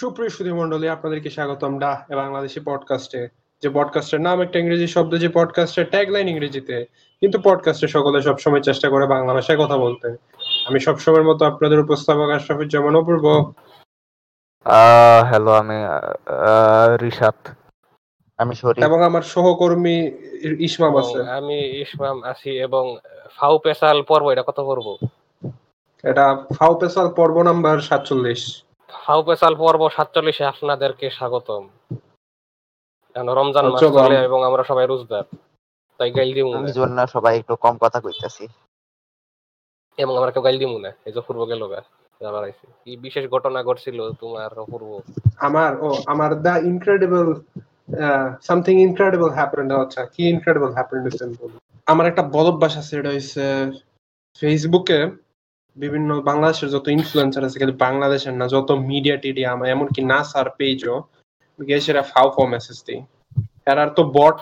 সুপ্রিয় সুধী মন্ডলী, আপনাদেরকে স্বাগতম ডা বাংলাদেশি পডকাস্টে। যে পডকাস্টের নাম একটা ইংরেজি শব্দ, যে পডকাস্টের ট্যাগলাইন ইংরেজিতে, কিন্তু পডকাস্টে সকলে সবসময় চেষ্টা করে বাংলা ভাষায় কথা বলতে। আমি সবসময়ের মতো আপনাদের উপস্থাপক আশরাফুজ্জামান অপূর্ব। হ্যালো, আমি রিশাত। আমি শরীফ এবং আমার সহকর্মী ইশমাম আছে। আমি ইশমাম আছি। এবং ফাউ পেশাল পর্ব, এটা কত পর্ব? এটা ফাউ পেশাল পর্ব নাম্বার 47। ফাউ পেশাল পর্ব 47-এ আপনাদেরকে স্বাগতম। রমজান মাস চলে এবং আমরা সবাই রোজদার, তাই গাইল দিমু না। এজন্য না সবাই একটু কম কথা কইতাছি এবং আমরা কেউ গাইল দিমু না। এই যে পূর্ব গেল গা আবার আইছি। কি বিশেষ ঘটনা ঘটছিল তোমার পূর্ব? আমার the incredible something incredible happened. আচ্ছা, কি ইনক্রেডিবল হ্যাপেন্ড? আমার একটা বড় অভ্যাস আছে, এটা হচ্ছে ফেসবুকে বিভিন্ন বাংলাদেশের যত ইনফ্লুয়েন্সার আছে, কিন্তু বাংলাদেশের না, যত মিডিয়া টিডিয়া, আমার এমনকি নাসার পেজও গিয়ে সেটা ফাও ফাও মেসেজ দিই। এরা তো বট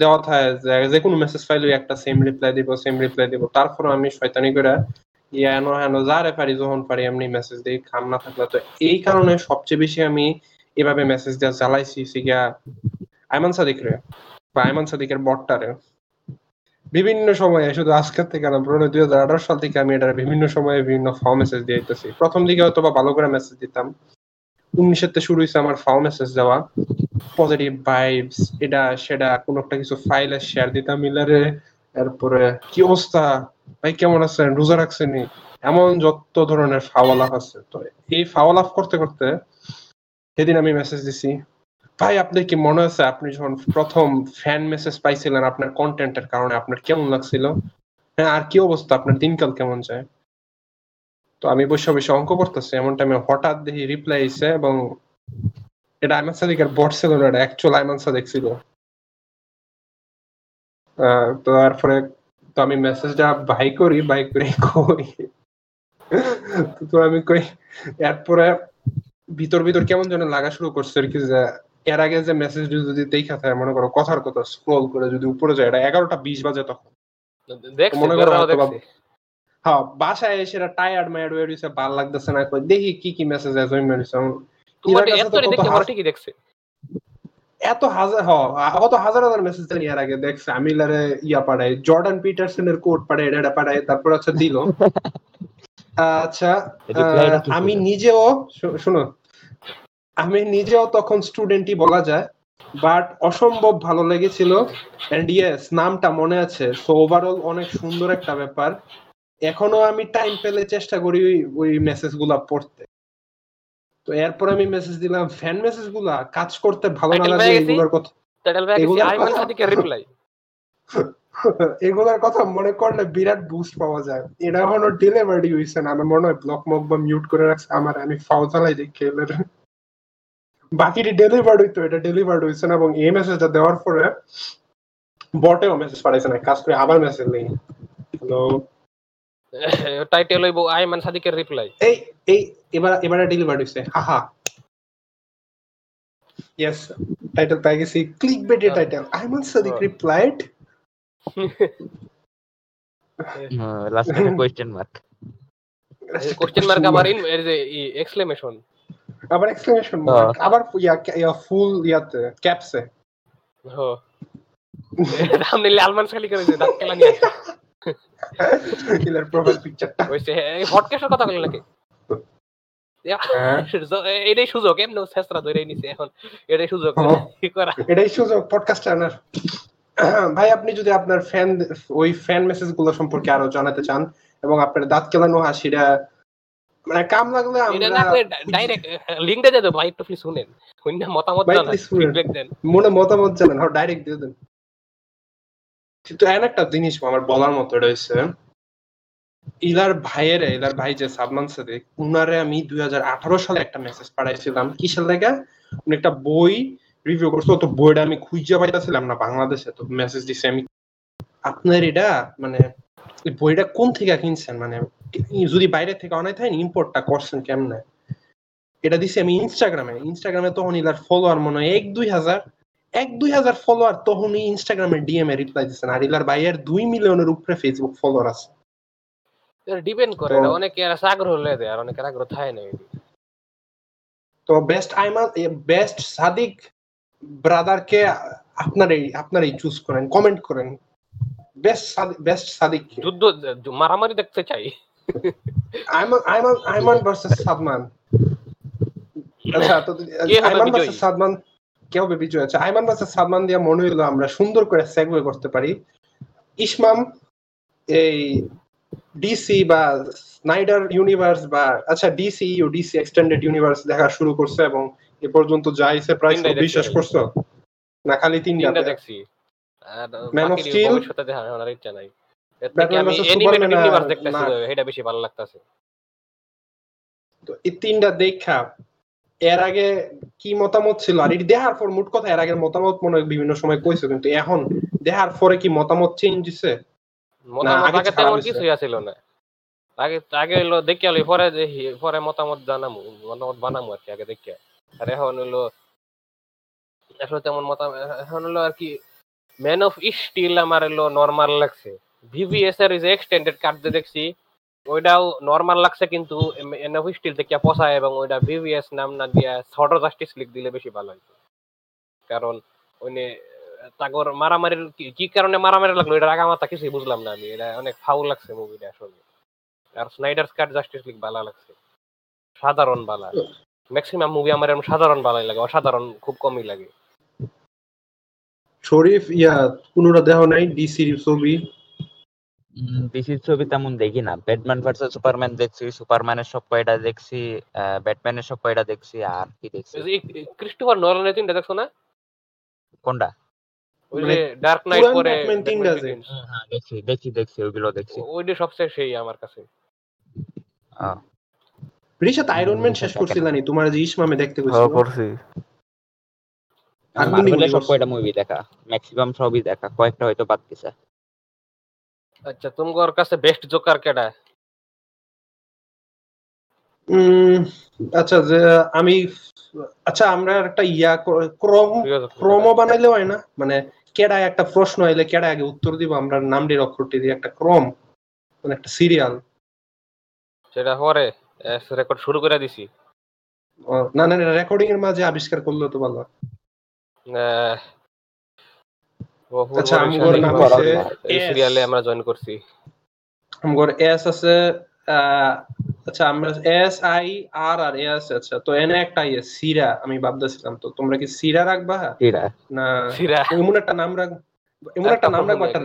দেওয়া থাকে, যে কোনো মেসেজ পাইলে একটা সেম রিপ্লাই দিব, সেম রিপ্লাই দিব। তারপরে আমি শয়তানি করে এনো হেন যারে পারি যখন পারি এমনি মেসেজ দিই, খাম না থাকলে। তো এই কারণে সবচেয়ে বেশি আমি এভাবে মেসেজ দেওয়া জ্বালাইছি সিগা আইমান সাদিক রে, বা আইমান সাদিকের বটটা রে, বিভিন্ন সময়ে। শুধু আজকের থেকে না, পুরো 2018 সাল থেকে আমি এটা বিভিন্ন সময়ে বিভিন্ন ফাও মেসেজ দিয়ে দিতেছি। প্রথম দিকে হয়তো বা ভালো করে মেসেজ দিতাম। 19-এতে শুরু হয়েছে আমার ফাও মেসেজ দেওয়া, পজিটিভ ভাইবস, এটা সেটা, কোনো একটা কিছু ফাইলে শেয়ার দিতাম মিলারে। তারপরে কি অবস্থা ভাই, কেমন আছেন, রোজা রাখছেনি, এমন যত ধরনের ফাওয়ালাফ আছে। তো এই ফাওয়ালাফ করতে করতে সেদিন আমি মেসেজ দিছি, ভাই আপনার কি মনে আছে আপনি যখন প্রথম ফ্যান মেসেজ পাইছিলেন আপনার কন্টেন্টের কারণে, আপনার কেমন লাগছিল? হ্যাঁ, আর কি অবস্থা, আপনার দিনকাল কেমন যায়? তো আমি বসে বসে অঙ্ক করতেছি, এমন টাইমে হঠাৎ দেখি রিপ্লাই আইছে, এবং এটা আইমান সাদিকের বট ছিল না, এটা অ্যাকচুয়াল আইমান সাদিক ছিল। তো তারপরে তো আমি মেসেজটা বাই করি কই, তো আমি কই। এরপরে ভিতর কেমন যেন লাগা শুরু করছে আর কি, যে এর আগে যে মেসেজ যদি দেখা থাকে, মনে করো কথার কথা স্ক্রল করে যদি উপরে যায়, এটা 11:20 বাজে তখন মনে করো। হ্যাঁ, বাসায় এসে টায়ার্ড মায়ার্ড হয়ে রয়েছে, ভাল লাগতেছে না, কই দেখি কি কি মেসেজ আছে। ওই মেসেজ এত হাজার কত হাজার হাজার মেসেজ জানি এর আগে দেখছে। আমি লারে ইয়া পাঠাই, জর্ডান পিটারসনের কোট পাঠাই, এটা পাঠাই। তারপর আচ্ছা দিল, আচ্ছা আমি নিজেও শুনো, আমি নিজেও তখন স্টুডেন্টই বলা যায়, বাট অসম্ভব ভালো লেগেছিল। এন্ড ইয়েস, নামটা মনে আছে। সো ওভারঅল অনেক সুন্দর একটা ব্যাপার। এখনো আমি টাইম পেলে চেষ্টা করি ওই মেসেজ গুলা পড়তে। তো এরপর আমি মেসেজ দিলাম, ফ্যান মেসেজ গুলা কাজ করতে ভালো না লাগে, এগুলার কথা মনে করলে বিরাট বুস্ট পাওয়া যায়। এটা এখনো ডেলিভারি হয়েছে না, আমার মনে হয় ব্লক মক বা মিউট করে রাখছে আমার। আমি ফাও চালাই দেখি, বাকিটি ডেলিভার্ড হইতো, এটা ডেলিভার্ড হয়েছে না। এবং এই মেসেজটা দেওয়ার পরে বটেও মেসেজ পাঠাইছে না, কাজ করে আবার মেসেজ নেই। হ্যালো, টাইটেল হইব আইমান সাদিকের রিপ্লাই। এই এবারে ডেলিভার্ড হইছে। হাহা, ইয়েস, টাইটেল পাই গেছি, ক্লিক বেটে title, Ayman Sadiq replied. Last একটা কোশ্চেন মার্ক, কোশ্চেন মার্ক আবার ইন এক্সক্লেমেশন, আবার এক্সক্লেমেশন মার্ক, আবার ইয়া ফুল ইয়াতে ক্যাপসে। হ্যাঁ, সামনে আলমান খালি করে দে, দাঁত কেলানি আছে কিলার প্রোফাইল পিকচারটা হইছে। এই পডকাস্টের কথা বললে নাকি? এটাই সুযোগ, এমন শেষরা ধরে নিছে এখন, এটাই সুযোগ কি করা, এটাই সুযোগ পডকাস্ট আনার। ভাই আপনি যদি আপনার ফ্যান মেসেজ গুলো সম্পর্কে আরো জানাতে চান এবং আপনার দাঁত কেলানো হাসিটা মানে কাম লাগলে, ডাইরেক্ট লিংকটা দিয়ে দেবো ভাই, একটু প্লিজ শুনেন, অন্য মতামত দেন, মনে মতামত জানান, ডাইরেক্ট দিয়ে দেন। কিন্তু এমন একটা জিনিস আমার বলার মতো রয়েছে, ইলার ভাই যে সাদমান সাদিক, উনারে আমি 2018 সালে একটা মেসেজ পাঠাইছিলাম। কিসের লেগে? উনি একটা বই রিভিউ করছো, তো বইটা আমি খুঁজে পাইতেছিলাম না বাংলাদেশে। তো মেসেজ দিছি আমি, আপনার এটা মানে বইটা কোন থেকে কিনছেন, মানে যদি বাইরে থেকে অনাই থাকেন ইম্পোর্টটা করছেন কেমনে? এটা দিছি আমি ইনস্টাগ্রামে। তখন ইলার ফলোয়ার মনে হয় 1-2 হাজার ফলোয়ার। তখন ইনস্টাগ্রামে ডিএম এ রিপ্লাই দিচ্ছেন। আর ইলার ভাইয়ের 2 মিলিয়নের উপরে ফেসবুক ফলোয়ার আছে। ডিপেন্ড করে, অনেকে আগ্রহ লেদে আর অনেকের আগ্রহ থাকে না। তো বেস্ট আইমান, বেস্ট সাদিক ব্রাদারকে আপনারাই চুজ করেন, কমেন্ট করেন বেস্ট সাদিক। যুদ্ধ মারামারি দেখতে চাই। আইমান ভার্সেস সাদমান। আচ্ছা, তো আইমান ভার্সেস সাদমান কে হবে বিজয়? আচ্ছা, আইমান ভার্সেস সাদমান দিয়ে মনে হইলো আমরা সুন্দর করে সেগওয়ে করতে পারি। ইসমাম এই ডিসি বা স্নাইডার ইউনিভার্স বা আচ্ছা ডিসি ও ডিসি এক্সটেন্ডেড ইউনিভার্স দেখা শুরু করছে এবং এ পর্যন্ত যাইছে প্রায় বিশ্বাস করছো না, খালি তিনটা দেখছি। ম্যান অফ স্টিল সেটা দেখা হওয়ার ইচ্ছা নাই, এতকি আমি অ্যানিমেটেড ইউনিভার্স দেখতেছি, এটা বেশি ভালো লাগতাছে। তো এই তিনটা দেখা এর আগে কি মতামত ছিল? আর এটি দেখার পর মোট কথা এর আগের মতামত মনে হয় বিভিন্ন সময় কইছো, কিন্তু এখন দেখার পরে কি মতামত চেঞ্জ হইছে? ওইটাও নর্মাল লাগছে, কিন্তু পচায় এবং ওইটা ভিভিএস নাম না দিয়া শর্ট জাস্টিস লিখ দিলে বেশি ভালো হইতো। কারণ তাগর মারামারির কি কারণে মারামারি লাগলো এটা রাগা মাথা কিছুই বুঝলাম না আমি, এটা অনেক ফাউল লাগছে মুভিটা আসলে। আর স্নাইডার কাট জাস্টিস লিগ ভালো লাগছে, সাধারণ ভালো। ম্যাক্সিমাম মুভি আমার এমন সাধারণ ভালোই লাগে, অসাধারণ খুব কমই লাগে। শরীফ ইয়া কোনটা দেখো নাই ডিসি ছবি? ডিসি ছবি তেমন দেখি না। ব্যাটম্যান ভার্সেস সুপারম্যান দেখছি, সুপারম্যানের সব কয়টা দেখছি, ব্যাটম্যানের সব কয়টা দেখছি। আর কি দেখছি? ক্রিস্টোফার নোলানের তিনটা দেখছো না? কোনটা? আচ্ছা, তোমার কাছে বেস্ট জোকার কেডা? আচ্ছা আমি আচ্ছা আমরা একটা ইয়া ক্রম বানাইলে হয় না, মানে কেডা একটা প্রশ্ন আইলে কেডা আগে উত্তর দিব, আমরা নাম দিয়ে অক্ষরটি দিয়ে একটা ক্রম, মানে একটা সিরিয়াল। সেটা পরে রেকর্ড শুরু করে দিছি। না না, রেকর্ডিং এর মাঝে আবিষ্কার করলে তো ভালো। আচ্ছা, আমগর নাম আছে এই সিরিয়ালে আমরা জয়েন করছি। আমগর এস আছে। আচ্ছা, আমরা S I R R S. আচ্ছা, তো এনে একটা ইয়ে সিরা আমি ভাবতেছিলাম, তো তোমরা কি সিরা রাখবা না সিরা এমন একটা নাম রাখবা? এমন একটা নাম রাখবা একটা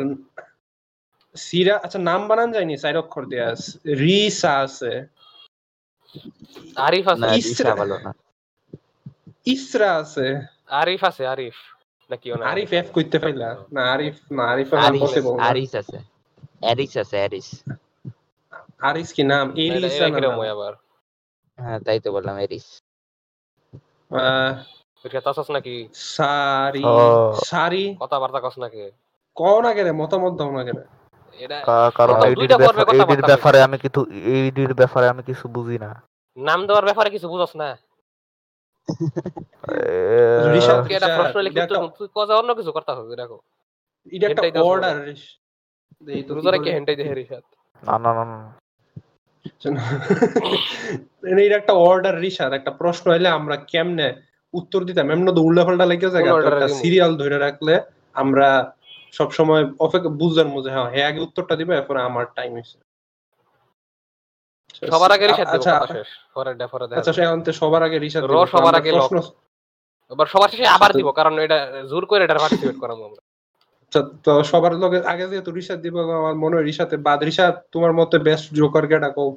সিরা। আচ্ছা, নাম বানান যায়নি, চার অক্ষর দেয়া আছে। রিসা আছে, আরিফ আছে, ইসরা ভালো না, ইসরা আছে, আরিফ আছে। আরিফ নাকি ওনা আরিফ এফ কইতে পাইলা না? আরিফ না, আরিফ না, পসিবল না। আরিস আছে, আরিস আছে, আরিস। আরিস কি নাম? এরিস নাম আবার। হ্যাঁ, তাই তো বললাম এরিস। এটা তাছাস নাকি সারি সারি কথা বার্তা কস নাকি কোন আগে রে মতামত দাও না কেন? এটা কারণ এইদির ব্যাপারে আমি কিছু বুঝি না। নাম দেওয়ার ব্যাপারে কিছু বুঝছ না? ঋষাত কে এটা প্রশ্ন লিখতে তুই কোজা অন্য কিছু করতাছ দেখো। এটা একটা অর্ডার এই তো রোজারে কে হেন্টাই দেখে ঋষাত। না না না না, এর একটা অর্ডার রিসার একটা প্রশ্ন হইলে আমরা কেমনে উত্তর দিতাম? এমন তো উল্লাফাল্টা লাগিয়ে যায় একটা সিরিয়াল ধরে রাখলে আমরা সব সময় অপেক্ষা বুঝার মধ্যে। হ্যাঁ, হে আগে উত্তরটা দিবে, এরপর আমার টাইম হইছে সবার আগে রিসার দেব। কথা শেষ পরে ডেফরে দেব। আচ্ছা, সেখানতে সবার আগে রিসার দেব, সবার আগে প্রশ্ন আবার সবার শেষে আবার দিব, কারণ এটা জোর করে এটা পার্টিসিপেট করাবো আমরা। তো সবার লগে আগে যেহেতু ঋষাত দিব, আমার মনে হয় ঋষাতে বাদ। ঋষাত, তোমার মতে বেস্ট জোকার কেডা কও?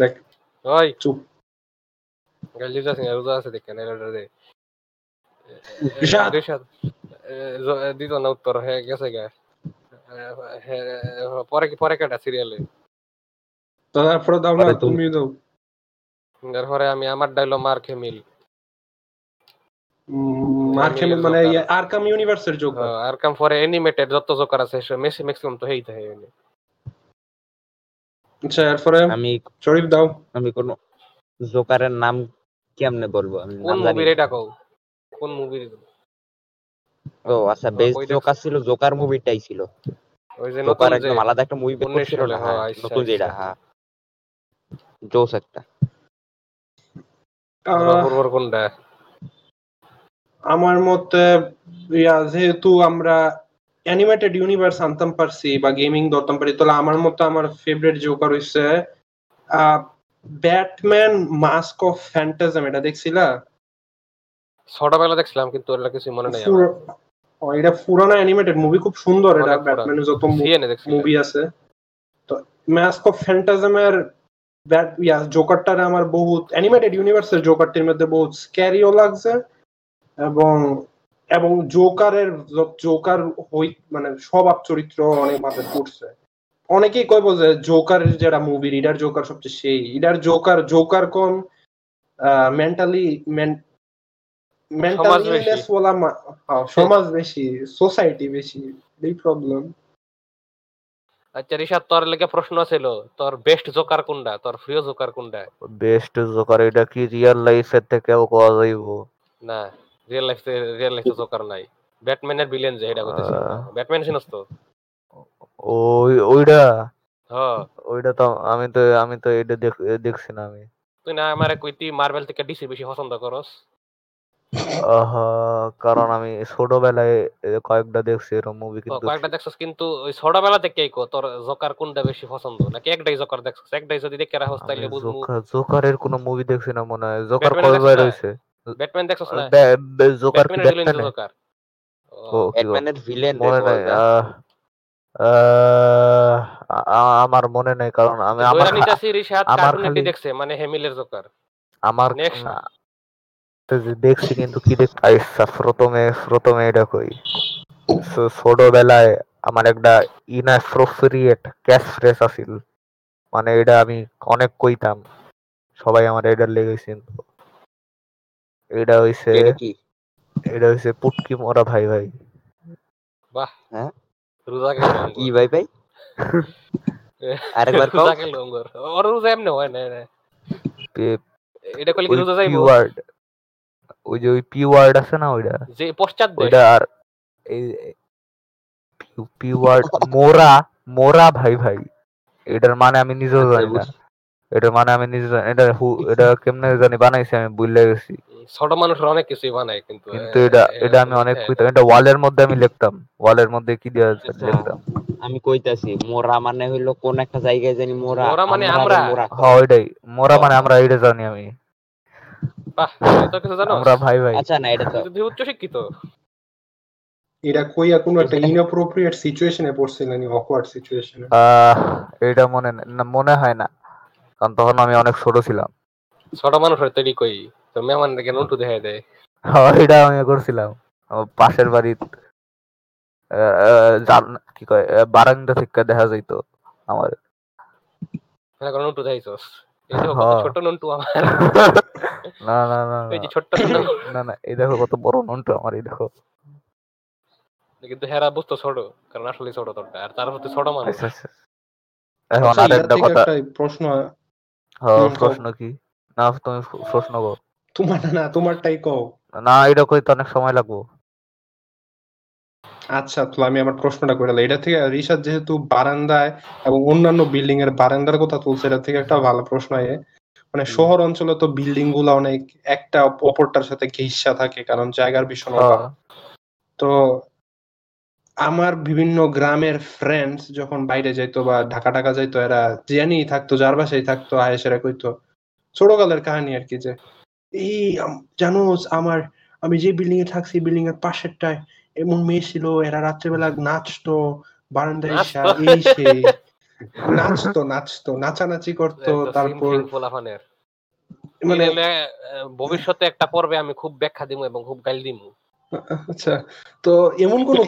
দেখ ওই চুপ গলি যাচ্ছে না, রোজা আছে দেখেন এরডা দে। ঋষাত দিত না উত্তর, হ্যাঁ গেছে গা। পরে কি পরে কেডা সিরিয়ালে তো তারপরে দাও না তুমি দাও। তারপরে আমি আমার ডাইলো মার্কে মিল। জোকার মুভিটাই ছিল আলাদা একটা মুভি নতুন যেটা জোস একটা। কোনটা আমার মতে যেহেতু আমরা অ্যানিমেটেড ইউনিভার্স আনতাম পারছি বা গেমিং ধরতাম পারি, তাহলে আমার মতে আমার ফেভারিট জোকার হইছে ব্যাটম্যান মাস্ক অফ ফ্যান্টাজম। এটা দেখছিলা? ছোটবেলা বেলা দেখছিলাম কিন্তু এর কিছু মনে নাই। এটা পুরানো অ্যানিমেটেড মুভি, খুব সুন্দর। এটা ব্যাটম্যানের যত মুভি আছে তো মাস্ক অফ ফ্যান্টাজমের জোকারটারে আমার বহুত অ্যানিমেটেড ইউনিভার্সের জোকারটির মধ্যে বহুত স্ক্যারিও লাগছে এবং এবং জোকারের জোকার হই মানে স্বভাব চরিত্র অনেক মাথায় ফুটছে। অনেকেই কইব যে জোকারের যেটা মুভি ইডার জোকার সবচেয়ে সেই ইডার জোকার জোকার কোন মেন্টালি মেন্টালিনেস ওলা সমাজ বেশি সোসাইটি বেশি এই প্রবলেম। আচ্ছা ঋষাত, তোর লাগে প্রশ্ন ছিল তোর বেস্ট জোকার কোনটা, তোর প্রিয় জোকার কোনটা? বেস্ট জোকার এটা কি রিয়েল লাইফের থেকেও কওয়া যাইবো না? রিয়েল লাইফে জোকার নাই, ব্যাটম্যানের ভিলেন যে এটা কইতেছি। ব্যাটম্যান সিনস তো ওই ওইডা, হ্যাঁ ওইডা তো আমি তো এটা দেখছি না। আমি তুই না আমারে কইতি মার্বেল থেকে ডিসি বেশি পছন্দ করস? আহা, কারণ আমি ছোটবেলায় কয়েকটা দেখছি এরকম মুভি। কিন্তু কয়েকটা দেখছস কিন্তু ওই ছোটবেলা থেকেই কো তোর জোকার কোনটা বেশি পছন্দ, নাকি একটাই জোকার দেখছস? একটাই যদি দেখে রাখস তাইলে বুঝবো। জোকারের কোনো মুভি দেখছি না মনে হয়। জোকার কয়বার হইছে? ব্যাটম্যান দেখছস না? জোকার কি ব্যাটম্যান? ও ব্যাটম্যানের ভিলেন দেখো। আমার মনে নাই কারণ আমি আমার কার্টুনটি দেখছে মানে হেমিলের জোকার আমার নেক্সট দেখছি কিন্তু কি দেখতে আইসা প্রথমে এটা কই ছোটবেলায় আমার একটা ইনঅ্যাপ্রোপ্রিয়েট ক্যাশ ফ্রেজ আছিল, মানে এটা আমি অনেক কইতাম, সবাই আমার এটা লেগেছে। এটা হইছে পুটকি মরা ভাই ভাই। বাহ, হ্যাঁ আমি মনে হয় না কারণ তখন আমি অনেক ছোট ছিলাম। ছোট মানুষ করছিলাম পাশের বাড়ির কি কয় বারান্দা থেকে দেখা যাইত আমার। আচ্ছা তো আমি আমার প্রশ্নটা কইরালাম, এটা থেকে ঋষাত যেহেতু বারান্দায় এবং অন্যান্য বিল্ডিং এর বারান্দার কথা তুলছে, এটা থেকে একটা ভালো প্রশ্ন হয়। মানে শহর অঞ্চলে তো বিল্ডিং গুলো অনেক একটা অপরটার সাথে ঘেঁষা থাকে কারণ জায়গার ভীষণ অভাব। তো আমার বিভিন্ন গ্রামের ফ্রেন্ডস যখন বাইরে যাইতো বা ঢাকা যাইতো, এরা জেনি থাকতো, যার বাসায় থাকতো আয়েশেরা কইতো ছোটকালের কাহিনী আর কি, যে এই জানো আমি যে বিল্ডিং এ থাকছি বিল্ডিং এর পাশেরটায় এমন মেয়ে ছিল, এরা রাত্রেবেলা নাচতো বারান্দায়, নাচতো নাচানাচি করতো। তারপর মানে ভবিষ্যতে একটা পর্বে আমি খুব ব্যাখ্যা দিমু এবং খুব গাইল দিমু। আচ্ছা, তো এমন কোন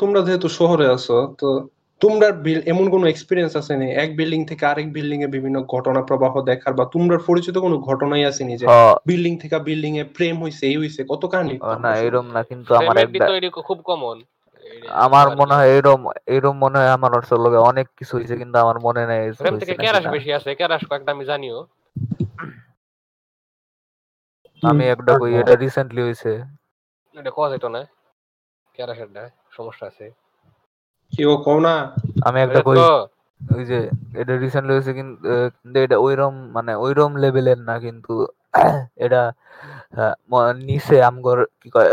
তোমরা যেহেতু শহরে আছো তো তোমরা এমন কোন এক্সপিরিয়েন্স আসেনি এক বিল্ডিং থেকে আরেক বিল্ডিং এ বিভিন্ন ঘটনা প্রবাহ দেখার, বা তোমরা পরিচিত কোনো ঘটনাই আসেনি যে বিল্ডিং থেকে বিল্ডিং এ প্রেম হইছে এই হইছে কত কাহিনী? না এরকম না, কিন্তু আমার একটা খুব কমন আমার মনে হয় এরকম মনে হয় আমার লগে অনেক কিছু হইছে কিন্তু আমার মনে নাই। প্রেম থেকে ক্যারাশ বেশি আছে, ক্যারাশ কয়েকটা আমি জানিও। আমি একটা কই এটা রিসেন্টলি হইছে, এটা কোয়া যেত না ক্যারাশের সমস্যা আছে কিও কোনা। আমি একটা কই ওই যে এটা রিসেন্টলি হইছে কিন্তু এটা ওইরকম মানে ওইরকম লেভেলের না, কিন্তু এটা নিচে আমগর কি কয়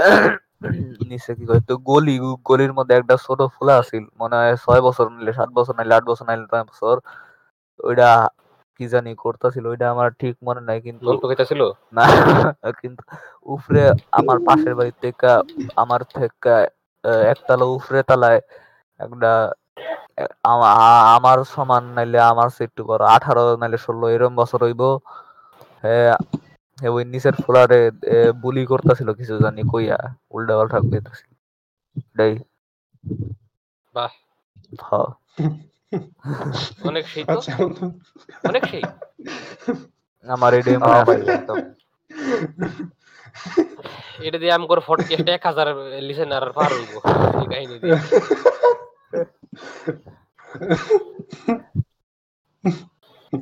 নিচে কি কয় তো গলি গলির মধ্যে একটা ছোট ফুলা আছিল মনে হয় 6 বছর নাইলে 7 বছর নাইলে 8 বছর নাইলে 9 বছর ওইটা কি জানি করতেছিল ওইটা আমার ঠিক মনে নাই কিন্তু না কিন্তু উপরে আমার পাশের বাড়ির থেকে আমার থেকে একতলা উপরে তলায় একটা আমার সমান নাইলে আমার একটু বড় 18 নাইলে 16 এরকম বছর হইব হ্যাঁ ওই নিচের ফোলারে বুলি করতেছিল কিছু জানি কইয়া উল্টা পাল্টা কইতাছিল এটাই বাহ হ্যাঁ অনেক সেই তো অনেক সেই আমার এই ডেমো একদম এটা দিয়ে আমি করে পডকাস্ট 1000 লিসেনার পার হইব এই কাহিনী দিয়ে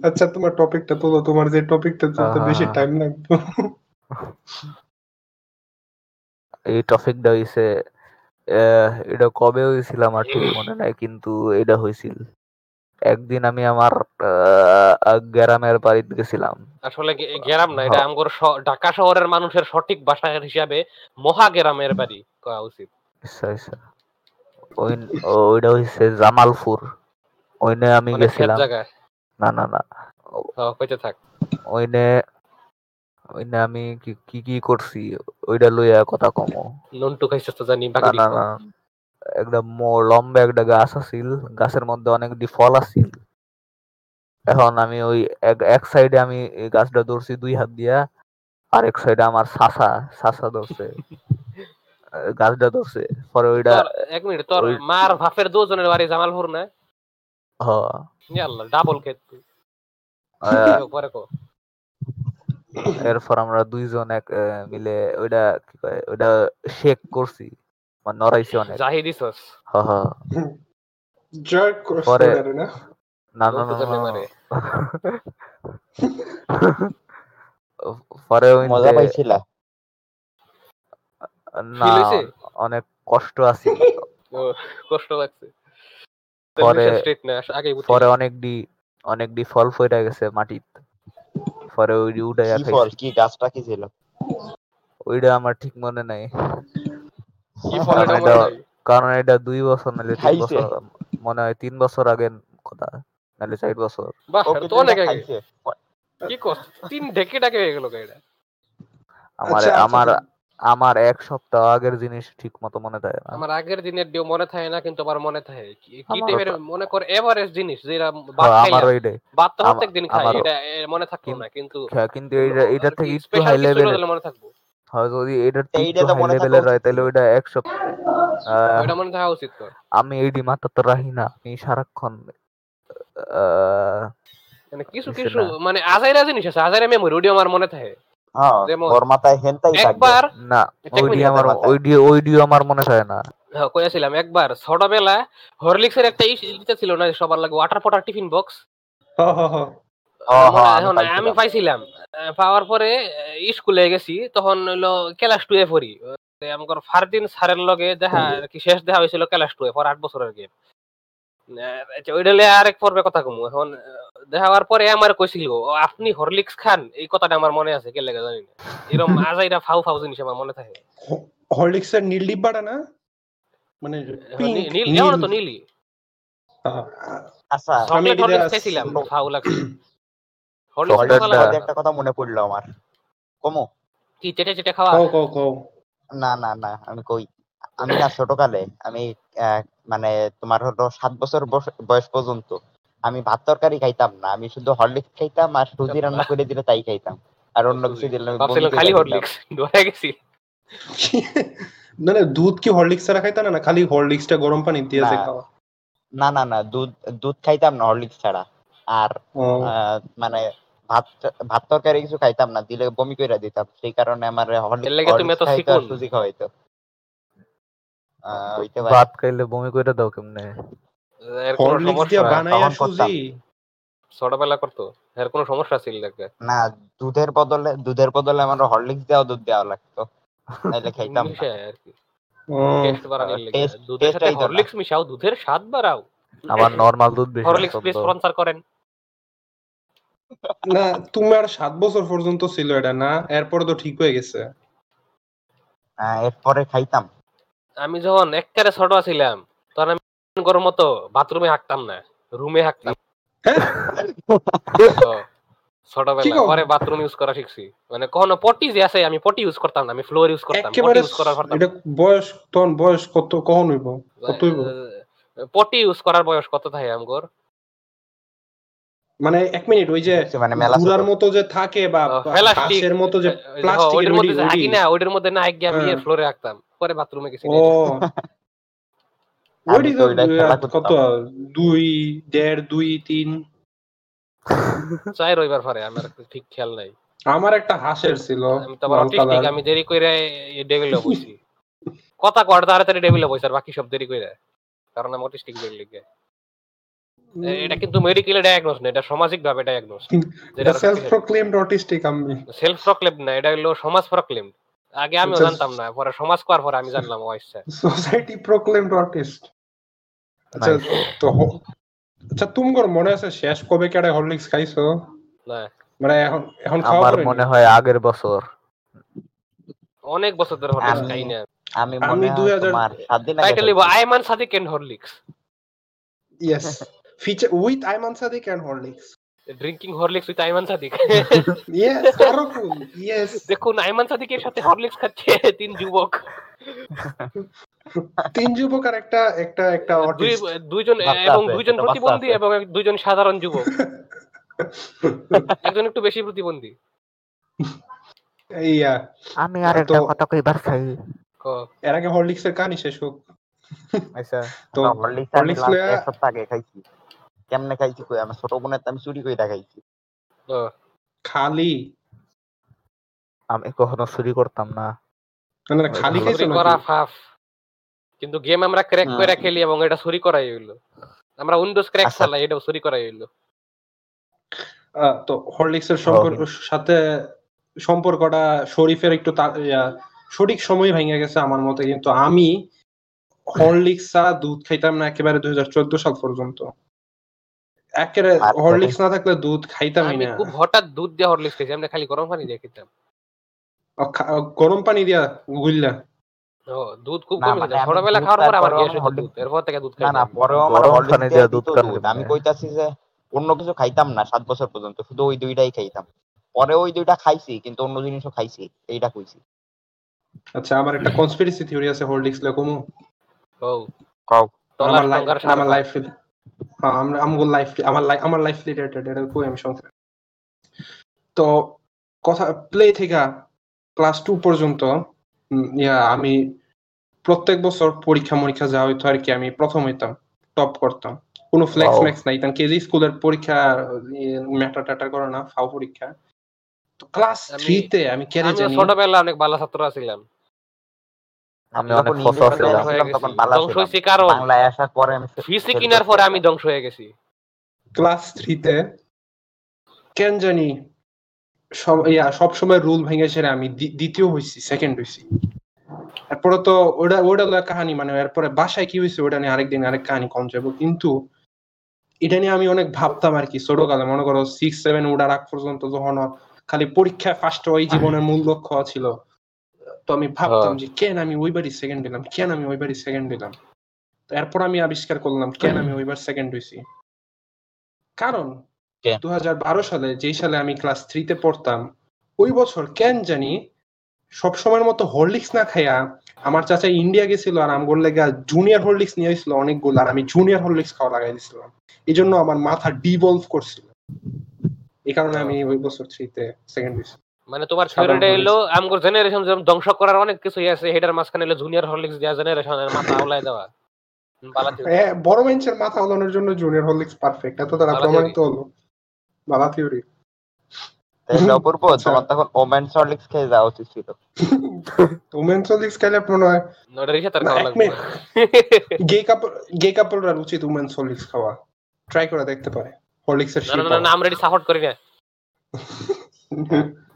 আচ্ছা তোমার টপিকটা বলো তোমার যে টপিকটা চলতে বেশি টাইম লাগতো এই টপিকটা হইছে এটা কবে হইছিল আমার ঠিক মনে নাই কিন্তু এটা হইছিল একদিন আমি আমার গ্রামের বাড়িতে গেছিলাম আসলে গ্রাম না এটা আমগো ঢাকা শহরের মানুষের সঠিক ভাষা হিসাবে মহা গ্রামের বাড়ি কওয়া উচিত আচ্ছা আচ্ছা ওইটা হইছে জামালপুর ওইনে আমি গেছিলাম না না না কইতে থাক ওইনে ওইনে আমি কি কি করছি ওইটা লইয়া কথা কম নন্টু খাইছস তো জানি বাকি না না একটা লম্বা একটা গাছ আছিল গাছের মধ্যে অনেকটি ফল আছিল এখন আমি ওই এক সাইডে আমি গাছটা ধরছি 2 হাত দিয়া আর এক সাইডে আমার সাসা ধরছে গাছটা ধরছে পরে ওইটা এক মিনিট তোর মার ভাফের দুজনের বাড়ি জামালপুর না হ্যাঁ ইয়াল্লা ডাবল কেট পরে কো এরপর আমরা দুইজন এক মিলে ওইটা কি কয় ওইটা শেক করছি অনেক কষ্ট আছে পরে অনেকটি ফল ফইরা গেছে মাটিতে পরে ওই উঠে কি গাছটা কি ছিল ওইটা আমার ঠিক মনে নাই কারণ এটা 2 বছর নাহলে 3 বছর মনে হয় 3 বছর আগে কথা নাহলে 4 বছর আমার 1 সপ্তাহ আগের জিনিস ঠিক মতো মনে থাকে না আমার আগের দিনের ডিও মনে থাকে না কিন্তু আমার মনে থাকে কি টাইপের মনে কর এভারেজ জিনিস যেটা ভাত তো প্রত্যেকদিন খাই এটা মনে থাকতো না কিন্তু এটা থেকে একটু হাই লেভেল মনে থাকবো আমি এইডি মাথা তো রাখি না আমি সারাক্ষণ কিছু কিছু মানে আজাইরা জিনিস আছে আজাইরা মেমোরি ওডি আমার মনে থাকে কইছিলাম একবার ছোটবেলা হরলিক্সের একটা ইটা ছিল না সবার লাগে ওয়াটার পটার টিফিন বক্স আমি পাইছিলাম পাওয়ার পরে স্কুলে গেছি তখন হইলো ক্লাস 2 এ পড়ি আমার ফারদিন স্যারের লগে দেখা কি শেষ দেখা হয়েছিল ক্লাস 2 এ পর 8 বছরের গেম আচ্ছা ওইটা নিয়ে আরেক পর্বে কথা কমু এখন দেখা হওয়ার পরে আমার কইছিল আপনি হরলিক্স খান এই কথাটা আমার মনে আছে কে লাগে জানি না এরকম আজাইরা ফাউ ফাউ জিনিস আমার মনে থাকে হরলিক্সের নীল ডিব্বাটা না মানে নীল এমন তো নীলই আচ্ছা আমি হরলিক্স খাইছিলাম ফাউ লাগছিল একটা কথা মনে পড়লো আমার কমো কি চেটে চেটে খাওয়া না না না আমি কই আমি না ছোটকালে আমি মানে তোমার হলো 7 বছর বয়স পর্যন্ত আমি ভাত তরকারি খাইতাম না আমি শুধু হরলিক্স খাইতাম আর সুজি রান্না করে দিলে তাই খাইতাম আর অন্য কিছু দিলে খালি হরলিক্স ধরে গেছি না না দুধ কি হরলিক্স ছাড়া খাইতাম না খালি হরলিক্সটা গরম পানি দিয়ে খাওয়া না না না দুধ খাইতাম না হরলিক্স ছাড়া আর মানে ভাত তরকারি কিছু খাইতাম না দিলে বমি কইরা দিতাম সেই কারণে আমার সুজি খাওয়াইতো ভাত খাইলে বমি কইরা দাও কেমনে এর কোন সমস্যা বানায়া সুজি ছোটবেলা করতে এর কোন সমস্যা ছিল না দুধের বদলে আমার হরলিক্স দাও দুধ দেওয়া লাগতো তাইলে খাইতাম আর কি টেস্ট বাড়ানোর লাগে দুধের সাথে হরলিক্স মিশাও দুধের স্বাদ বাড়াও আমার নরমাল দুধ বেশি হরলিক্স প্লিজ স্পন্সর করেন না, তোমার 7 বছর পর্যন্ত ছিল এটা, না? এরপর তো ঠিক হয়ে গেছে। এরপরে খাইতাম। আমি যখন একবারে ছোট ছিলাম তখন আমি গরম মতো বাথরুমে হাঁকতাম না, রুমে হাঁকতাম। ছোটবেলা পরে বাথরুম ইউজ করা শিখছি, মানে কোনো পটি যে আছে আমি পটি ইউজ করতাম না, আমি ফ্লোর ইউজ করতাম। পটি ইউজ করার পর এটা বয়স, তখন বয়স কত, কখন হইব, কত হইব? পটি ইউজ করার বয়স কত থাকে আমগর? মানে 1 মিনিট, ওই যে মানে মেলার মতো যে থাকে বা প্লাস্টিকের মতো যে প্লাস্টিকের মধ্যে আকি না, ওইটার মধ্যে না আকি আমি ফ্লোরে রাখতাম, পরে বাথরুমে গেছি। ও ওইটা তো কত 2 1.5 2 3 চাই রইবার পরে আমার ঠিক খেয়াল নাই। আমার একটা হাসের ছিল, আমি তো অটিস্টিক, আমি দেরি কইরা এই ডেভেল হইছি, কথা কর তাড়াতাড়ি ডেভেল হইছি, আর বাকি সব দেরি কইরা, কারণ আমি অটিস্টিক বের লাগে। এটা কিন্তু মেডিকেল ডায়াগনোস না, এটা সামাজিক ভাবে ডায়াগনোস, যেটা সেলফ প্রক্লেমড অটিস্টিক। আমি সেলফ প্রক্লেম না, এটা হলো সমাজ প্রক্লেম। আগে আমি জানতাম না, পরে সমাজ করার পরে আমি জানলাম ও আচ্ছা সোসাইটি প্রক্লেমড অটিস্ট। আচ্ছা তো আচ্ছা তুমগর মনে আছে শেষ কবে কেডা হরলিক্স খাইছো? না মানে এখন এখন খাওয়া আমার মনে হয় আগের বছর, অনেক বছর ধরে হরলিক্স খাই না আমি। মনে হয় 2007 দিন আগে টাইটেল লিখো Aiman Sadiq and Horlicks. Yes, feature with Aiman Sadik and Horlicks. Drinking Horlicks with Aiman Sadik. Yes, very cool. Yes. দেখুন Aiman Sadik এর সাথে Horlicks খাচ্ছে তিন যুবক আর একটা অটিস্ট, দুইজন প্রতিবন্ধী এবং দুইজন সাধারণ যুবক, একজন একটু বেশি প্রতিবন্ধী। এইয়া আমি আর একটা কথা কইবার চাই, এর আগে Horlicks এর কাহিনী শেষ হোক। আচ্ছা তো Horlicks এর সব আগে খাইছি, কেমনে খাইছি কই? আমার ছোট বোনের আমি চুরি কইরা খাইছি। ও খালি? আমি কখনো চুরি করতাম না। মানে খালি খাইছো না? করা ফাফ, কিন্তু গেম আমরা ক্র্যাক কইরা খেলি এবং এটা চুরি করাই হইলো। আমরা উইন্ডোজ ক্র্যাক চালাই, এটা চুরি করাই হইলো। তো Horlicks এর সাথে সম্পর্কটা শরীফের একটু সঠিক সময় ভেঙে গেছে আমার মতে, কিন্তু আমি Horlicks ছাড়া দুধ খাইতাম না একেবারে 2014 সাল পর্যন্ত। একেবারে Horlicks না থাকলে দুধ খাইতামই না। খুব হঠাৎ দুধ দিয়ে Horlicks খাইছি, আমি খালি গরম পানি দিয়ে খেতাম। গরম পানি দিয়া গুইলা? ও দুধ খুব কম খেতাম, ছোটবেলা খাওয়ার পর আমার গ্যাস হতো, এরপর থেকে দুধ খাই না। না পরে আমার Horlicks পানি দিয়া দুধ খাইতাম। আমি কইতাছি যে অন্য কিছু খাইতাম না 7 বছর পর্যন্ত, শুধু ওই দুইটাই খাইতাম। পরে ওই দুইটা খাইছি কিন্তু অন্য জিনিসও খাইছি, এইটা কইছি। আচ্ছা আমার একটা কনস্পিরেসি থিওরি আছে Horlicks লে কোমু। ও কাও আমার লাইফ, হ্যাঁ আমার লাইফ রিলেটেড, এটা কই আমি সংসার। তো কথা প্লে থেকে ক্লাস 2 পর্যন্ত আমি প্রত্যেক বছর পরীক্ষা যা হইতো আর কি, আমি প্রথম হইতাম, টপ করতাম, কোনো ফ্লেক্স ম্যাক্স নাই। তখন কেজি স্কুলের পরীক্ষা ম্যাটার টাটার করে না, ফাও পরীক্ষা। তো ক্লাস 3 তে আমি কেরে জানি, আমি ছোটবেলা অনেক ভালো ছাত্র ছিলাম। আমি অনেক ফসল ছিলাম তখন, ভালো ছিলাম। বাংলায় আসার পরে আমি ফিজিক্স কেনার পরে আমি ধ্বংস হয়ে গেছি। ক্লাস 3 তে কেন জানি সব সময় রুল ভেঙেছে, আমি দ্বিতীয় হইছি, সেকেন্ড হইছি। এরপরে তো ওটা কাহিনী, মানে এরপরে বাসায় কি হয়েছে ওটা নিয়ে আরেকদিন আরেক কাহিনী কম যাবো, কিন্তু এটা নিয়ে আমি অনেক ভাবতাম আর কি ছোটকালে। মনে করো 6-7 ওঠার আগ পর্যন্ত যখন খালি পরীক্ষায় ফার্স্ট, ওই জীবনের মূল লক্ষ্য ছিল। তো আমি ভাবতাম যে কেন আমি ওইবার সেকেন্ড দিলাম, কেন আমি ওইবার সেকেন্ড দিলাম। তো এরপর আমি আবিষ্কার করলাম কেন আমি ওইবার সেকেন্ড হইছি। কারণ 2012 সালে, যেই সালে আমি ক্লাস 3 তে পড়তাম, ওই বছর কেন জানি সব সময়ের মতো Horlicks না খাইয়া আমার চাচা ইন্ডিয়া গেছিল, আর আমগোর লাগা জুনিয়র Horlicks নিয়ে আসছিল অনেকগুলো, আর আমি জুনিয়র Horlicks খাওয়া লাগাই দিয়েছিলাম। এই জন্য আমার মাথা ডিভলভ করছিল, এই কারণে আমি ওই বছর 3 তে সেকেন্ড হইছি। মানে তোমার থিওরিটা হলো আমগোর জেনারেশন যেমন ধ্বংস করার অনেক কিছুই আছে, হেডার মাঝখানে হলো জুনিয়র Horlicks দেয়া, জেনারেশনের মাথা আওলায় দেওয়া। বড় মেন্সের মাথা আওলানোর জন্য জুনিয়র Horlicks পারফেক্ট, এটা তো তারা প্রমাণিত হলো। বাবা থিওরি তাহলে অপূর্ব, তোমার তখন ওমেন Horlicks খেয়ে যাওয়া উচিত ছিল। ওমেন Horlicks খেলে মনে হয় নড়া রিসা তার খাওয়া লাগবে। গে কাপলরা উচিত ওমেন Horlicks খাওয়া, ট্রাই করে দেখতে পারে Horlicks এর। না না আমরা এটি সাপোর্ট করি না,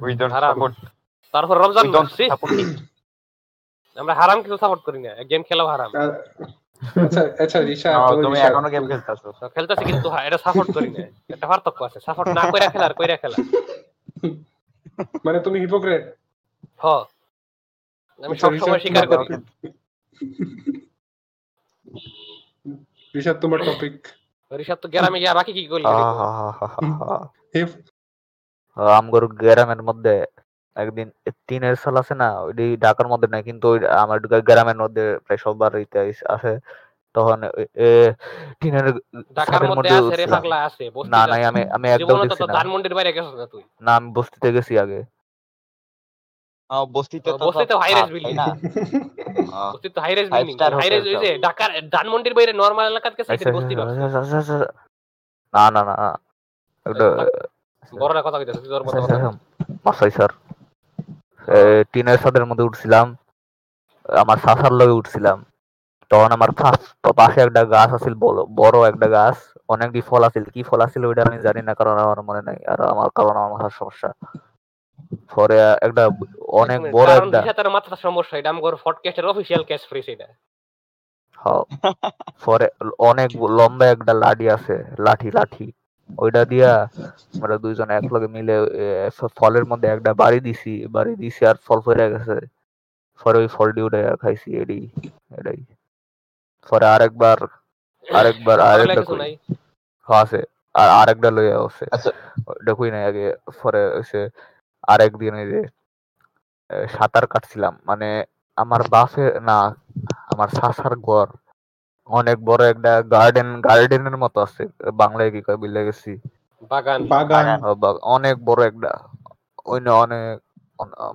উই ডোন্ট সাপোর্ট। তারপর রমজান মাস আমরা হারাম কিছু সাপোর্ট করি না, গেম খেলাও হারাম। আচ্ছা আচ্ছা ঋষাত তুমি এখনো গেম খেলতাছো? খেলতাছি কিন্তু এটা সাপোর্ট করি না, এটা পার্থক্য আছে। সাপোর্ট না কইরা খেলা আর কইরা খেলা মানে তুমি হিপোক্রেট। হ্যাঁ আমি সব সময় স্বীকার করি। ঋষাত তোমার টপিক। ঋষাত তো গ্রামে গিয়া বাকি কি কইলি? হিপ আমগোর গ্রামের মধ্যে একদিন টিনের সাল আছে না, ওই ঢাকার মধ্যে নাই কিন্তু আমার গ্রামের মধ্যে প্রায় সবার আছে। তখন টিনের না আমি বস্তিতে গেছি আগে। না না না বড়রা কথা কইতাছে জোর মত কথা মাসাই স্যার। টিনের ছাদের মধ্যে উঠছিলাম, আমার সাসার লগে উঠছিলাম। তখন আমার পাশে একটা গাছ আছিল, বড় একটা গাছ, অনেক ফল আছিল। কি ফল আছিল ওইটা আমি জানি না, কারণ আমার মনে নাই। আর আমার কারণ আমার মাথার সমস্যা, পরে একটা অনেক বড় একটা মাথার সমস্যা। এটা আমার ফডকাস্টের অফিশিয়াল ক্যাশ ফ্রি সেটা। হ্যাঁ পরে অনেক লম্বা একটা লাঠি আছে, লাঠি ওইটা দিয়া আমরা দুইজন একলগে মিলে ফলের মধ্যে একটা বাড়ি দিছি আর ফল পড়ে গেছে। পরে ওই ফল দিয়ে খাইছি। এটাই পরে আরেকটা আছে আর আরেকটা লইয়া আছে, ওইটা কই নাই আগে। পরে আরেকদিন এই যে সাঁতার কাটছিলাম, মানে আমার বাসে না আমার সাসার ঘর অনেক বড় একটা গার্ডেনের মতো আছে, বাংলায় কি কয় বুঝলে গেছি, বাগান। অনেক বড় একটা অনেক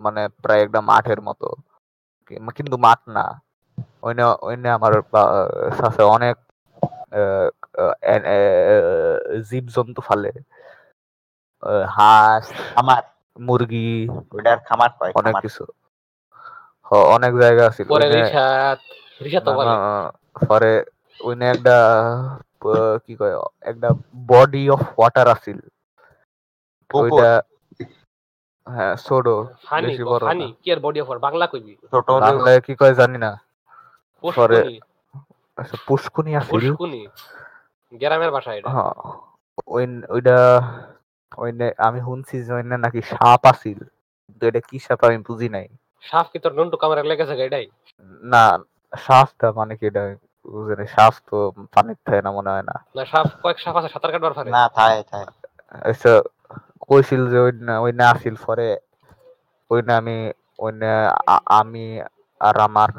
মানে প্রায় একটা মাঠের মতো, কিন্তু মাঠ না। আমার সাথে অনেক জীব জন্তু ফালে, হাঁস, আমার মুরগি, ওটার খামার, অনেক কিছু, অনেক জায়গা আছে। পরে ওইনে একটা কি কয় একটা বডি অফ ওয়াটার আছিল ওইটা। হ্যাঁ ছোট বেশি বড় পানি কি আর বডি অফ ওয়াটার বাংলা কইবি ছোট বাংলা কি কয় জানি না। পরে আচ্ছা পুষ্কুনি আছে, পুষ্কুনি গ্রামের ভাষা এটা। হ্যাঁ ওইনে আমি শুনছি যে ওইনে নাকি সাপ আছিল, কিন্তু এটা কি সাপ আমি বুঝি নাই। সাপ কি তোর নন্টু কামরা লেগেছে এটাই না? সাপটা মানে কি এটা বুঝে নাই। সাপ তো পানির থাকে না মনে হয় না। কইছিল যে ওইনা আসিল। পরে ওইনা আমি আর আমার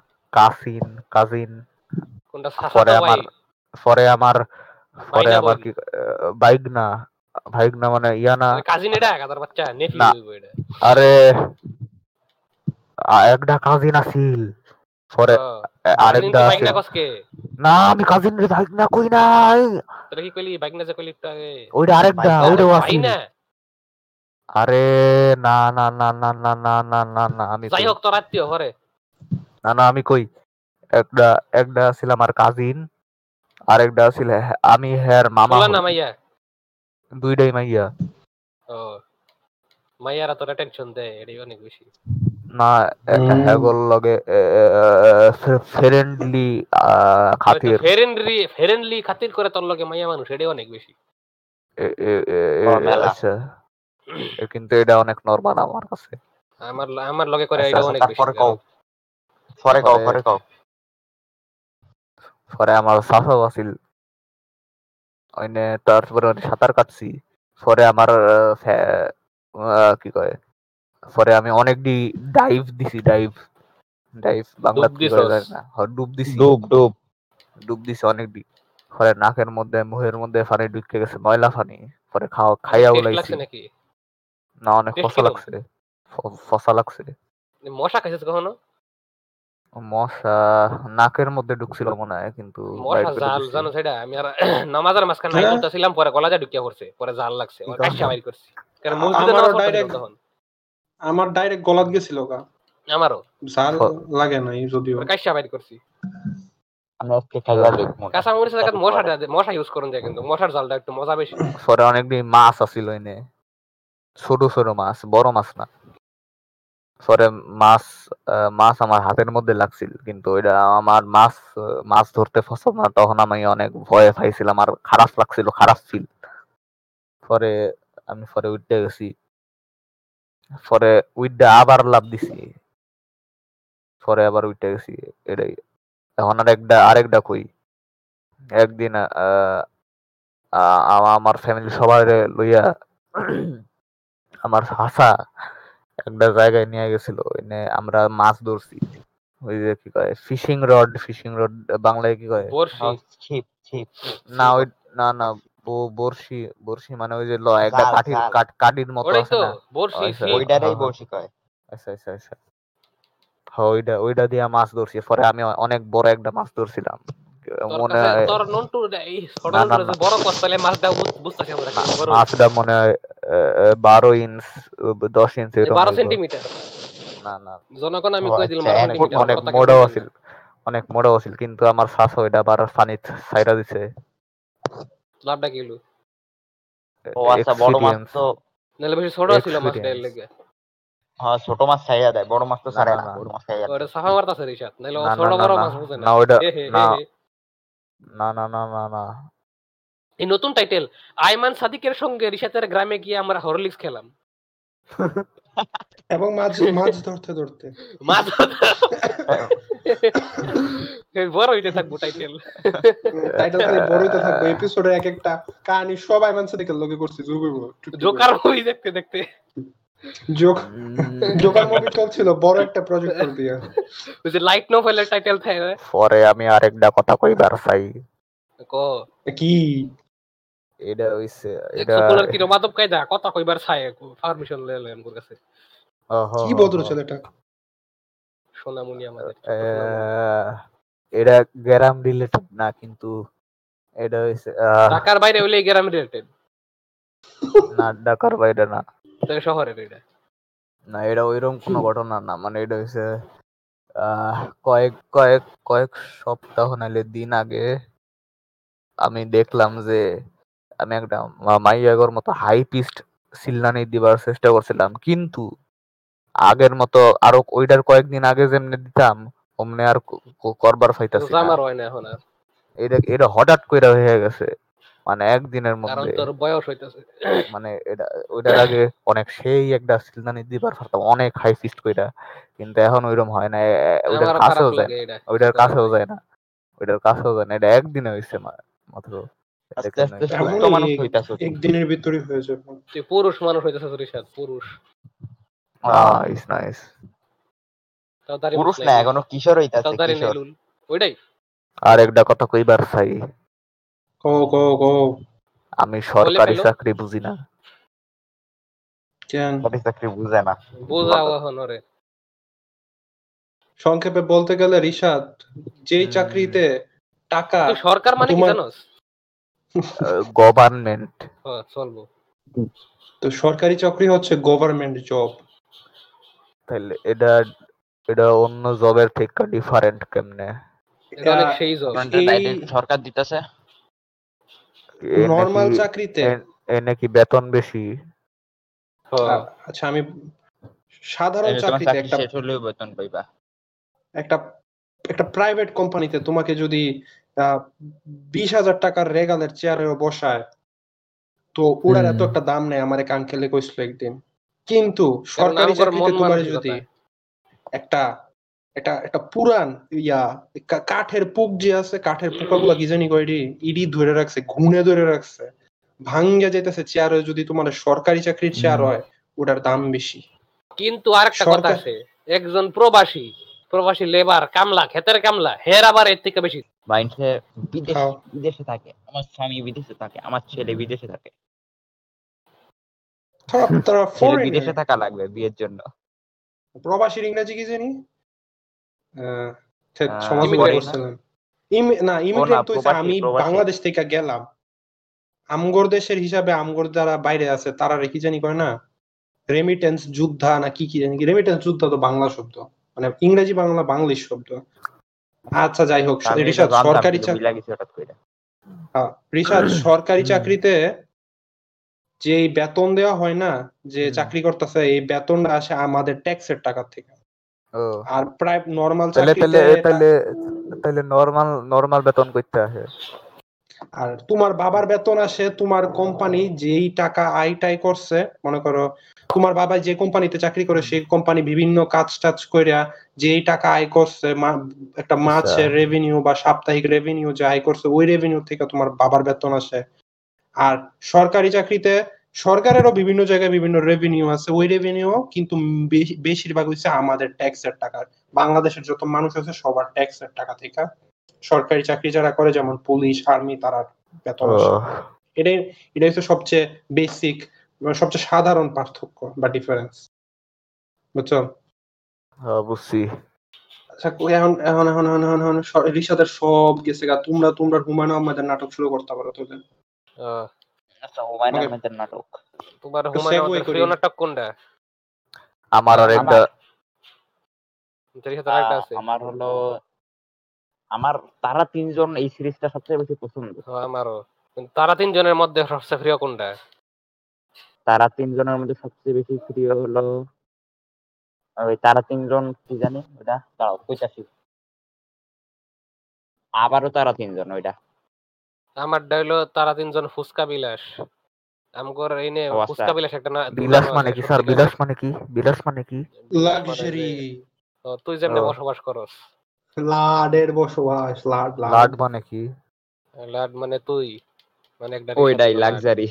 কাজিন পরে আমার কি বাইক না মানে ইয়া না কাজিন এটা কাদার বাচ্চা নেফি হইবো এটা। আরে একটা কাজিন আসিল, পরে আরেকটা আছে না আমি কাজিন রে ভাগ না কই নাই। তোরা কি কইলি ভাগ না যা কইলি তা ওইটা আরেকটা ওইটাও আছে না। আরে না না না না না না না না আমি যাই হোক তো রাত্রিও পরে না না আমি কই একটা ছিল আমার কাজিন, আরেকটা ছিল আমি হের মামা। না মাইয়া দুইটাই মাইয়া। ও মাইয়ারা তোরা টেনশন দে এটাই অনেক বেশি না। এগোল লগে ফ্রেন্ডলি খাতির, ফ্রেন্ডলি খাতির করে তোর লগে মাইয়া মানুষ এটাই অনেক বেশি। আচ্ছা কিন্তু এটা অনেক নরমাল আমার কাছে, আমার লগে করে এটা অনেক বেশি। পরে কও পরে আমার সাফা আছিল ওইনে, তারপরে সাঁতার কাটছি। পরে আমার কি কয় পরে আমি অনেক ডাইভ দিছি, ডাইভ বাংলা কি বলে না ডুব দিছি অনেক। পরে নাকের মধ্যে মুখের মধ্যে পানি ঢুকে গেছে, ময়লা পানি। পরে খাইয়া উলাইছি না, অনেক ফসা লাগছে। মশা খাইছিস কখনো? মশা নাকের মধ্যে ঢুকছিল মনে হয়, কিন্তু মশা জাল জানো সেটা আমি আর নামাজের মাঝখানে বলতেছিলাম। পরে গলা যা ঢুকিয়া পড়ছে, পরে জাল লাগছে, আর কাশি বাইর করছি কারণ মসজিদে নামাজ পড়তে তখন আমার ডাইরেক্ট গলাত গেছিল। আমারও জাল লাগে নাই যদিও কাশি বাইর করছি। আমরা আজকে খাইয়া দেখব কাঁচা মরিচ লাগাত মশা ইউজ করুন যায়, কিন্তু মশার জালটা একটু মজা বেশি। পরে অনেক মাছ আছিল ওইনে, ছোট ছোট মাছ, বড় মাছ না। সরে মাছ মাছ আমার হাতের মধ্যে লাগছিল, কিন্তু এটা আমার মাছ মাছ ধরতে পারছিলাম না, তখন আমি অনেক ভয় পাইছিলাম আর খারাপ লাগছিল, খারাপ ফিল। পরে আমি পরে উঠতে গেছি, পরে উইডা আবার লাভ দিছি, পরে আবার উঠতে গেছি। এটাই এখন আরেকটা কই একদিন আমার ফ্যামিলি সবাই লইয়া আমার হাসা একটা জায়গায় নিয়ে গেছিল, এনে আমরা মাছ ধরছি। ওই যে কি কয় ফিশিং রড, বাংলায় কি কয় না, ওই না না বড়শি, বড়শি মানে ওই যে একটা কাঠির মতো আছে না, ওইটারই বড়শি কয়। আচ্ছা আচ্ছা আচ্ছা, ওইটা দিয়ে মাছ ধরছি। পরে আমি অনেক বড় একটা মাছ ধরছিলাম, মনে হয় মাছটা মনে হয় 12 ইঞ্চ 10 ইঞ্চ, না না জনগণ আমি কই দিলাম অনেক মোটা আছিল, কিন্তু আমার শ্বাস ওইটা বার পানি ছাইরা দিছে। লাভটা কি হলো? ও আচ্ছা, বড় মাছ তো নালে বেশি ছোট ছিল মাছটা এর লাগে। হ্যাঁ, ছোট মাছ ছাইরা দেয়, বড় মাছ তো ছাড়ে না, বড় মাছ ছাইরা। ওরে সাফা করতেছে রিশাত, নালে ও ছোট বড় মাছ বুঝে না। না ওইটা না না না না না, এই নতুন টাইটেল আইমান সাদিকের সঙ্গে রিশাতের গ্রামে গিয়ে আমরা হরলিক্স খেলাম এবং মাছ ধরতে মাছ বড় হইতে থাকবো। টাইটেল বড়ইতে থাকবো, এপিসোডে এক একটা কাহিনী সব আইমান সাদিকের লগে করছি। জোকার মুভি দেখতে দেখতে জোকার মুভি চলছিল, বড় একটা প্রজেক্ট করে দিয়া ওই যে লাইট নোভেলের টাইটেল থাকে। পরে আমি আরেকটা কথা কইবার চাই, কো কি এটা হইছে এটা কোলার কি রমাদব কায়দা কথা কইবার চাই, পারমিশন লইলেন ওর কাছে। ওহো, কি বদ্র চলে এটা সোনামুনি আমাদের। এটা গ্রাম রিলেটেড না, কিন্তু এটা হইছে ঢাকার বাইরে হইলে গ্রাম রিলেটেড না, ঢাকার বাইরে না, তো শহরের এটা না। এটা ওইরকম কোনো ঘটনা না, মানে এটা হইছে কয়েক সপ্তাহ নালে দিন আগে আমি দেখলাম যে আমি একটা মাইয়াগর মতো হাই পিস্ট সিলনানি দিবার চেষ্টা করছিলাম, কিন্তু আগের মতো আরো ওইটার কয়েকদিন আগে যেমনি দিতাম অমনি আর করবার পাইতাছি না। আমার হয় না এখন আর, এটা হঠাৎ কইরা হয়ে গেছে, মানে একদিনের মধ্যে। কারণ তোর বয়স হইতাছে, মানে এটা ওইটার আগে অনেক সেই একটা সিলনানি দিবার পারতাম অনেক হাই পিস্ট কইরা, কিন্তু এখন ওইরকম হয় না, ওইটার কাছেও যায় না। এটা একদিনে হইছে মানে মাত্র, একদিনের ভিতরে হয়ে যাবে। তুই পুরুষ মানুষ হইতাছ রিশাত, পুরুষ। নাইস নাইস, পুরুষ না এখনো কিশোর হইতাছে, কিশোর। ওইটাই আর একটা কথা কইবার চাই, কও। আমি সরকারি চাকরি বুঝি না। কেন সরকারি চাকরি বুঝে না? বুঝাও এখন রে। সংক্ষেপে বলতে গেলে রিশাত, যেই চাকরিতে টাকা, সরকার মানে কি জানোস? গভর্নমেন্ট। হ্যাঁ, চলবো তো সরকারি চাকরি হচ্ছে গভর্নমেন্ট জব। তাহলে এটা অন্য জবের থেকে ডিফারেন্ট কেমনে? এটা অনেক সেই জব সরকার দিতেছে। নরমাল চাকরিতে এর নাকি বেতন বেশি। আচ্ছা, আমি সাধারণ চাকরিতে একটা বেতন পাইবা, একটা একটা প্রাইভেট কোম্পানিতে তোমাকে যদি 20,000 টাকার রেগালের চেয়ারেও বসায় তো ওরা এত একটা দাম নেই, আমার এক আঙ্কেলে কইছিল একদিন। কিন্তু সরকারি চাকরিতে তোমার যদি একটা একটা একটা পুরান ইয়া কাঠের পুক যে আছে, কাঠের পোকাগুলো কি জানি কয়টি ইডি ধরে রাখছে, ঘুনে ধরে রাখছে, ভাঙ্গা যাইতেছে চেয়ারে, যদি তোমার সরকারি চাকরির চেয়ার হয় ওটার দাম বেশি। কিন্তু আরেকটা কথা আছে, একজন প্রবাসী লেবার কামলা, ক্ষেতের কামলা, হের আবার এর থেকে বেশি। মাইন্ডে বিদেশে থাকে, আমার স্বামী বিদেশে থাকে, আমার ছেলে বিদেশে থাকে, তারা ফরেন বিদেশে থাকা লাগবে বিয়ের জন্য। প্রবাসীর ইংরেজি কি জানি? সমাজ বলছিলাম না, ইমিগ্রেন্ট তো আমি বাংলাদেশ থেকে গেলাম, আমগর দেশের হিসাবে আমগর যারা বাইরে আছে তারা রে কি জানি কয় না, রেমিটেন্স যোদ্ধা না কি কি জানি। রেমিটেন্স যোদ্ধা তো বাংলা শব্দ, মানে ইংরেজি বাংলা বাংলিশ শব্দ। আচ্ছা যাই হোক, সরকারি চাকরিতে যে এই বেতন দেওয়া হয় না, যে চাকরি করতেছে এই বেতনটা আসে আমাদের ট্যাক্সের টাকা থেকে। আর প্রায় নরমাল নরমাল বেতন করতে আসে, আর তোমার বাবার বেতন আসে তোমার কোম্পানি যেই টাকা আয়টাই করছে। মনে করো তোমার বাবা যে কোম্পানিতে চাকরি করে সেই কোম্পানি বিভিন্ন কাজ টাজ কইরা যেই টাকা আয় করছে, একটা মাসের রেভিনিউ বা সাপ্তাহিক রেভিনিউ যে আয় করছে ওই রেভিনিউ থেকে তোমার বাবার বেতন আসে। আর সরকারি চাকরিতে সরকারেরও বিভিন্ন জায়গায় বিভিন্ন রেভিনিউ আছে, ওই রেভিনিউ কিন্তু বেশিরভাগ হচ্ছে আমাদের ট্যাক্সের টাকা। বাংলাদেশের যত মানুষ আছে সবার ট্যাক্সের টাকা থেকে সরকারি চাকরি যারা করে, যেমন পুলিশ, আর্মি, তারা বেতন আসে। এটা হচ্ছে সবচেয়ে বেসিক, সবচেয়ে সাধারণ পার্থক্য বা ডিফারেন্স, বুঝছো? হ্যাঁ বুঝছি। আচ্ছা এখন রিশাদের সব গেছে গা, তোমরা হুমায়ুন আহমেদের নাটক শুরু করতে পারো তো। আচ্ছা হুমায়ুন আহমেদের নাটক, তোমার হুমায়ুন আহমেদের প্রিয় নাটক কোনটা? আমার আর একটা আছে, আমার হলো আমার তারা তিনজন, এই সিরিজটা সবচেয়ে বেশি পছন্দ। আমারও। তারা তিনজনের মধ্যে সবচেয়ে প্রিয় কোনটা? তারা তিনজনের মধ্যে সবচেয়ে বেশি প্রিয় হলো ওই তারা তিনজন কি জানি ওটা, তাও কইতাছি আবারও তারা তিনজন ওইটা। আমার ডাইলো তারা তিনজন ফুসকা বিলাস। আমগোর এইনে ফুসকা বিলাস একটা না, বিলাস মানে কি স্যার? বিলাস মানে কি? বিলাস মানে কি? লাক্সারি। তো তুই যেমনে বসবাস করস লাডের বসবাস। লাড মানে কি? লাড মানে তুই, মানে একটা ওইটাই লাক্সারি।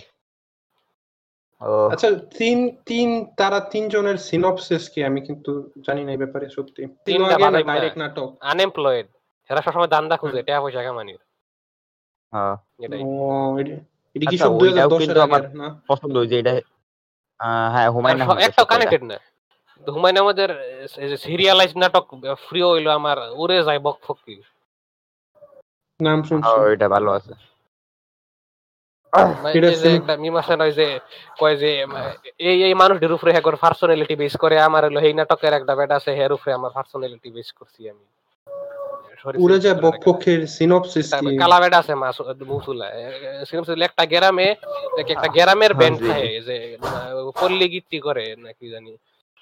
আচ্ছা তারা তিনজনের সিনপসিস কি? আমি কিন্তু জানি না এই ব্যাপারে সত্যি। তিনটা মানে ডাইরেক্ট নাটক, আনএমপ্লয়েড, এরা সব সময় দান্দা খোঁজে টাকা পয়সা কামানি। হ্যাঁ এটাই। ও এটা কি সব 2010 এর আমার পছন্দ হই যে এটা। হ্যাঁ হুমায়ুন আহমেদ একটা কানেক্টেড না তো। হুমায়ুন আহমেদের সিরিয়ালাইজ নাটক ফ্রি হইলো আমার উড়ে যায় বক ফকির, নাম শুনছো? ও এটা ভালো আছে। গ্রামের ব্যান্ড থাকে যে পল্লী গীতি করে নাকি জানি,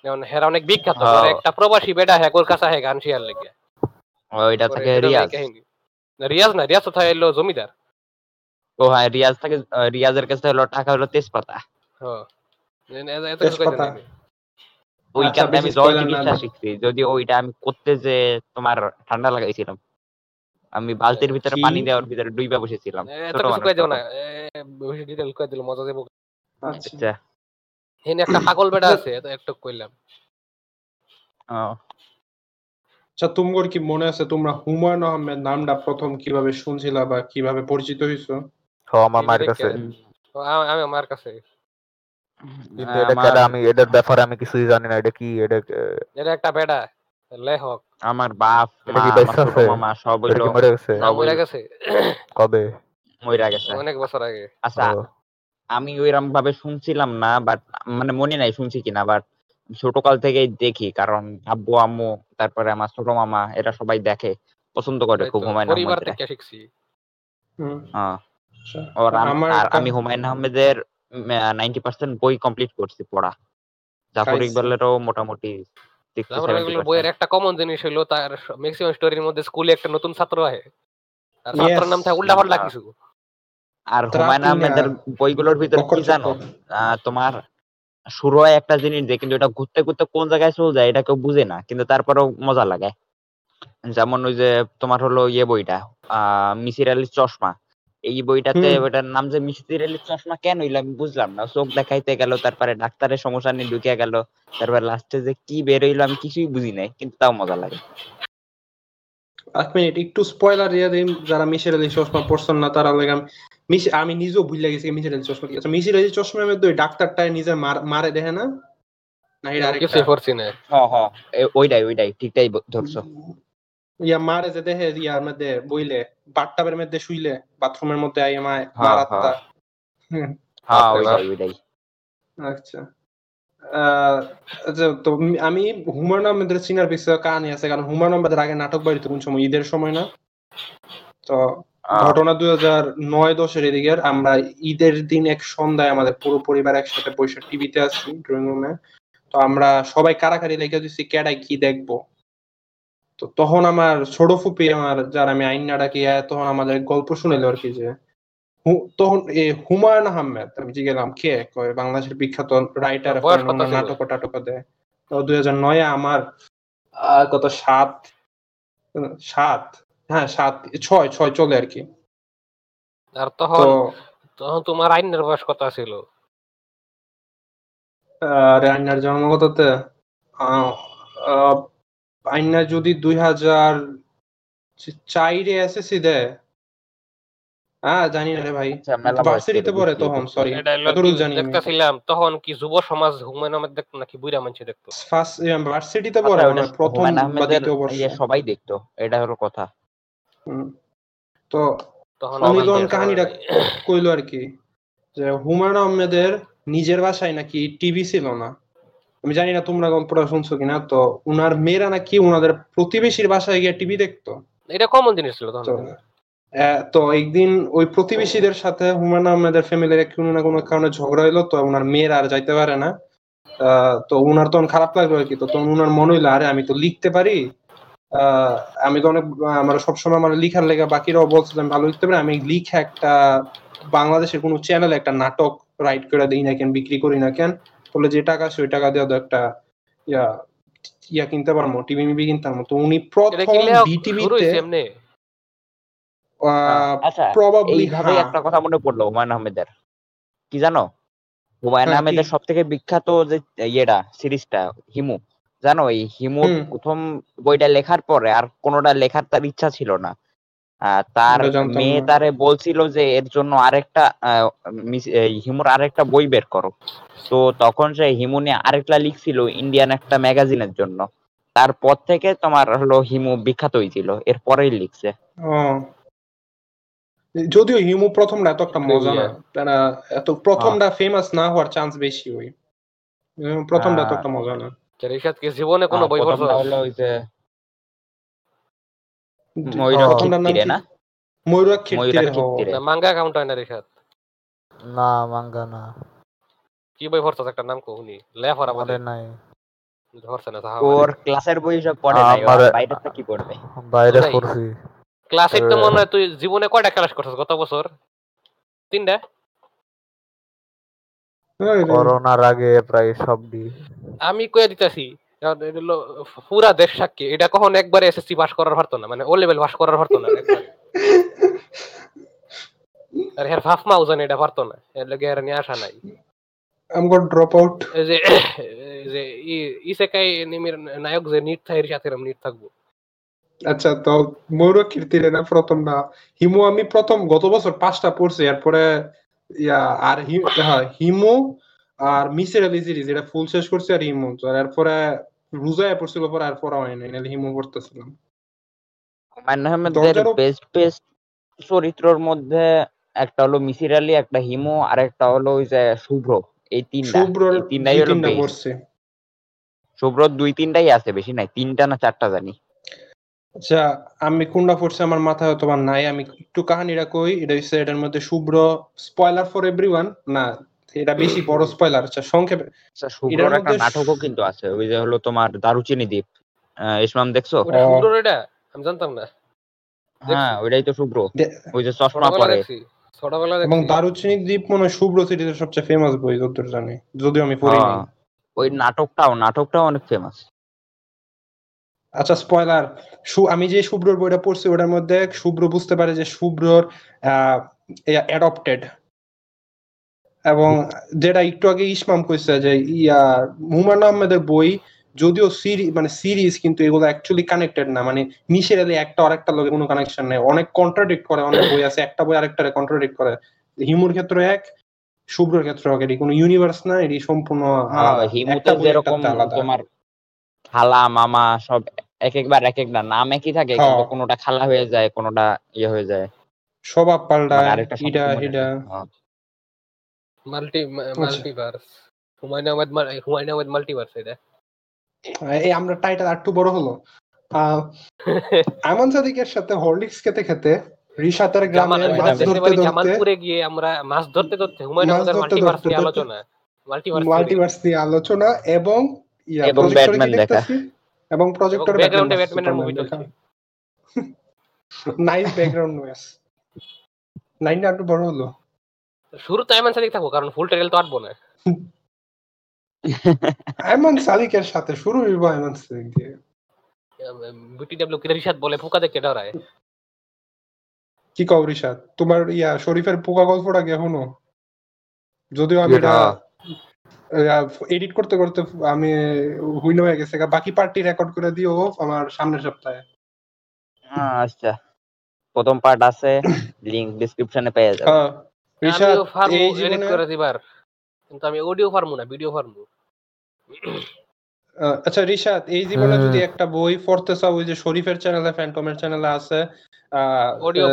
যেমন হেরা অনেক বিখ্যাত, একটা প্রবাসী বেটা হ্যাঁ কলকাতা হ্যাঁ গান শিয়ার লেগে। রিয়াজ না, রিয়াজ কোথায় এলো? জমিদার। ও হ্যাঁ রিয়াজ থাকে, রিয়াজের কাছে হলো টাকা হলো তেজপাতা। যদি ওইটা আমি করতে যে তোমার ঠান্ডা লাগাইছিলাম, আমি বালতির ভিতরে পানি দেওয়ার ভিতরে ডুইবা বসেছিলাম। আচ্ছা এখানে একটা পাগল বেটা আছে, একটা কইলাম। আচ্ছা তোমার কি মনে আছে তোমরা হুমায়ুন আহমেদ নামটা প্রথম কিভাবে শুনছিলা বা কিভাবে পরিচিত হইছো? আমার কাছে কিন্তু এটা কারা, আমি এটার ব্যাপারে আমি কিছুই জানি না। এটা কি? এটা একটা বেটা লেখক। আমার বাপ মা মামা সব মরে গেছে। কবে মরে গেছে? অনেক বছর আগে। আচ্ছা আমি ওইরকম ভাবে শুনছিলাম না, বাট মানে মনে নাই শুনছি কিনা, বাট ছোটকাল থেকে দেখি, কারণ আব্বু আম্মু তারপরে আমার ছোট মামা এরা সবাই দেখে, পছন্দ করে খুব হুমায়ুন আহমেদ। আমি হুমায়ুন আহমেদের 90% বই কমপ্লিট করছি পড়া। জাফর ইকবালেরও মোটামুটি বইয়ের একটা কমন জিনিস হলো তার ম্যাক্সিমাম স্টোরির মধ্যে স্কুলে একটা নতুন ছাত্র আসে, আর ছাত্রের নাম থাকে উল্টাপাল্টা কিছু। আর হুমায়ুন আহমেদের বইগুলোর ভিতরে কি জানো, তোমার শুরু হয় একটা জিনিস দিয়ে, কিন্তু এটা ঘুরতে ঘুরতে কোন জায়গায় চলে যায় এটা কেউ বুঝে না, কিন্তু তারপরেও মজা লাগে। যেমন ওই যে তোমার হলো বইটা মিসির আলির চশমা, এই বইটাতে ওইটার নাম যে মিসির আলির চশমা কেন হইলো আমি বুঝলাম না। চোখ দেখাইতে গেল, তারপরে ডাক্তারের সমস্যা নিয়ে ঢুকিয়ে গেল, তারপরে লাস্টে যে কি বের হইলো আমি কিছুই বুঝি নাই, কিন্তু তাও মজা লাগে। এক মিনিট একটু স্পয়লার দিয়ে দিই যারা মিসির আলির চশমা পড়ছেন না তারা লাগাম। আমি নিজেও ভুলে গেছি মিসির আলির চশমা। আচ্ছা মিসির আলির চশমার মধ্যে ওই ডাক্তারটা নিজে মারে দেখে না, নাকি আরেকটা ফোর্সি না? হ্যাঁ হ্যাঁ ওইটাই ঠিকটাই ধরছো। ইয়া মারে যে দেখে ইয়ার মধ্যে বইলে বাথটাবের মধ্যে শুইলে বাথরুমের মধ্যে আই আমায় মারাতা। হ্যাঁ ওইটাই। আচ্ছা তো আমি হুমায়ুন আহমেদের সিনার পিছনে কাহিনী আছে, কারণ হুমায়ুন আহমেদের আগে নাটক বাড়িতে কোন সময় ঈদের সময় না, তো ঘটনা 2009-10 এদিকে। আমরা ঈদের দিন এক সন্ধ্যায় আমাদের পুরো পরিবার একসাথে বসে টিভিতে আসছি ড্রয়িং রুমে, তো আমরা সবাই কারাকারি লেগে দিচ্ছি কেডাই কি দেখবো। তো তখন আমার ছোট ফুপি আমার, যার আমি আইন না ডাকি, তখন আমাদের গল্প শুনিল আর কি, যে তখন হুমায়ুন আহমেদ। আমি গেলাম কে, বাংলাদেশের বিখ্যাত রাইটার, নাটক টাটক দেয়। তো 2009 আমার কত ছয় চলে আর কি। আর তখন তোমার আইনের বয়স কত ছিল? আইনার জন্মগততে আইনা যদি 2004 এসএসসি দেয়, জানি না রে ভাই, ভার্সিটিতে পড়ে তখন, সরি এতটুকু জানি। দেখতাছিলাম তখন কি যুব সমাজ হুমায়ুন আহমেদ দেখতো নাকি বুইরা মানুষ দেখতো? ফার্স্ট ভার্সিটিতে পড়ে প্রথম বা দ্বিতীয় বর্ষ সবাই দেখতো, এটা হলো কথা। তো তখন অনিলন কাহিনীটা কইলো আর কি, যে হুমায়ুন আহমেদের নিজের ভাষায় নাকি টিভি ছিল না, আমি জানি না তোমরা গল্পটা শুনছো কিনা। তো উনার মেয়েরা নাকি উনাদের প্রতিবেশীর বাসায় গিয়ে টিভি দেখতো, এটা কমন জিনিস ছিল তখন। তো একদিন ওই প্রতিবেশীদের সাথে হুমায়ুন আহমেদের ফ্যামিলির কোনো না কোনো কারণে ঝগড়া হইলো, তো উনার মেয়েরা আর যাইতে পারে না। তো উনার তখন খারাপ লাগলো আর কি। তো তখন উনার মনে হইলো আরে আমি তো লিখতে পারি, আমি তো অনেক, আমার সবসময় আমার লিখার লেখা, বাকিরাও বলছিলাম ভালো লিখতে পারি, আমি লিখা একটা বাংলাদেশের কোনো চ্যানেলে একটা নাটক রাইট করে দিই না কেন, বিক্রি করি না কেন, বলে যে টাকা সে টাকা দেওয়া একটা ইয়া কিনতে পারবো, টিভি মিবি কিনতে পারবো। তো উনি প্রথম ডিটিভিতে প্রবাবলি ভাবে একটা কথা মনে পড়লো হুমায়ুন আহমেদের, কি জানো, হুমায়ুন আহমেদের সবথেকে বিখ্যাত যে ইয়েটা সিরিজটা হিমু, জানো, এই হিমু প্রথম বইটা লেখার পরে আর কোনোটা লেখার তার ইচ্ছা ছিল না। তার মেয়ে তারে বলছিল যে এর জন্য আরেকটা হিমুর আরেকটা বই বের করো, তো তখন সে হিমু নিয়ে আরেকটা লিখছিল ইন্ডিয়ান একটা ম্যাগাজিনের জন্য। তারপর থেকে তোমার হলো হিমু বিখ্যাত হয়েছিল, এরপরেই লিখছে। যদিও হিমু প্রথমটা এত একটা মজা না, তারা এত প্রথমটা ফেমাস না হওয়ার চান্স বেশি, ওই প্রথমটা এত একটা মজা না। জীবনে কোনো বই হলো আমি কয়ে দিতেছি পুরা দেশ সাক্ষী, এটা কখন একবার এসএসসি পাস করার পারতো না, মানে ও লেভেল পাস করার পারতো না একবার, আর এর হাফ মাউজান এটা পারতো না, এর লাগে আর নিয়ে আসা নাই। I am got drop out. যে ইসেকাই এনিমির নায়ক যে নিট থাইর সাথে রাম নিট থাকবো। আচ্ছা, তো মোর কীর্তিরে না প্রথম না হিমু, আমি প্রথম গত বছর 5টা পড়ছি, এরপরে আর হিমু আর মিসির আলি সিরিজ এটা ফুল শেষ করছি, আর হিমু, আর এরপরে রোজায় পড়ছিল, পরে আর পড়া হয় নাই, নাহলে হিমু পড়তেছিলাম। হুমায়ুন আহমেদের বেস্ট চরিত্রের মধ্যে একটা হলো মিসির আলি, একটা হিমু, আর একটা হলো ওই যে শুভ্র, এই তিনটাই হলো বেস্ট। শুভ্র 2-3টাই আছে, বেশি নাই, 3টা না 4টা জানি। আচ্ছা, আমি কোনটা পড়ছি আমার মাথায় হয়তো বা নাই, আমি একটু কাহিনীটা কই। এটা হচ্ছে এটার মধ্যে শুভ্র, স্পয়লার ফর এভরিওয়ান না, এটা বেশি বড় স্পয়লার। আচ্ছা সংক্ষেপে, আচ্ছা শুভ্রর একটা নাটকও কিন্তু আছে, ওই যে হলো তোমার দারুচিনি দ্বীপ, ইসমাম দেখছো শুভ্রর? এটা আমি জানতাম না। হ্যাঁ, ওইটাই তো শুভ্র, ওই যে চশমা পরে ছোটবেলা দেখি। এবং দারুচিনি দ্বীপ মনে শুভ্র সিরিজের সবচেয়ে ফেমাস বই যতদূর জানি, যদিও আমি পড়িনি। ওই নাটকটাও অনেক ফেমাস। আচ্ছা স্পয়লার, আমি যে শুভ্রর বইটা পড়ছি ওটার মধ্যে শুভ্র বুঝতে পারে যে শুভ্রর অ্যাডপ্টেড, এবং যেটা একটু আগে ইসমাম কইছে যে হুমায়ুন আহমেদের বই যদিও সিরিজ কিন্তু এগুলো অ্যাকচুয়ালি কানেক্টেড না, মানে মিসির আলি একটা আরেকটা লগে কোনো কানেকশন নেই, অনেক কন্ট্রাডিক্ট করে, অনেক বই আছে একটা বই আরেকটারে কন্ট্রাডিক্ট করে। হিমুর ক্ষেত্রে এক, শুভ্রর ক্ষেত্রে এক, এটি কোনো ইউনিভার্স না, এটি সম্পূর্ণ হিমুতে যেরকম তোমার খালা মামা সব এক একবার এক একটা নাম একই থাকে, কিন্তু কোনোটা খালা হয়ে যায়, কোনোটা ইয়ে হয়ে যায়, সব পাল্টা এটা মাল্টিভার্স। হুমায়ুন আহমেদ মাল্টিভার্স, এটা এই আমরা টাইটেল আরটু বড় হলো। আইমান সাদিকের সাথে হরলিক্স খেতে খেতে রিশাতের গ্রামে মাছ ধরতে জামালপুরে গিয়ে আমরা মাছ ধরতে ধরতে হুমায়ুন আহমেদের মাল্টিভার্স নিয়ে আলোচনা এবং ব্যাটম্যান দেখা এবং প্রজেক্টর ব্যাকগ্রাউন্ডে ব্যাটম্যানের মুভি দেখা। Nice background noise. লাইনটা একটু বড় হলো শুরুতে আইমান সাদিক থাকবো, কারণ ফুল টাইটেল তো আটবো না। আইমান সাদিকের সাথে শুরু হইব আইমান সাদিক দিয়ে বিটিডব্লিউ কে রিশাত বলে পোকা দেখে ডরায়। কি কও রিশাত, তোমার ইয়া শরীফের পোকা গল্পটা কি এখনো? যদিও আমি এডিট করতে করতে আমি হুইন হয়ে গেছে, বাকি পার্টি রেকর্ড করে দিও আমার সামনের সপ্তাহে। আচ্ছা প্রথম পার্ট আছে, লিংক ডেসক্রিপশনে পেয়ে যাবে। রিশাত এই এডিট করে দিবার, কিন্তু আমি অডিও ফার্মু না ভিডিও ফার্মু। আচ্ছা রিশাত, এই জীবনে যদি একটা বই পড়তে চাও, ওই যে শরীফের চ্যানেলে ফ্যান্টমের চ্যানেলে আছে অডিও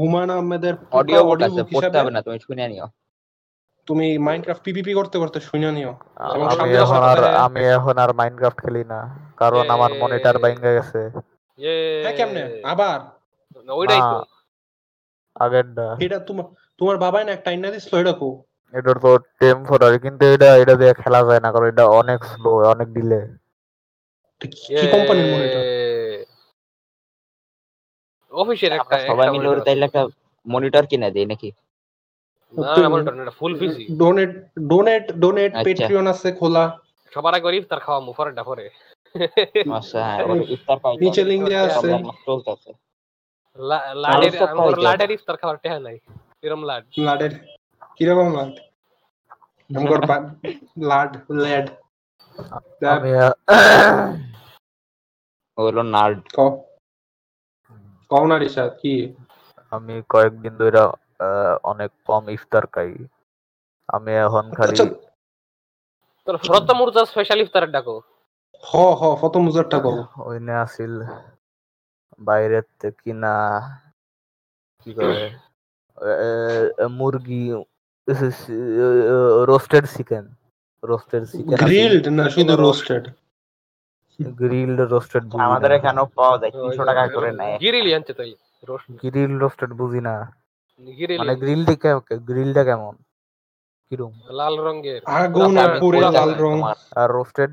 হুমায়ুন আহমেদের অডিও বুক আছে, পড়তে হবে না তুমি শুনে নিও। তুমি মাইনক্রাফট পিপিপি করতে করতে শুনে নিও। আমি এখন আর মাইনক্রাফট খেলি না, কারণ আমার মনিটর ভেঙে গেছে। হ্যাঁ কেমনে আবার ওইটাই তো আগেরটা, এটা তোমার বাবাই না একটা ইন্না দিছিল এটা কো। এটা তো টেম্পোরারি, কিন্তু এটা দিয়ে খেলা যায় না, কারণ এটা অনেক স্লো, অনেক ডিলে। কি কোম্পানির মনিটর? অফিসের একটা সবাই মিলে ওর তাইলে একটা মনিটর কিনে দেই নাকি? না না মনিটর না, ফুল পিসি। ডোনেট প্যাট্রিয়ন আছে খোলা, সবার আগে ইফতার খাওয়ামু পরেটা পরে। আচ্ছা ইফতার পাই নিচে লিংক দেয়া আছে, চলতে আছে। লাডের ইফতার খাওয়ার টাকা নাই, এরকম লাডের কিরকম লাড আমগর লাড লেড ওলো নার্ড কওনা রিশাত কি? আমি কয়েকদিন ধরে অনেক কম ইফতার খাই। আমি এখন খালি তোর ফতমুরজার স্পেশাল ইফতার ডাকো। হ হ ফতমুরজার ডাকো, ওইনে আসিল বাইরে থেকে না কি করে মুরগি roasted chicken grilled না শুধু roasted আমাদের এখানেও পাওয়া যায় 300 টাকা করে নেয়। গ্রিল আনতে তাই গ্রিল roasted বুঝিনা মানে গ্রিলটা কেমন কিরকম লাল রঙের আগুনে পুরো লাল রং আর roasted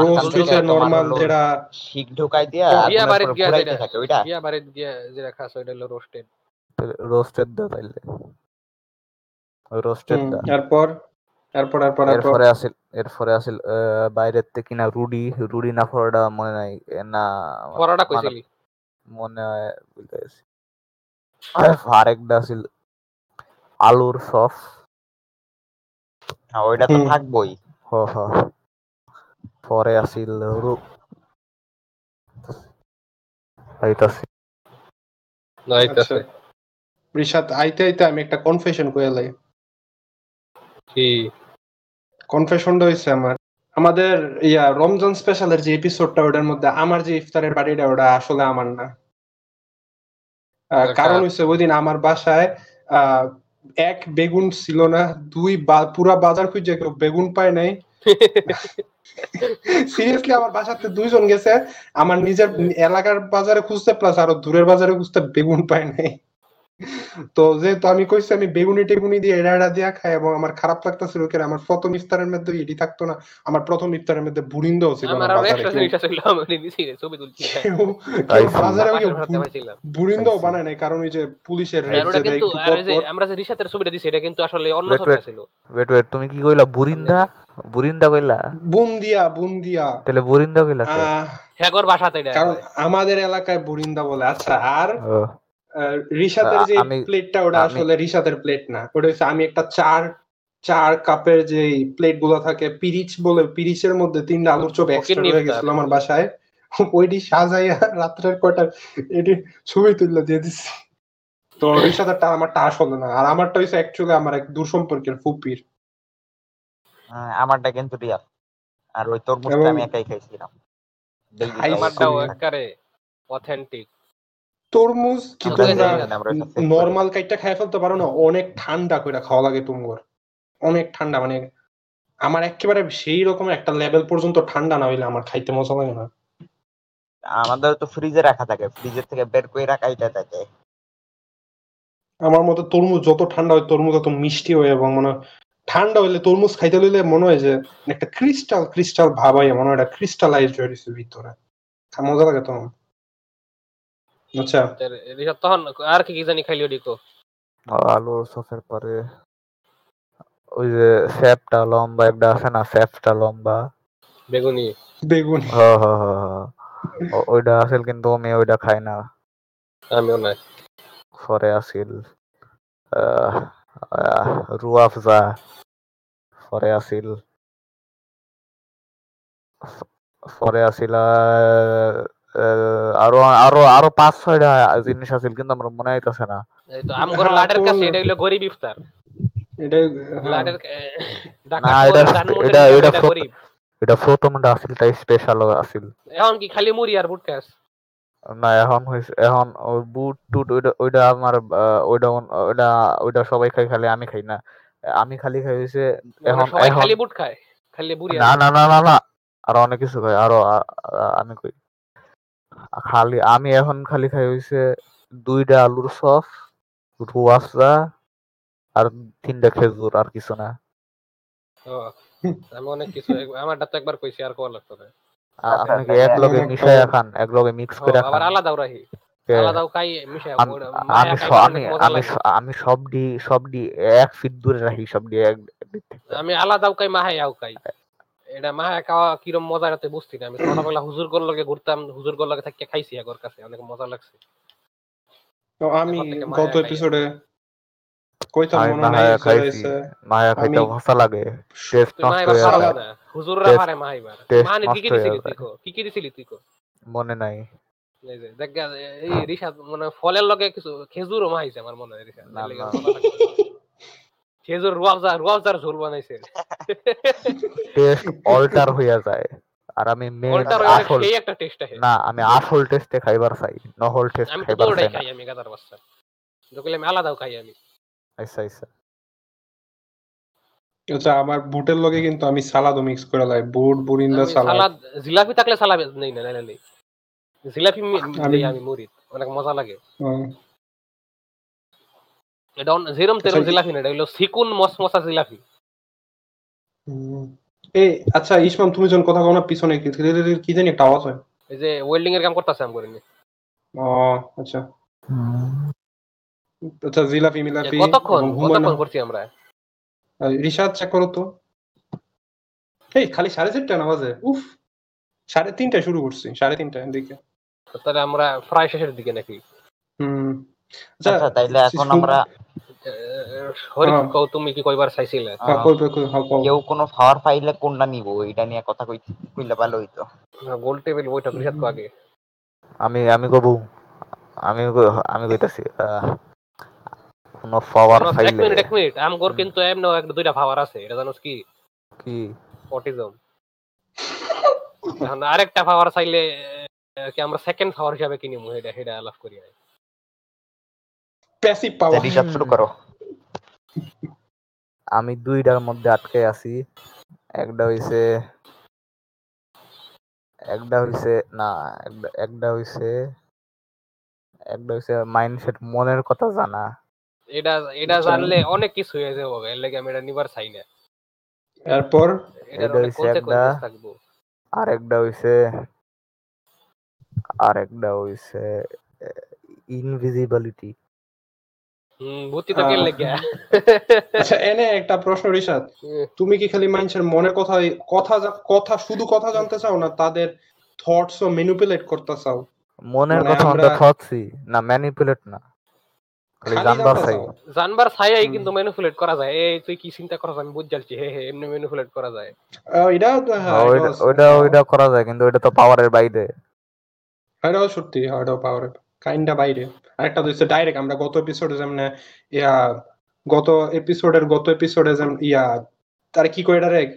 রোস্টেড নরমাল যেটা ঠিক ঢোকায় দিয়া বিয়া বাড়িতে গিয়া যেটা থাকে ওইটা বিয়া বাড়িতে গিয়া যেটা খাস ওইটা হলো roasted দা তাইলে roasted দা। এরপরে আসিল বাইরের থেকে কিনা রুডি না ফরাডা মনে নাই, না ফরাডা কইছিলি মনে হয় বলতেছি। আর আরেকটা আসিল আলুর সস, ওইটা তো থাকবই। পরে আসিল আমি একটা কনফেশন কইয়া লাই। কি কনফেশনটা হইছে আমার, আমাদের ইয়া রমজান স্পেশালের যে এপিসোডটা ওটার মধ্যে আমার যে ইফতারের বাড়িটা ওটা আসলে আমার না। কারণ হইছে ওইদিন আমার বাসায় এক বেগুন ছিল না, দুই পুরা বাজার খুঁজে কেউ বেগুন পায় নাই। সিরিয়াসলি আমার বাসাতে দুইজন গেছে, আমার নিজের এলাকার বাজারে খুঁজতে প্লাস আরো দূরের বাজারে খুঁজতে বেগুন পায় নাই। তো যেহেতু আমি কইছি আমি বেগুনি টেগুনি দিয়ে এড়া দিয়া খাই এবং আমার খারাপ লাগতেছিল কেন আমার প্রথম ইফতারের মধ্যে এটি থাকতো না। আমার প্রথম ইফতারের মধ্যে বুরিন্দাও ছিল না, বুরিন্দাও বানায় নাই কারণ ওই যে পুলিশের রেড যেটা একটু আমরা যে রিশাতের ছবিটা দিছি এটা কিন্তু আসলে অন্য ছবি ছিল। ওয়েট তুমি কি কইলা বুরিন্দা? বুরিন্দা কইলা? বুন্দিয়া তাহলে বুরিন্দা কইলা? হ্যাঁ গর ভাষাতে এটা কারণ আমাদের এলাকায় বুরিন্দা বলে। আচ্ছা আর রিশাতের যে প্লেটটা ওটা আসলে রিশাতের প্লেট না, ওটা হচ্ছে আমি একটা 4 কাপের যে প্লেট গুলো থাকে পিরিচ বলে, পিরিচের মধ্যে 3টা আলুর চপ এক্সট্রা হয়ে গেছিল আমার বাসায়, ওইটি সাজাইয়া রাতের কয়টা এটি ছবি তুললে দিয়ে দিছি। তো রিশাতেরটা আমারটা আসলে না, আর আমারটা হচ্ছে অ্যাকচুয়ালি আমার এক দূর সম্পর্কের ফুপির। আমারটা কিন্তু রিয়াল, আর ওই তরমুজটা আমি একাই খাইছিলাম। আমারটাও একবারে অথেন্টিক তরমুজ, কিন্তু নরমাল কাইটা খাই ফেলতে পারো না, অনেক ঠান্ডা কইরা খাওয়া লাগে তোমগর, অনেক ঠান্ডা। মানে আমার একেবারে সেই রকম একটা লেভেল পর্যন্ত ঠান্ডা না হইলে আমার খাইতে মজা লাগে না। আমাদের তো ফ্রিজে রাখা থাকে, ফ্রিজের থেকে বের করে রাখা এটা থাকে। আমার মতে তরমুজ যত ঠান্ডা হয় তরমুজ তত মিষ্টি হয়, এবং মানে ঠান্ডা হইলে তরমুজ খাইতে লইলে মনে হয় যে একটা ক্রিস্টাল ক্রিস্টাল ভাব হয়, মনে হয় এটা ক্রিস্টালাইজড হয়ে গেছে ভিতরে, মজা লাগে তখন। আচ্ছা ঋষভ তখন আর কি কি জানি খাইলিও দিত, আলু সসের পরে ওই যে স্যাপটা লম্বা একটা আছে না, স্যাপটা লম্বা বেগুনি বেগুনি, হ্যাঁ হ্যাঁ হ্যাঁ ওইটা আসল, কিন্তু আমি ওইটা খাই না, আমিও না। পরে আসিল রুয়াফজা, পরে আসিল আরো আরো আরো 5-6টা জিনিস আসিল, কিন্তু আমার মনে হইতাছে না। এই তো আমগোর লাডের কাছে এটা হলো গরীব ইফতার, এটা লাডের ঢাকা এটা এটা গরীব, এটা প্রথমটা আসিল তাই স্পেশাল আসিল। এখন কি খালি মুড়ি আর বুটকাস না, এখন এখন বুট টুট ওইটা আমার ওইটা ওইটা ওইটা সবাই খাই, খালি আমি খাই না, আমি খালি খাই হইছে এখন খালি বুট খায় খালি মুড়ি না না না না আর অনেক কিছু খাই আরো আমি কই খালি আমি এখন খালি খাই হইছে 2টা আলুর সস, রুয়াফজা আর 3টা খেজুর, আর কিছু না। ও আমি অনেক কিছু আমারটা তো একবার কইছি আর কোয়া লাগতো না, আপনাকে একলগে মিশায়া খান, একলগে মিক্স করে রাখা, আবার আলাদা দাও রাখি, আলাদা দাও খাই মিশায়া। আমি সবডি এক ফিট দূরে রাখি, সবডি এক আমি আলাদা দাও খাই মাহায়াও খাই, এটা মাহায়া খাওয়া কিরম মজা রাতে বুঝছি না। আমি ছোটবেলা হুজুর গল লগে ঘুরতাম, হুজুর গল লগে থাকতে খাইছি আগর কাছে, অনেক মজা লাগছে। তো আমি গত এপিসোডে কইতাম মনে নাই খাইছে, মায়া খাইতে ভাষা লাগে, টেস্ট নষ্ট হুজুররা পারে মাইবার মানে কি কি দিছিলি তুই, কি কি দিছিলি তুই মনে নাই, এই যে দেখ এই ঋষাদ মনে ফলের লগে কিছু খেজুরও মাইছে আমার মনে হয়, ঋষাদ খেজুর রুয়াবজার ঝোল বানাইছে, টেস্ট অল্টার হইয়া যায়। আর আমি মেটা আসল এই একটা টেস্ট আছে না, আমি আসল টেস্টে খাইবার চাই, নহল টেস্ট খাইবার চাই না। আমি গাদার বাচ্চা দোকলে আমি আলাদাও খাই আমি, আচ্ছা আচ্ছা আচ্ছা। আমার বুটের লগে কিন্তু আমি সালাদও মিক্স করে লাই, বুট বুরিন্দা সালাদ, জিলাপি থাকলে সালাদ নেই না, না নেই জিলাপি আমি মুড়ি, অনেক মজা লাগে এটা। জিরম তেরম জিলাপি না, এটা হলো সিকুন মসমসা জিলাপি। এই আচ্ছা ইসমাম তুমি যখন কথা কও না পিছনে কি জানি একটা আওয়াজ হয়, এই যে ওয়েল্ডিং এর কাম করতেছে আমি করিনি। ও আচ্ছা আচ্ছা জিলাপি মিলাপি কতক্ষণ করছি আমরা, রিশাদ চেক করো তো, এই খালি 7:30 না বাজে, উফ 3:30 শুরু করছি, 3:30 দিকে, তাহলে আমরা প্রায় শেষের দিকে নাকি। আচ্ছা তাইলে এখন আমরা হরিক কও তুমি কি কয়বার চাইছিলে, কেউ কোনো পাওয়ার পাইলে কোনটা নিব এটা নিয়ে কথা কইলে ভালো হইতো। গোল টেবিল বইটা রিশাদ কো আগে, আমি আমি কব, আমি আমি কইতাছি আমি 2টার মধ্যে আটকে আছি, একটা হইছে মাইন্ডসেট, মনের কথা জানা, এটা এটা জানলে অনেক কিছু হয়ে যাবে, এর লাগি আমি এটা নিবার চাই না। এরপর এটা হইছে একটা, আরেকটা হইছে ইনভিজিবিলিটি, ভূতি তো কেন লাগে। আচ্ছা এনে একটা প্রশ্ন ঋষাদ, তুমি কি খালি মানুষের মনে কথা কথা শুধু কথা জানতে চাও না তাদের থটস ও ম্যানিপুলেট করতে চাও? মনের কথা আমরা থটসি না, ম্যানিপুলেট না, জানবার ছায়াই কিন্তু ম্যানিপুলেট করা যায়। এই তুই কি চিন্তা করছ আমি বুঝালছি, হে হে এমনি ম্যানিপুলেট করা যায়, এটা ওটা করা যায়, কিন্তু এটা তো পাওয়ারের বাইরে, এটাও সত্যি, এটাও পাওয়ারের কাইন্ডা বাইরে। আরেকটা হচ্ছে ডাইরেক্ট আমরা গত এপিসোডে যেমন গত এপিসোডে যেমন তার কি কই ডাইরেক্ট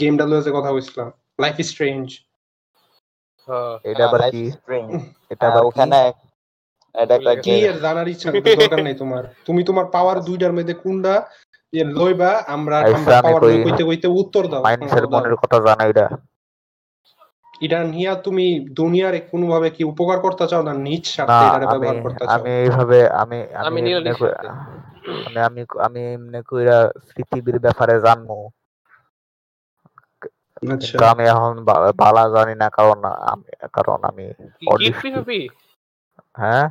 গেমটা লয়ে কথা কইছিলাম, লাইফ ইজ স্ট্রেঞ্জ, এটা আবার কি স্ট্রেঞ্জ, এটা ওখানে উত্তর দাও, মানুষের মনের কথা জানা, এটা এটা নিয়ে তুমি দুনিয়ার কোনোভাবে কি উপকার করতে চাও না নিজ স্বার্থে এটারে ব্যবহার করতে চাও? আমি এইভাবে আমি এমনি কইরা পৃথিবীর ব্যাপারে জানবো। আচ্ছা, আমি এখন ভালো জানি না, কারণ আমি হ্যাঁ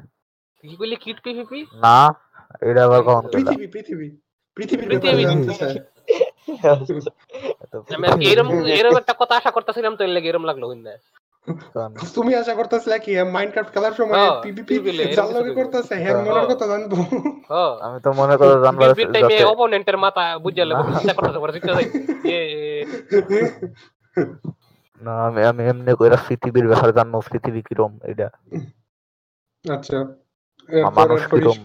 কি বলি কিট পিপি না এটা আবার কোন পৃথিবী পৃথিবী আমি এমনি করে পৃথিবীর ব্যাপারে জানবো, পৃথিবী কিরম এটা। আচ্ছা,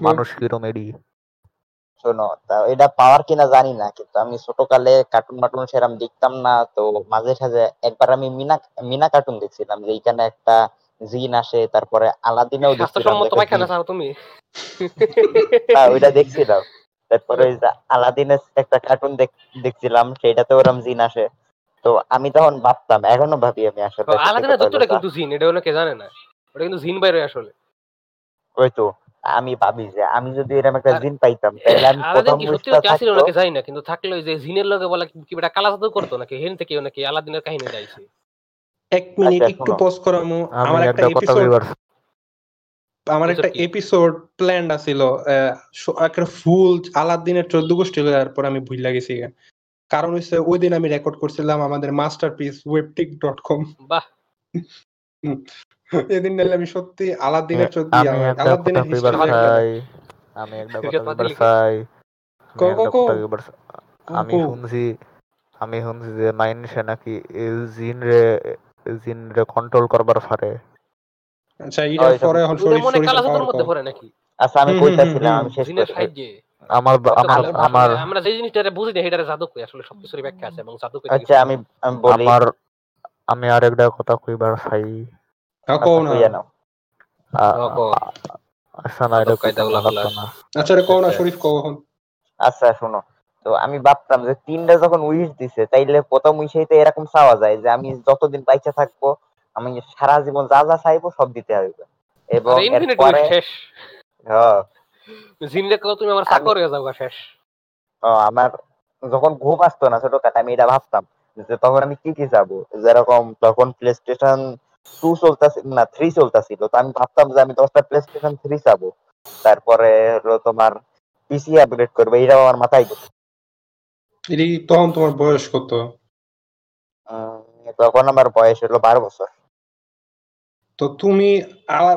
মানুষ কিরম এডি তারপরে আলাদিনেও দেখছিলাম, তারপরে আলাদিনের একটা কার্টুন দেখছিলাম সেটাতে ওরম জিন আসে। তো আমি তখন ভাবতাম, এখনো ভাবি আমি আসলে আলাদিনের যতটা কিন্তু জিন এটা হলো কে জানে না, ওটা কিন্তু জিন বাইরে আসলে। ওই তো আমি ভাবি যে আমি যদি এরকম একটা জিন পাইতাম তাহলে আমি প্রথম মুস্তা থাকতো না, যাই না কিন্তু থাকলো যে জিনের লগে বলা কি বেটা কালা জাদু করতে নাকি হেন থেকে নাকি আলাদিনের কাহিনী যাইছে। এক মিনিট একটু পজ করামু। আমার একটা এপিসোড প্ল্যান আছিল একটা ফুল আলাদিনের 14 গোষ্ঠী, তারপর আমি ভুইলা গেছি। কারণ হইছে ওই দিন আমি রেকর্ড করছিলাম আমাদের মাস্টারপিস webtic.com। বাহ, আমি আর একটা কথা কইবার চাই। আমি ভাবতাম যে তিনটা যখন উইশ দিছে তাইলে প্রথম উইশেইতে এরকম চাওয়া যায় যে আমি যতদিন বাইচা থাকবো আমি সারা জীবন যা যা চাইবো সব দিতে হবে, এবং আমার যখন ঘুম আসতো না ছোটখাটো আমি এটা ভাবতাম যে তখন আমি কি কি চাবো। যেরকম তখন প্লেস্টেশন 2 চলতেছিল না 3 চলতেছিল, তো আমি ভাবতাম যে আমি 10টা প্লেস্টেশন 3 চাবো, তারপরে হলো তোমার পিসি আপডেট করব। এটাও আমার মাথায় ছিল। এরি তখন তোমার বয়স কত? তখন আমার বয়স হলো 12 বছর। তো তুমি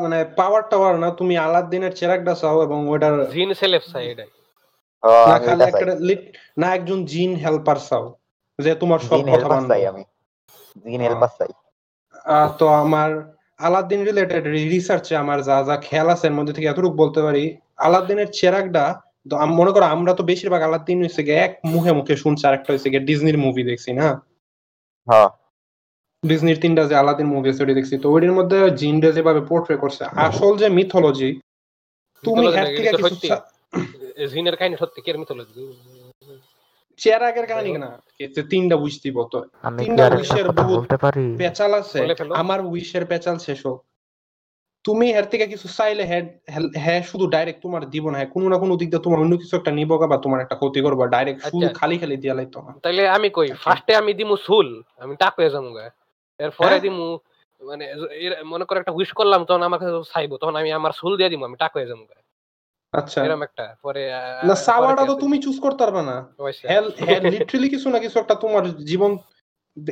মানে পাওয়ার টাওয়ার না, তুমি আলাদিনের চেরাকটা চাও এবং ওটার জিন সেলফ চাই এটাই। না একজন জিন হেল্পার চাও যে তোমার সব কথা মানবে। আমি জিন হেল্পার চাই। তো আমার আলাদিন রিলেটেড রিসার্চে আমার যা যা খেয়াল আছে এর মধ্যে থেকে এতটুকু বলতে পারি। আলাদিনের চেরাকটা মনে করো আমরা তো বেশিরভাগ আলাদিন হইছে গিয়ে এক মুখে মুখে শুনছি, আর একটা হইছে গিয়ে ডিজনির মুভি দেখছি না, হ্যাঁ ডিজনির 3টা যে আলাদিন মুভি আছে ওটা দেখছি। তো ওইটার মধ্যে জিনরা যেভাবে পোর্ট্রে করছে আসল যে মিথোলজি, তুমি এর থেকে কিছু জিনের কাহিনী সত্যি কি এর মিথোলজি চেরাকের কাহিনী না যে 3টা উইশ দিব। তো 3টা উইশের বলতে পারি পেচাল আছে, আমার উইশের পেচাল শেষ হোক। তুমি এর থেকে কিছু চাইলে হ্যাঁ শুধু ডাইরেক্ট তোমার দিব না, কোন না কোন দিক দিয়ে তোমার অন্য কিছু একটা নিব বা তোমার একটা ক্ষতি করবা। ডাইরেক্ট শুধু খালি খালি দিয়া লাইতো না। তাইলে আমি কই ফার্স্টে আমি দিমু সুল, আমি টাকয়ে যামুগা, এরপরে দিমু মানে মনে করে একটা উইশ করলাম তখন আমার কাছে চাইবো, তখন আমি আমার সুল দিয়া দিমু, আমি টাকয়ে যামুগা। আচ্ছা, এরকম একটা পরে না সাওয়াটা তো তুমি চুজ করতে পারবে না। হ্যাঁ লিটারালি কিছু না কিছু একটা তোমার জীবন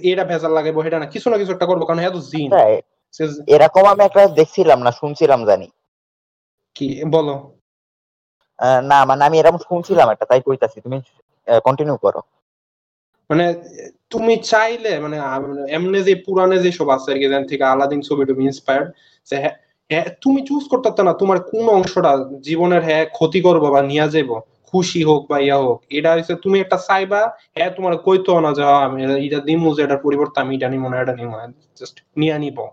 এটা ভেজাল লাগাইবো, এটা না কিছু না কিছু একটা করব, কারণ এত জিন এরকম আমি একটা দেখছিলাম না শুনছিলাম জানি কি বলো না মানে আমি এরকম শুনছিলাম একটা, তাই কইতাছি তুমি কন্টিনিউ করো। মানে তুমি চাইলে মানে এমনে যে পুরানে যে সব আছে এর থেকে আলাদিন ছবি টু ইন্সপায়ার্ড যে তুমি চুজ করতে না তোমার কোন অংশটা জীবনের হ্যাঁ ক্ষতি করবো বা নিয়ে যাবো, খুশি হোক বা ইয়া হোক। এটা হচ্ছে তুমি একটা চাইবা, হ্যাঁ তোমার কইতো না যা আমি এটা দিমু যে এটার পরিবর্তে আমি এটা নিবো না, এটা নিবো না, জাস্ট নিয়ে নিবো।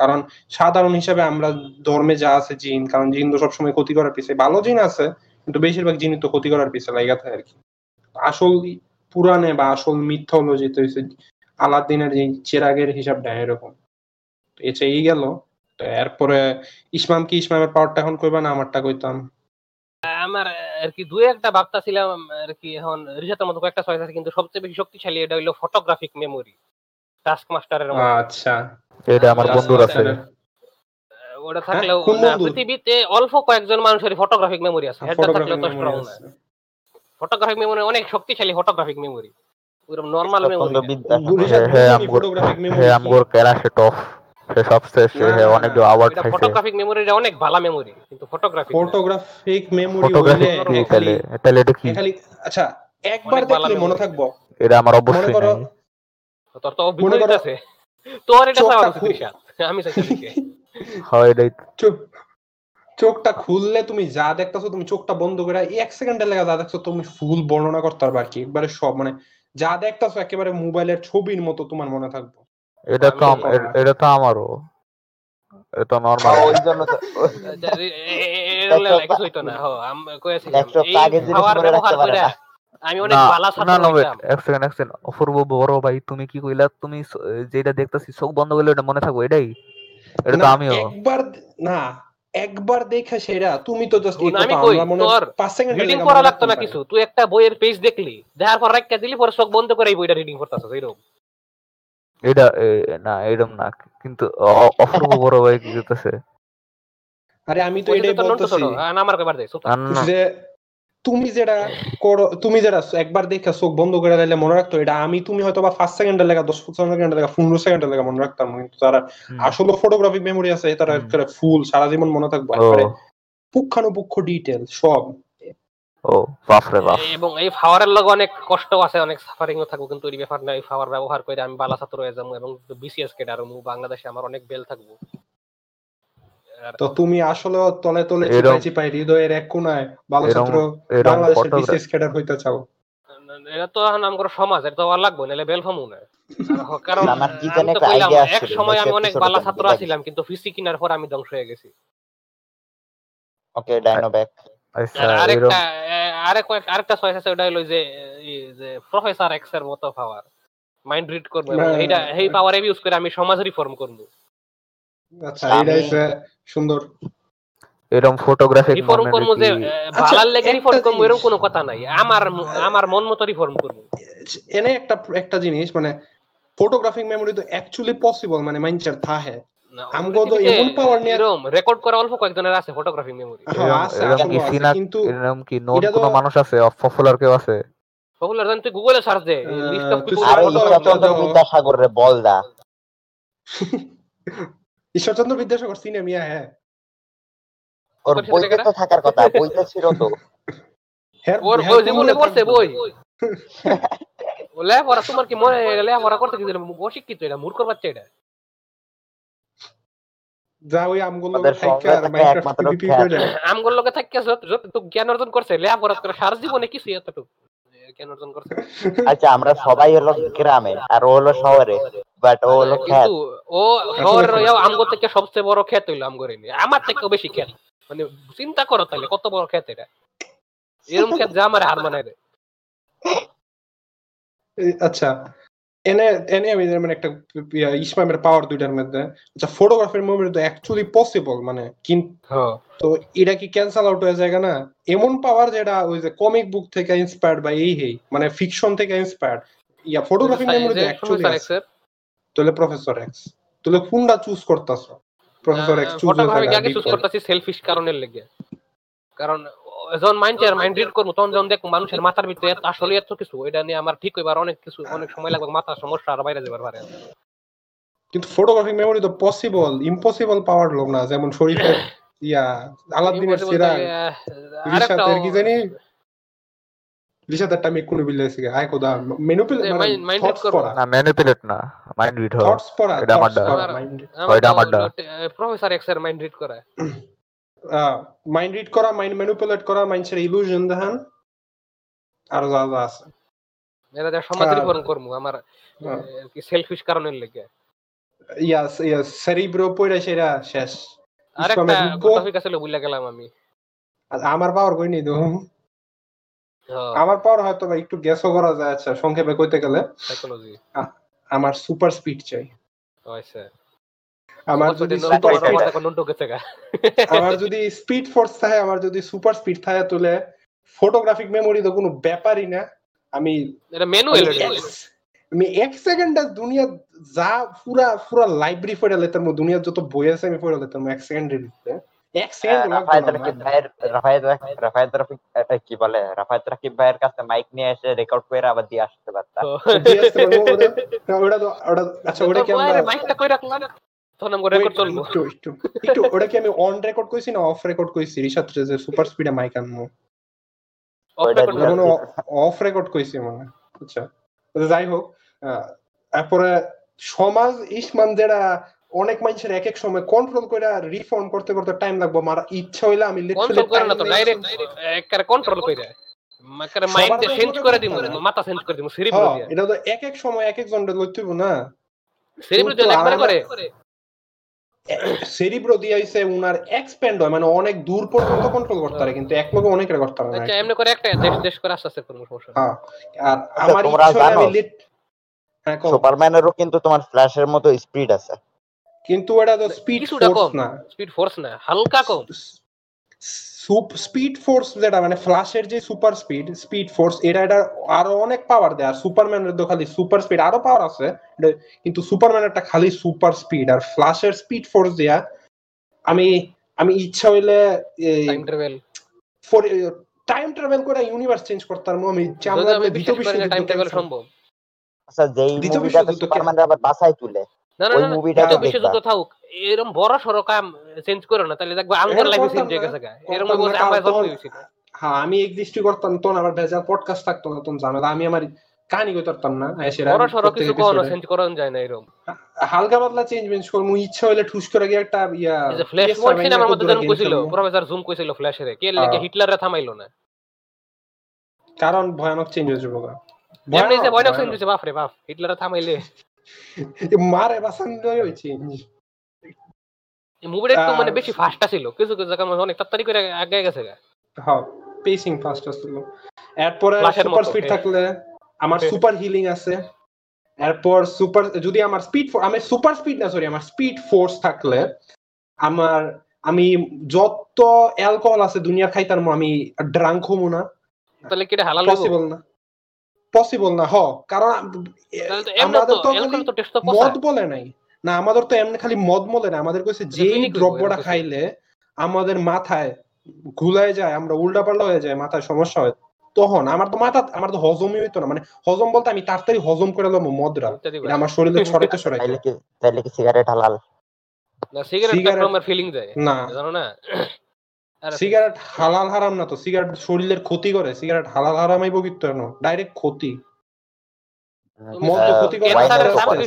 কারণ সাধারণ হিসাবে আমরা ধর্মে যা আছে জিন, কারণ জিন তো সবসময় ক্ষতি করার পিছে, ভালো জিন আছে কিন্তু বেশিরভাগ জিনই তো ক্ষতি করার পিছে লাগা থাকে আর কি। আসল পুরাণে বা আসল মিথোলজিতে হচ্ছে আলাদিনের যে চেরাগের হিসাবটা এরকম। এটাই গেল। এরপরে ইসমাম কি ইসমামের পাওয়ারটা এখন কইবা না আমারটা কইতাম? আমার আর কি দুই একটা ভাবতাছিলাম আর কি। এখন রিশাতের মতো একটা চয়েস আছে, কিন্তু সবচেয়ে বেশি শক্তিশালী এটা হলো ফটোগ্রাফিক মেমরি টাস্ক মাস্টারের। আচ্ছা এটা আমার বন্ধুর আছে, ওটা থাকলেও পৃথিবীতে অল্প কয়েকজন মানুষের ফটোগ্রাফিক মেমরি আছে, এটা থাকলেও তো স্ট্রং না। ফটোগ্রাফিক মেমরি অনেক শক্তিশালী, ফটোগ্রাফিক মেমরি পুরো নরমাল মেমরি। হ্যাঁ ফটোগ্রাফিক মেমরি আমগোর ক্যারাসে টপ চোখটা খুললে তুমি যা দেখতেছো, তুমি চোখটা বন্ধ করে এক সেকেন্ডের লাগা যা দেখছো তুমি ফুল বর্ণনা করতে পারবে আর কি। একবারে সব মানে যা দেখতেছো একেবারে মোবাইলের ছবির মতো তোমার মনে থাকবো। এটা তো এটা তো আমারও, এটা তো নরমাল। ওই জন্য তো এটা লাইক হইতো না। হ্যাঁ আমি কইছিলাম এই পাওয়ার ব্যবহার করে আমি অনেক ভালো ছাত্র হইতাম। এক সেকেন্ড অপূর্ব বড় ভাই তুমি কি কইলা? তুমি যেটা দেখতাছি চোখ বন্ধ করলে ওটা মনে থাকো? এটাই এটা তো আমিও একবার না একবার দেখা সেটা তুমি তো জাস্ট আমি কই তোর 5 সেকেন্ড রিডিং করা লাগতো না কিছু। তুই একটা বইয়ের পেজ দেখলি, দেখার পর রাইখা দিলি, পরে চোখ বন্ধ করে এই বইটা রিডিং করতাছস এইরকম। এটা না এরকম না, কিন্তু অপূর্ব বড় ভাই কি করতেছে? আরে আমি তো এটাই বলতেছি না, আমার একবার দেখ যে তুমি যেটা করো, তুমি যেটা একবার দেখে চোখ বন্ধ করে রাখলে মনে রাখতো, এটা আমি তুমি হয়তো বা 5 সেকেন্ডের লাগা 10 সেকেন্ডের লাগা 15 সেকেন্ডের লাগা মনে রাখতাম, কিন্তু তারা আসলে ফটোগ্রাফিক মেমরি আছে এটা একেবারে ফুল সারা জীবন মনে থাকবে, একেবারে পুঙ্খানুপুঙ্খ ডিটেইল সব। ও বাপরে বাপ। এবং এই পাওয়ারের লগে অনেক কষ্ট আছে, অনেক সাফারিংও থাকবো, কিন্তু এই ব্যাপার না। এই পাওয়ার ব্যবহার করে আমি বালা ছাত্র হয়ে যাবো এবং বিসিএস ক্যাডার হবো, বাংলাদেশে আমার অনেক বেল থাকবো। তো তুমি আসলে তলে তলে চিপাই হৃদয়ের এক কোণায় বালা ছাত্র বাংলাদেশে বিসিএস ক্যাডার হইতে চাও? এটা তো নাম করে সমাজ, এটা তো আর লাগবো নাহলে বেল ফামু না। কারণ এক সময় আমি অনেক বালা ছাত্র ছিলাম, কিন্তু ফিসি কেনার পর আমি ধ্বংস হয়ে গেছি। ওকে ডাইনো ব্যাক। আরেকটা চয়েস আছে, ওটা হলো যে প্রফেসর এক্স এর মতো পাওয়ার, মাইন্ড রিড করব এবং এইটা এই পাওয়ার ইউজ করে আমি সমাজ রিফর্ম করব। আচ্ছা এইটা হইছে সুন্দর, এরকম ফটোগ্রাফিক রিফর্ম করব, যে ভালার লাগে রিফর্ম করব এরকম কোনো কথা নাই। আমার মন মতো রিফর্ম করব। এনে একটা জিনিস মানে ফটোগ্রাফিক মেমরি তো অ্যাকচুয়ালি পসিবল, মানে মাইন্ডচার থাকে আমগো তো এমন পাওয়ার নিয়ে এরকম রেকর্ড করা অল্প কয়েকজনের আছে ফটোগ্রাফি মেমরি। এরকম কি সিনা, এরকম কি নোট কোন মানুষ আছে? পপুলার কেউ আছে? পপুলার জানতে গুগলে সার্চ দে লিস্ট অফ পিপল। আর ঈশ্বরচন্দ্র বিদ্যাসাগর রে বল দা, ঈশ্বরচন্দ্র বিদ্যাসাগর সিনা মিয়া হ্যাঁ, ওর বইতে তো থাকার কথা, বইতে ছিল তো ওর বই জীবনে পড়ছে বই বলে পড়া। তোমার কি মনে গেলে আমরা করতে কি দিলাম অশিক্ষিত, এটা মূর্খ বাচ্চা, এটা সবচেয়ে বড় ক্ষেত হইলো আমগর, আমার থেকেও বেশি ক্ষেত, মানে চিন্তা করো তাহলে কত বড় ক্ষেত। এটা এরকম ক্ষেত যা আমার হার মানায়। আচ্ছা ইসমামের পাওয়ার দুইটার মধ্যে ফটোগ্রাফির মেমরি তো অ্যাকচুয়ালি পসিবল, মানে কিন্তু তো এটা কি ক্যান্সেল আউট হয়ে যায় না? এমন পাওয়ার যেটা ওই যে কমিক বুক থেকে ইন্সপায়ার্ড বা এই মানে ফিকশন থেকে ইন্সপায়ার্ড, ইয়া ফটোগ্রাফিক মেমরি তো অ্যাকচুয়ালি আছে। তাহলে প্রফেসর এক্স, তাহলে কোনটা চুজ করতেছো? প্রফেসর এক্স চুজ করতেছি সেলফিশ কারণের লাগে, কারণ যখন মাইন্ড রিড করবো তখন যখন দেখবো মানুষের মাথার ভিতরে আসলে এত কিছু, এটা নিয়ে আমার ঠিক হইবার অনেক কিছু, অনেক সময় লাগবে, মাথার সমস্যা আর বাইরে যাবার পারে। কিন্তু ফটোগ্রাফিক মেমরি তো পসিবল, ইম্পসিবল পাওয়ার লোক না। যেমন শরীফের ইয়া আলাদিনের সেরা রিশাতের কি জানি, রিশাতের টাইম কোন বিলাইছে আই কোদা ম্যানিপুলেট মাইন্ড রিড করা না, ম্যানিপুলেট না মাইন্ড রিড হয় থটস পড়া, এটা আমার মাইন্ড, এটা আমার প্রফেসর এক্স এর মাইন্ড রিড করা। মাইন্ড রিড করা, মাইন্ড ম্যানিপুলেট করা, মাইন্ডের ইলুশন দেখান, আর যা যা আছে এরা যা সমাজের ফরম করব আমার কি সেলফিশ কারণের লাগে। ইয়াস ইয়াস সেরিব্রো পড়া সেরা শেষ। আরেকটা কথা ফিকাসলে ভুলে গেলাম আমি, আমার পাওয়ার কই নাই তো। আমার পাওয়ার হয়তো ভাই একটু গেসও করা যায়। আচ্ছা সংক্ষেপে কইতে গেলে সাইকোলজি, আমার সুপার স্পিড চাই। আচ্ছা আমার যদি স্পিড ফোর্স থাকে, আমার যদি সুপার স্পিড থাকে, তাহলে ফটোগ্রাফিক মেমোরি তো কোনো ব্যাপারই না। আমি এক সেকেন্ডে দুনিয়া যা পুরা পুরা লাইব্রেরি ফেরা লেতাম, দুনিয়ার যত বই আছে আমি ফেরা লেতাম এক সেকেন্ডে। যাই হোক, তারপরে সমাজ ইসমান যেটা অনেক মানুষের এক এক সময় কন্ট্রোল করে রিফর্ম করতে করতে টাইম লাগবে। আমার ইচ্ছা হইলো আমি লিটারালি করে না, তো ডাইরেক্ট একবারে কন্ট্রোল কইরা মাকারে মাইন্ডে চেঞ্জ করে দিমু, মাথা চেঞ্জ করে দিমু, সিরিপ দিয়া। এটা তো এক এক সময় এক এক জনরে লইতেব না, সিরিপ দিয়া একবারে করে সেরিব্রো দিয়া হইছে উনার এক্সপ্যান্ড হয়, মানে অনেক দূর পর্যন্ত কন্ট্রোল করতে পারে, কিন্তু একমকে অনেক রে করতে পারে না। আচ্ছা এমনি করে একটা দেশ দেশ করে আস্তে আস্তে করব সমস্যা। হ্যাঁ আর আমার ইচ্ছা আমি লিট সুপারম্যানেরও কিন্তু তোমার ফ্ল্যাশের মতো স্পিড আছে, কিন্তু এটা তো স্পিড ফোর্স না, স্পিড ফোর্স না, হালকা কম স্পিড ফোর্স যেটা, মানে ফ্ল্যাশের যে সুপার স্পিড স্পিড ফোর্স এটা আরো অনেক পাওয়ার দেয়। আর সুপারম্যানের তো খালি সুপার স্পিড, আরো পাওয়ার আছে কিন্তু সুপারম্যানেরটা খালি সুপার স্পিড। আর ফ্ল্যাশের স্পিড ফোর্স দেয়া আমি ইচ্ছা হইলে টাইম ট্রাভেল করে ইউনিভার্স চেঞ্জ করতাম। আমি টাইম ট্রাভেল সম্ভব। আচ্ছা যেই মুভিটা সুপারম্যান আবার বাঁচায় তুলে আমি এক দৃষ্টি করতাম তো আবার ভেজা পডকাস্ট থাকতো না, তখন জানা আমি আমার কাহিনী করতাম না। হালকা পাতলা চেঞ্জ মেঞ্জ করবো, ইচ্ছা হইলে ঠুস করে গিয়ে একটা প্রফেসর জুম কইছিল ফ্ল্যাশের কে লাগে হিটলাররা থামাইলো না, কারণ ভয়ানক চেঞ্জ হয়ে যাবো। ভয়ানক চেঞ্জ হয়েছে, বাপ রে বাপ, হিটলাররা থামাইলে মারে বাসন্ত হয়েছে। মুভিটা একটু মানে বেশি ফাস্ট ছিল, কিছু কিছু জায়গা মানে অনেক তাড়াতাড়ি করে আগে গেছে। হ্যাঁ পেসিং ফাস্ট ছিল। এরপর সুপার স্পিড থাকলে আমার সুপার হিলিং আছে। এরপর সুপার যদি আমার স্পিড আমি সুপার স্পিড না সরি আমার স্পিড ফোর্স থাকলে আমার আমি যত অ্যালকোহল আছে দুনিয়া খাইতাম, আমি ড্রাঙ্ক হবো না। তাহলে কি এটা হালাল পসিবল না? পসিবল না। হ কারণ আমাদের তো মদ বলে নাই না, আমাদের তো এমনি খালি মদ বলে না, আমাদের কাছে যেই দ্রব্যটা খাইলে আমাদের মাথায় ঘুলায় যায়, আমরা উল্টা পাল্টা হয়ে যায়, মাথায় সমস্যা হয়। তখন আমার তো হজমই হইতো না, মানে হজম বলতে আমি তাড়াতাড়ি হজম করে লম মদরা, আমার শরীরে ছড়াইতে ছড়াইতে। তাইলে কি সিগারেট হালাল না? সিগারেট আমার ফিলিং দেয় না, জানো না? সিগারেট হালাল হারাম না, তো সিগারেট শরীরের ক্ষতি করে। সিগারেট হালাল হারাম আইব কিন্তু না, ডাইরেক্ট ক্ষতি। মদ তো ক্ষতি করে,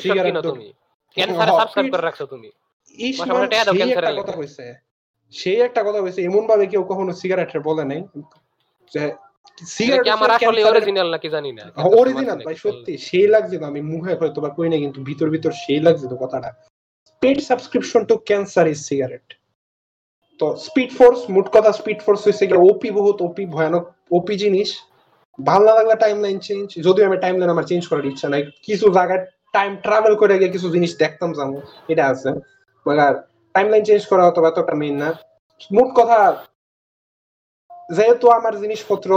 সিগারেট তুমি ক্যান্সারে সাবস্ক্রাইব করে রাখছো তুমি। ইসমানে টায়া দাও ক্যান্সারে কথা কইছে, সেই একটা কথা কইছে এমন ভাবে কেউ কখনো সিগারেটের বলে নাই যে সিগারেট আমার আসলে অরিজিনাল নাকি জানি না। অরিজিনাল ভাই সত্যি সেই লাগছিল, আমি মুখে হয়তো বা কই না কিন্তু ভিতর ভিতর সেই লাগছিল কথাটা। Paid subscription to cancer is cigarette. তো স্পিড ফোর্স, মোট কথা স্পিড ফোর্স হইছে কি ওপি, বহুত ওপি, ভয়ানক ওপি জিনিস। ভালো না লাগলে টাইমলাইন চেঞ্জ, যদিও আমি টাইমলাইন আমার চেঞ্জ করার ইচ্ছা নাই, কিছু জায়গায় টাইম ট্রাভেল করে গিয়ে কিছু জিনিস দেখতাম জানো, এটা আছে। আর টাইমলাইন চেঞ্জ করা হতো এতটা মেইন না। মোট কথা যেহেতু আমার জিনিসপত্র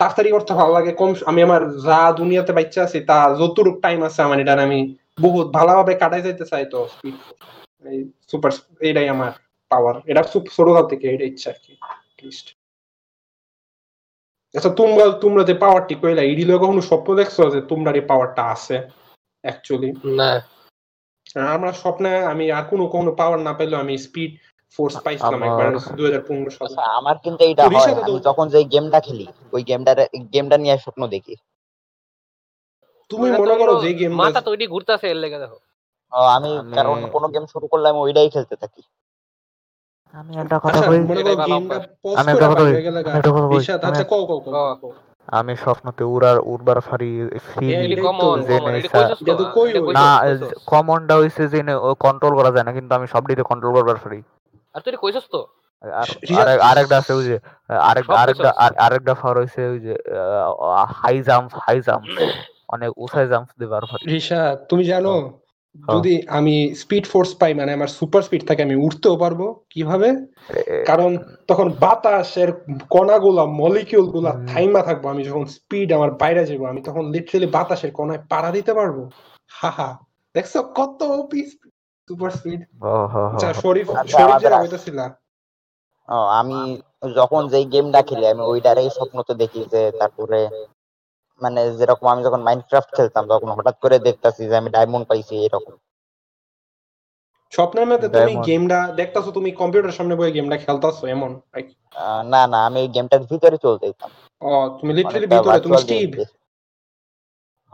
তাড়াতাড়ি করতে ভালো লাগে, কম আমি আমার যা দুনিয়াতে বাচ্চা আছে তা যতটুক টাইম আছে আমার এটা আমি বহুত ভালোভাবে কাটাই যাইতে চাই। তো স্পিড এই সুপার এটাই আমার পাওয়ার, এটা ছোটকাল থেকে এটা ইচ্ছা আর কি। আচ্ছা তোমরা যে পাওয়ারটি কইলা ইডিল কখনো স্বপ্ন দেখছো যে তোমরা এই পাওয়ারটা আছে অ্যাকচুয়ালি? না, আমরা স্বপ্নে আমি আর কোনো পাওয়ার না পেলেও আমি স্পিড ফোর্স পাইছিলাম একবার 2015 সালে। আমার কিন্তু এটা হয় যখন যে গেমটা খেলি ওই গেমটা নিয়ে স্বপ্ন দেখি। তুমি মনে করো যে গেম মাথা তো ওইডি ঘুরতাছে এর লাগা দেখো। আমি কারণ কোন গেম শুরু করলে আমি ওইটাই খেলতে থাকি। আমি স্বপ্নতে উড়বার ফারি কমনটা হইছে যে কন্ট্রোল করা যায় না, কিন্তু আমি সবটিতে কন্ট্রোল করবার ফারি। আর তুই কইছস তো আরেকটা আছে ওই যে আরেকটা ফার হইছে ওই যে হাই জাম্প, অনেক উঁচা জাম্প দিবার ফারি। ঋষা তুমি জানো যদি আমি স্পিড ফোর্স পাই, মানে আমার সুপার স্পিড থাকে, আমি উঠতেও পারবো। কিভাবে? কারণ তখন বাতাসের কণাগুলা, মলিকিউল গুলা থাইমা থাকবো। আমি যখন স্পিড আমার বাইরে যাবো, আমি তখন লিটারালি বাতাসের কণায় পাড়া দিতে পারবো। হাহা, দেখছো কত ওপি সুপার স্পিড। আচ্ছা শরীফ, যেটা হইতেছিল, আমি যখন যেই গেমটা খেলি আমি ওইটারই স্বপ্নতে দেখি যে, তারপরে মানে যেরকম আমি যখন মাইনক্রাফট খেলতাম তখন হঠাৎ করে দেখতাছি যে আমি ডায়মন্ড পাইছি, এরকম স্বপ্নের মধ্যে। তুমি গেমটা দেখতাছো, তুমি কম্পিউটারের সামনে বসে গেমটা খেলতাছো এমন? না না, আমি এই গেমটার ভিতরে চলতেইতাম। ও তুমি লিটারালি ভিতরে, তুমি স্টিভ।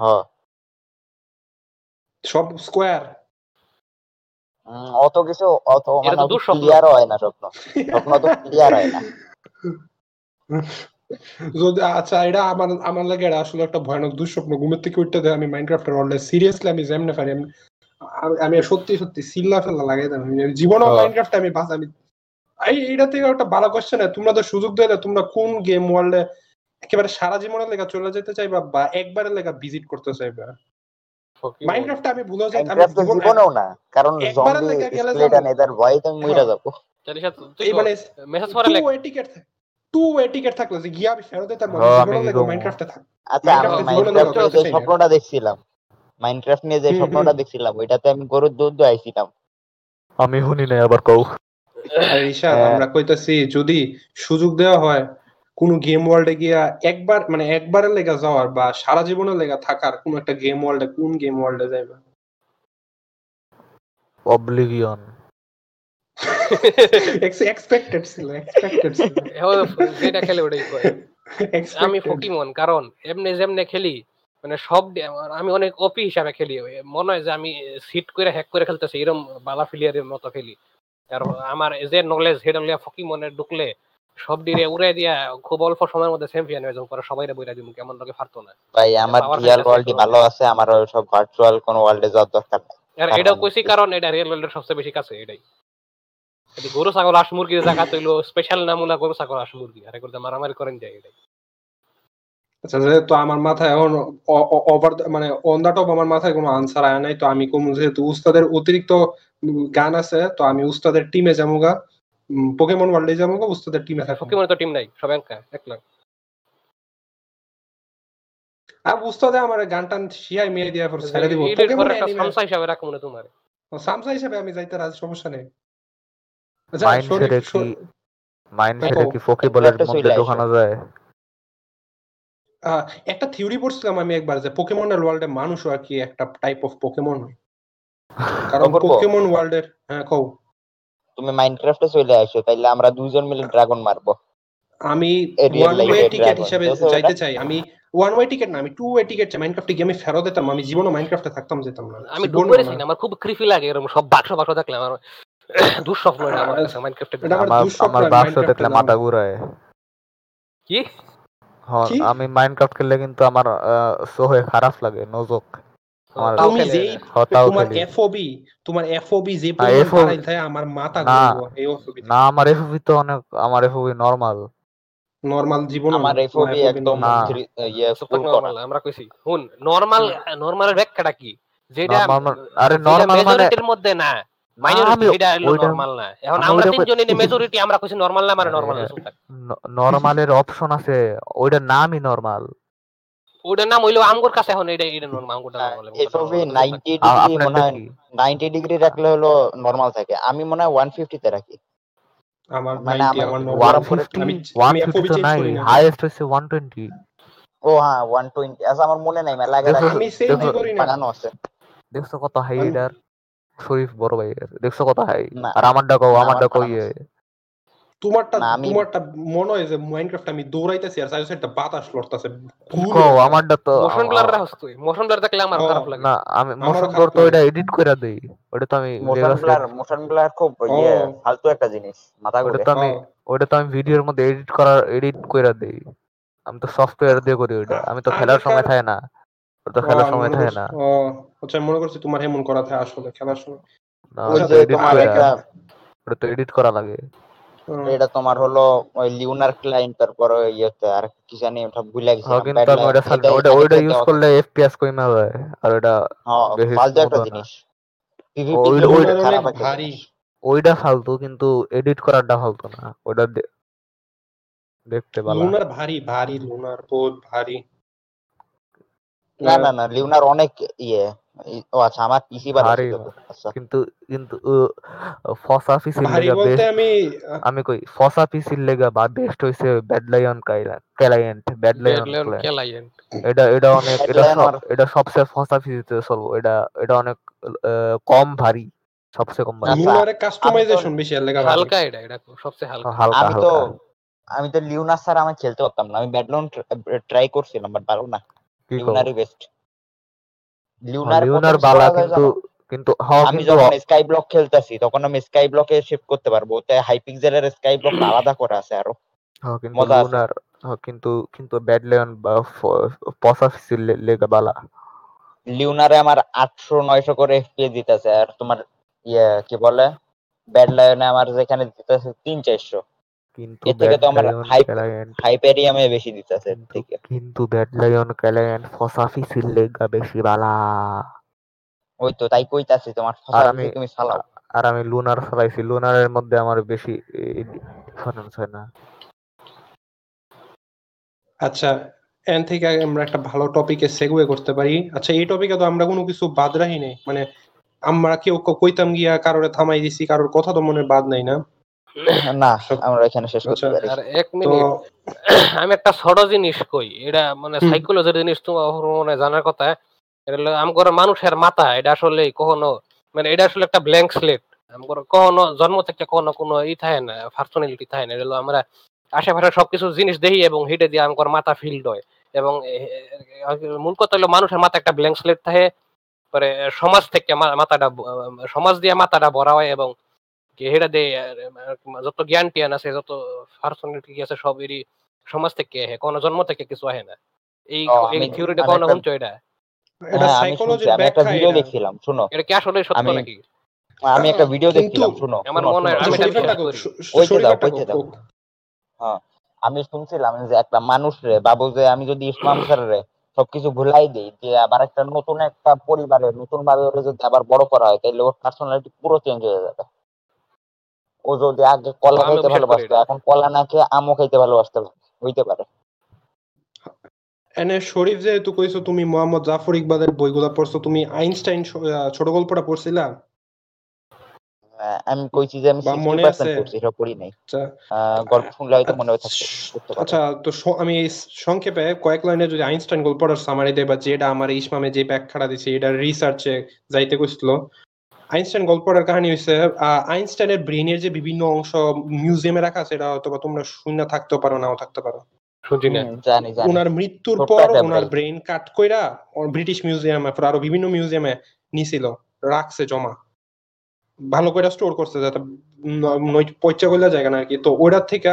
হ্যাঁ সব স্কয়ার, অত কিছু অত মানে ক্লিয়ার হয় না স্বপ্ন, স্বপ্ন তো ক্লিয়ার হয় না। আচ্ছা এটা আমার আমার লাগে এটা আসলে একটা ভয়ানক দুঃস্বপ্ন। ঘুমের থেকে উঠতে দেয় আমি মাইনক্রাফটের ওয়ার্ল্ডে সিরিয়াসলি আমি জ্যাম না পারি, আমি সত্যি সত্যি সিল্লা ফেলা লাগাইতাম। জীবনও মাইনক্রাফট আমি বাস, আমি এইটা থেকে একটা ভালো কোশ্চেন। তোমরা তো সুযোগ দেয় না, তোমরা কোন গেম ওয়ার্ল্ডে একেবারে সারা জীবনের লেখা চলে যেতে চাইবা বা একবারের লেখা ভিজিট করতে চাইবা? মাইনক্রাফট আমি ভুলে যাই, আমি ভুলবো না, কারণ জম্বি স্কেলেটন এদার ভয় তো মইরা যাব। তাহলে সাথে মেসেজ করে লেখ, ও টিকেট থাকে, টু ওয়ে টিকেট থাকলো যে গিয়া আমি ফেরত দিতাম। মাইনক্রাফটে থাক। আচ্ছা আমি স্বপ্নটা দেখছিলাম, মাইনক্রাফট নিয়ে যে স্বপ্নটা দেখছিলাম ওইটাতে আমি গরুর দুধ দইছিলাম। আমি শুনি নাই, আবার কও। ঋষাত আমরা কইতাছি যদি সুযোগ দেওয়া হয় কোন গেম ওয়ার্ল্ডে গিয়া একবার, মানে একবারের লেগা যাওয়ার বা সারা জীবনের লেগা থাকার কোন একটা গেম ওয়ার্ল্ডে, কোন গেম ওয়ার্ল্ডে যাইবা? অবলিভিয়ন। এক্সপেক্টেড ছিল, এক্সপেক্টেড ছিল। এটা খেলে ওটাই কয়। আমি পোকেমন, কারণ এমনি যেমনে খেলি মানে সব, আমি অনেক ওপি হিসাবে খেলি, মনে হয় যে আমি সিট করে হ্যাক করে খেলতেছি, এরকম বালা ফিলিয়ারের মতো খেলি। কারণ আমার যে নলেজ হেড লিয়া পোকেমনে ঢুকলে সব ডিরে উড়ে দিয়া খুব অল্প সময়ের মধ্যে চ্যাম্পিয়ন হয়ে যাবো, পরে সবাইরে বইরা দিমু। কেমন লাগে ফারতো না ভাই, আমার রিয়েল ওয়ার্ল্ডই ভালো আছে, আমার সব ভার্চুয়াল কোন ওয়ার্ল্ডে যাওয়ার দরকার নাই। আর এটাও কইছি কারণ এটা রিয়েল ওয়ার্ল্ডের সবচেয়ে বেশি কাছে। এটাই যদি গরু ছাগল আস মুরগির জায়গা তৈলো স্পেশাল নামুলা গরু ছাগল আস মুরগি আরে করতে মারামারি করেন যায় এটাই। আচ্ছা যেহেতু আমার মাথায় এখন ওভার মানে অন দা টপ আমার মাথায় কোনো আনসার আয় নাই, তো আমি কোন যেহেতু উস্তাদের অতিরিক্ত গান আছে, তো আমি উস্তাদের টিমে যামুগা, পোকেমন ওয়ার্ল্ডে যাবো, উস্তাদের টিমে থাকবো। পোকেমন তো টিম নাই, সব একা একলা। আর উস্তাদে আমার গানটান শিয়াই মেরে দিয়া পর ছেড়ে দিব। পোকেমন একটা সামসা হিসাবে রাখবো না তোমারে, সামসা হিসাবে আমি যাইতে রাজি, সমস্যা নেই। আচ্ছা মাইন্ড সেটে কি পোকেবলের মধ্যে ঢোকানো যায়? একটা থিওরি পড়ছিলাম আমি একবার যে পোকেমনের ওয়ার্ল্ডে মানুষও আর কি একটা টাইপ অফ পোকেমন, কারণ পোকেমন ওয়ার্ল্ডের। হ্যাঁ কও। তুমি মাইনক্রাফটে চলে আসো, তাইলে আমরা দুইজন মিলে ড্রাগন মারবো। আমি ওয়ান ওয়ে টিকেট হিসেবে যাইতে চাই। আমি ওয়ান ওয়ে টিকেট না, আমি টু ওয়ে টিকেট চাই। মাইনক্রাফটে গেমে ফেরত দিতাম, আমি জীবনে মাইনক্রাফটে থাকতাম যেতাম না। আমি ডোন্ট করেছি না, আমার খুব ক্রিপি লাগে এরকম সব বাক্স বাক্স দেখলে আমার দুঃস্বপ্ন হয়। আমার কাছে মাইনক্রাফটে আমার বাক্স দেখলে মাথা ঘুরায়। কি? হ্যাঁ আমি মাইনক্রাফট খেললে কিন্তু আমার সোহে খারাপ লাগে, নজক। নরমালের অপশন আছে, ওইটার নামই নরমাল। ওটার নাম হইলো আমগোর কাছে এখন এটা এটা নরমাল। আমগোটা বলে এফবি 90 ডিগ্রি মনে হয়, 90 ডিগ্রি রাখলে হলো নরমাল থাকে। আমি মনে হয় 150 তে রাখি। আমার 90, আমার নরমাল। আমি এফবি চেঞ্জ করি না, হাইয়েস্ট হইছে 120। ও হ্যাঁ 120 আচ্ছা আমার মনে নাই, লাগে আমি চেঞ্জ করি না। বানানো আছে, দেখছো কত হাই এর? শরীফ বড় ভাই দেখছো কত হাই? আর আমারটা কো ইয়ে তোমারটা, তোমারটা মনে হয় যে মাইনক্রাফট আমি দৌড়াইতেছি আর সাইডে একটা বাতাস লড়তাছে। কো আমারটা তো মোশন ব্লার রাখছ তুই? মোশন ব্লার দেখলে আমার খারাপ লাগে না। আমি মোশন ব্লার তো এটা এডিট কইরা দেই, ওটা তো আমি মোশন ব্লার খুব ইয়া ফালতু একটা জিনিস, মাথা ঘুরে। ওটা তো আমি ভিডিওর মধ্যে এডিট কইরা দেই। আমি তো সফটওয়্যার দিয়ে করি ওটা, আমি তো খেলার সময় থাকে না। ওটা খেলার সময় থাকে না। ও আচ্ছা মনে করছি তোমার হেমন করা থাকে আসলে খেলার সময়। ওই যে ওটা তো এডিট করা লাগে। এটা তোমার হলো ওই লিউনার ক্লায়েন্ট, তারপর এইটা আর কি জানি সব ভুলে গেছি। ওটা ইউজ করলে এফপিএস কমে যায় আর এটা হ্যাঁ ভালো একটা জিনিস। ওইটা ফালতু, কিন্তু এডিট করাটা ফালতু না, ওইটা দেখতে ভালো। লুনার ভারী ভারী, লুনার বহুত ভারী। না না না, লুনার অনেক ইয়ে। ও আচ্ছা, আমার পিসি ভারী, কিন্তু কিন্তু ফসা পিসি লাগা বেস্ট। আমি কই ফসা পিসি লাগা বা বেস্ট হইছে ব্যাডলায়ন ক্যালায়েন্ট। ব্যাডলায়ন ক্যালায়েন্ট এটা এটা অনেক, এটা এটা সবচেয়ে ফসা পিসিতে চলবো। এটা এটা অনেক কম ভারী, সবচেয়ে কম ভারী। লুনারে কাস্টমাইজেশন বেশি লাগা, হালকা। এটা এটা সবচেয়ে হালকা। আমি তো লিউনা স্যার আমি খেলতে পারতাম না। আমি ব্যাডলায়ন ট্রাই করছিলাম বাট পারলাম না। লিউনারই বেস্ট। লিউনার বালা, কিন্তু কিন্তু আমি যখন স্কাই ব্লক খেলতাছি তখন আমি স্কাই ব্লকে শিফট করতে পারবো। তাই হাই পিক্সেলের স্কাই ব্লক আলাদা করা আছে আরো। হ্যাঁ, কিন্তু লিউনার, কিন্তু কিন্তু ব্যাডলায়ন বা পসাফিসিল লেগা বালা। লিউনারে আমার 800 900 করে এফপিএস দিতেছে, আর তোমার ইয়া কি বলে ব্যাডলায়নে আমার যেখানে দিতেছে 300-400। কিন্তু ব্যাটলায়ন ক্যালায়েন্ট ফসাফি সিলগা বেশি বালা। ওই তো তাই কইতাছি তোমার ফসাফি তুমি চালাও, আর আমি লুনার চালাইছি। লুনারের মধ্যে আমার বেশি ডিফারেন্স হয় না। আচ্ছা, এন থেকে আমরা একটা ভালো টপিকে সেগওয়ে করতে পারি। আচ্ছা, এই টপিকে তো আমরা কোনো কিছু বাদ রাখি নাই, মানে আমরা কেউ কইতাম গিয়া কারোর থামাই দিছি, কারোর কথা তো মনে বাদ নাই না। না, আমরা এখানে শেষ করতে পারি। আর এক মিনিট, আমি একটা ছোট জিনিস কই। এটা মানে সাইকোলজির জিনিস, তোমার মনে জানার কথা। এটা আমগোর মানুষের মাথা, এটা আসলে কখনো মানে এটা আসলে একটা ব্ল্যাঙ্ক স্লেট। আমগোর কখনো জন্ম থেকে কখনো কোনো ই থাকে না, পার্সোনালিটি থাকে না। এটা আমরা আশেপাশে সবকিছু জিনিস দেখি এবং হেঁটে দিয়ে আমগোর মাথা ফিল্ড হয়। এবং মূল কথা হলো মানুষের মাথা একটা ব্ল্যাঙ্ক স্লেট থাকে। পরে সমাজ থেকে মাথাটা, সমাজ দিয়ে মাথাটা ভরা হয়। এবং হেরা দে যত জ্ঞান টিয়ান আছে, যত পার্সোনালিটি আছে, সব এরই সমাজ থেকে আসে। কোনো জন্ম থেকে কিছু আসে না। এই এই থিওরিটা কোন হচ্ছে? এটা এটা সাইকোলজির ব্যাখ্যা। ভিডিও দেখছিলাম, শুনো। এটা কি আসলে সত্য নাকি? আমি একটা ভিডিও দেখছিলাম, শুনো। আমার মনে হয় আমি এটা কইতে দাও, কইতে দাও। হ্যাঁ, আমি শুনছিলাম যে একটা মানুষ রে বাবু, যে আমি যদি ইসলাম স্যারের সবকিছু ভুলাই দেই, যে আবার একটা নতুন একটা পরিবারে নতুন ভাবে ওরে যদি আবার বড় করা হয়, তাহলে ওর পার্সোনালিটি পুরো চেঞ্জ হয়ে যাবে। ও যদি আগে কলা খেতে ভালোবাসতো, এখন কলা না খেয়ে আমও খেতে ভালোবাসতে হইতে পারে। এনে শরীফ, যেহেতু কইছো তুমি মোহাম্মদ জাফর ইকবালের বইগুলা পড়ছো, তুমি আইনস্টাইন ছোট গল্পটা পড়ছিলা? আমি কইছি যে আমি 60% পড়ছি, এটা পড়ি নাই। গল্প শুনলে হয়তো মনে থাকবে। আচ্ছা, তো আমি সংক্ষেপে কয়েক লাইনে যদি আইনস্টাইন গল্পটার সামারি দেই, বা যেটা আমার ইসমামে যে ব্যাখ্যাটা দিছে, এটা রিসার্চে যাইতে কইছিল। আইনস্টাইন গল্পটার কাহিনী হচ্ছে আইনস্টাইনের ব্রেনের যে বিভিন্ন অংশ মিউজিয়ামে রাখা আছে, এটা অথবা তোমরা শুনে থাকতে পারো, নাও থাকতে পারো। ওনার মৃত্যুর পর ওনার ব্রেন কাট কইরা ব্রিটিশ মিউজিয়ামে, আরো বিভিন্ন মিউজিয়ামে নিছিল, রাখছে জমা, ভালো করে স্টোর করছে যাতে পয়সা কইলা জায়গা না আর কি। তো ওটার থেকে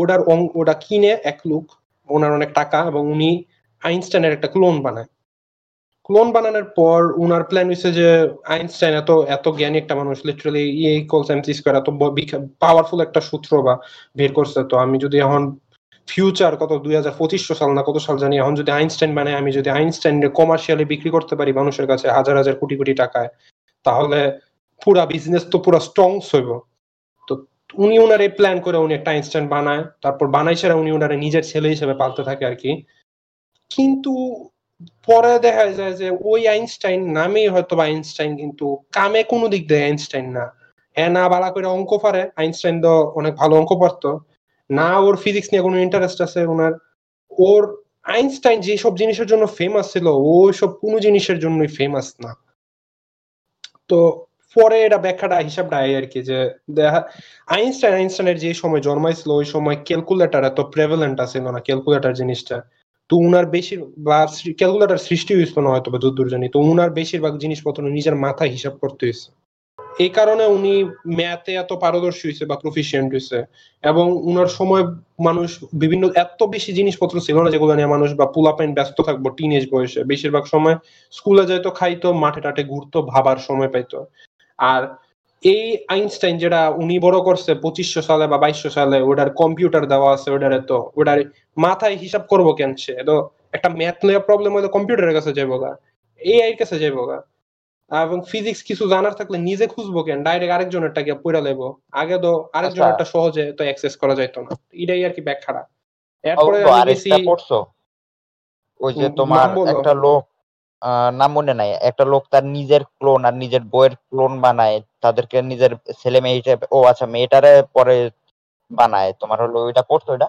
ওটার ওটা কিনে এক লোক, ওনার অনেক টাকা, এবং উনি আইনস্টাইনের একটা ক্লোন বানায়। ক্লোন বানানোর পর ওনার প্ল্যান হয়েছে যে আইনস্টাইন এত এত জ্ঞানী একটা মানুষ, লিটারালি এত পাওয়ারফুল একটা সূত্র বা বের করছে, তো আমি যদি এখন ফিউচার কত 2025 সাল না কত সাল জানি, এখন যদি আইনস্টাইন বানাই, আমি যদি আইনস্টাইন কমার্শিয়ালি বিক্রি করতে পারি মানুষের কাছে হাজার হাজার কোটি কোটি টাকায়, তাহলে পুরা বিজনেস তো পুরা স্ট্রংস হইব। তো উনি ওনার এই প্ল্যান করে উনি একটা আইনস্টাইন বানায়। তারপর বানাই সেরা উনি ওনার নিজের ছেলে হিসেবে পালতে থাকে আর কি। কিন্তু পরে দেখা যায় যে ওই আইনস্টাইন নামেই হয়তো আইনস্টাইন, কিন্তু কামে কোনো দিক দিয়ে আইনস্টাইন না। হ্যাঁ, না ভালো করে অঙ্ক পারে, আইনস্টাইন তো অনেক ভালো অঙ্ক পারতো না, ওর ফিজিক্স নিয়ে কোনো ইন্টারেস্ট আছে ওনার। ওর আইনস্টাইন যেসব জিনিসের জন্য ফেমাস ছিল, ওই সব কোনো জিনিসের জন্যই ফেমাস না। তো পরে এটা ব্যাখ্যাটা হিসাবটা আর কি, যে দেখা আইনস্টাইনের যে সময় জন্মাইছিল ওই সময় ক্যালকুলেটার এত প্রেভেলেন্ট আছিল না, ক্যালকুলেটার জিনিসটা। তো উনার বেশিরভাগ ক্যালকুলেটার সৃষ্টি হয়েছিল না হয়তো বা যদ্দূর জানি। তো উনার বেশিরভাগ জিনিসপত্র নিজের মাথায় হিসাব করতে হয়েছে, এই কারণে উনি ম্যাথে এত পারদর্শী হয়েছে বা প্রফিসিয়েন্ট হয়েছে। এবং উনার সময় মানুষ বিভিন্ন এত বেশি জিনিসপত্র ছিল না যেগুলো নিয়ে মানুষ বা পোলাপাইন ব্যস্ত থাকবো টিন এজ বয়সে। বেশিরভাগ সময় স্কুলে যাইতো, খাইতো, মাঠে টাটে ঘুরতো, ভাবার সময় পাইতো। আর এই আইনস্টাইন যেটা উনি বড় করছে 2500 সালে বা 2200 সালে, ওটার কম্পিউটার দেওয়া আছে, ওটার তো ওটার মাথায় হিসাব করবো কেন সে? তো একটা ম্যাথ নিয়ে প্রবলেম হলে কম্পিউটারের কাছে যাইবো গা, এআই এর কাছে যাইবো গা। এবং ফিজিক্স কিছু জানার থাকলে নিজে খুঁজবো কেন, ডাইরেক্ট আরেকজনেরটা গিয়ে পড়া লেবো। আগে তো আরেকজনেরটা সহজে তো অ্যাক্সেস করা যাইতো না, এটাই আর কি ব্যাখ্যাটা। এরপরে আমি বেশি পড়ছো ওই যে তোমার একটা লোক নাম মনে নাই, একটা লোক তার নিজের ক্লোন আর নিজের বইয়ের ক্লোন বানায়, তাদেরকে নিজের ছেলে মেয়েটা, ও আচ্ছা মেয়েটারে পরে বানায়। তোমার হলো ওইটা পড়তো, ওইটা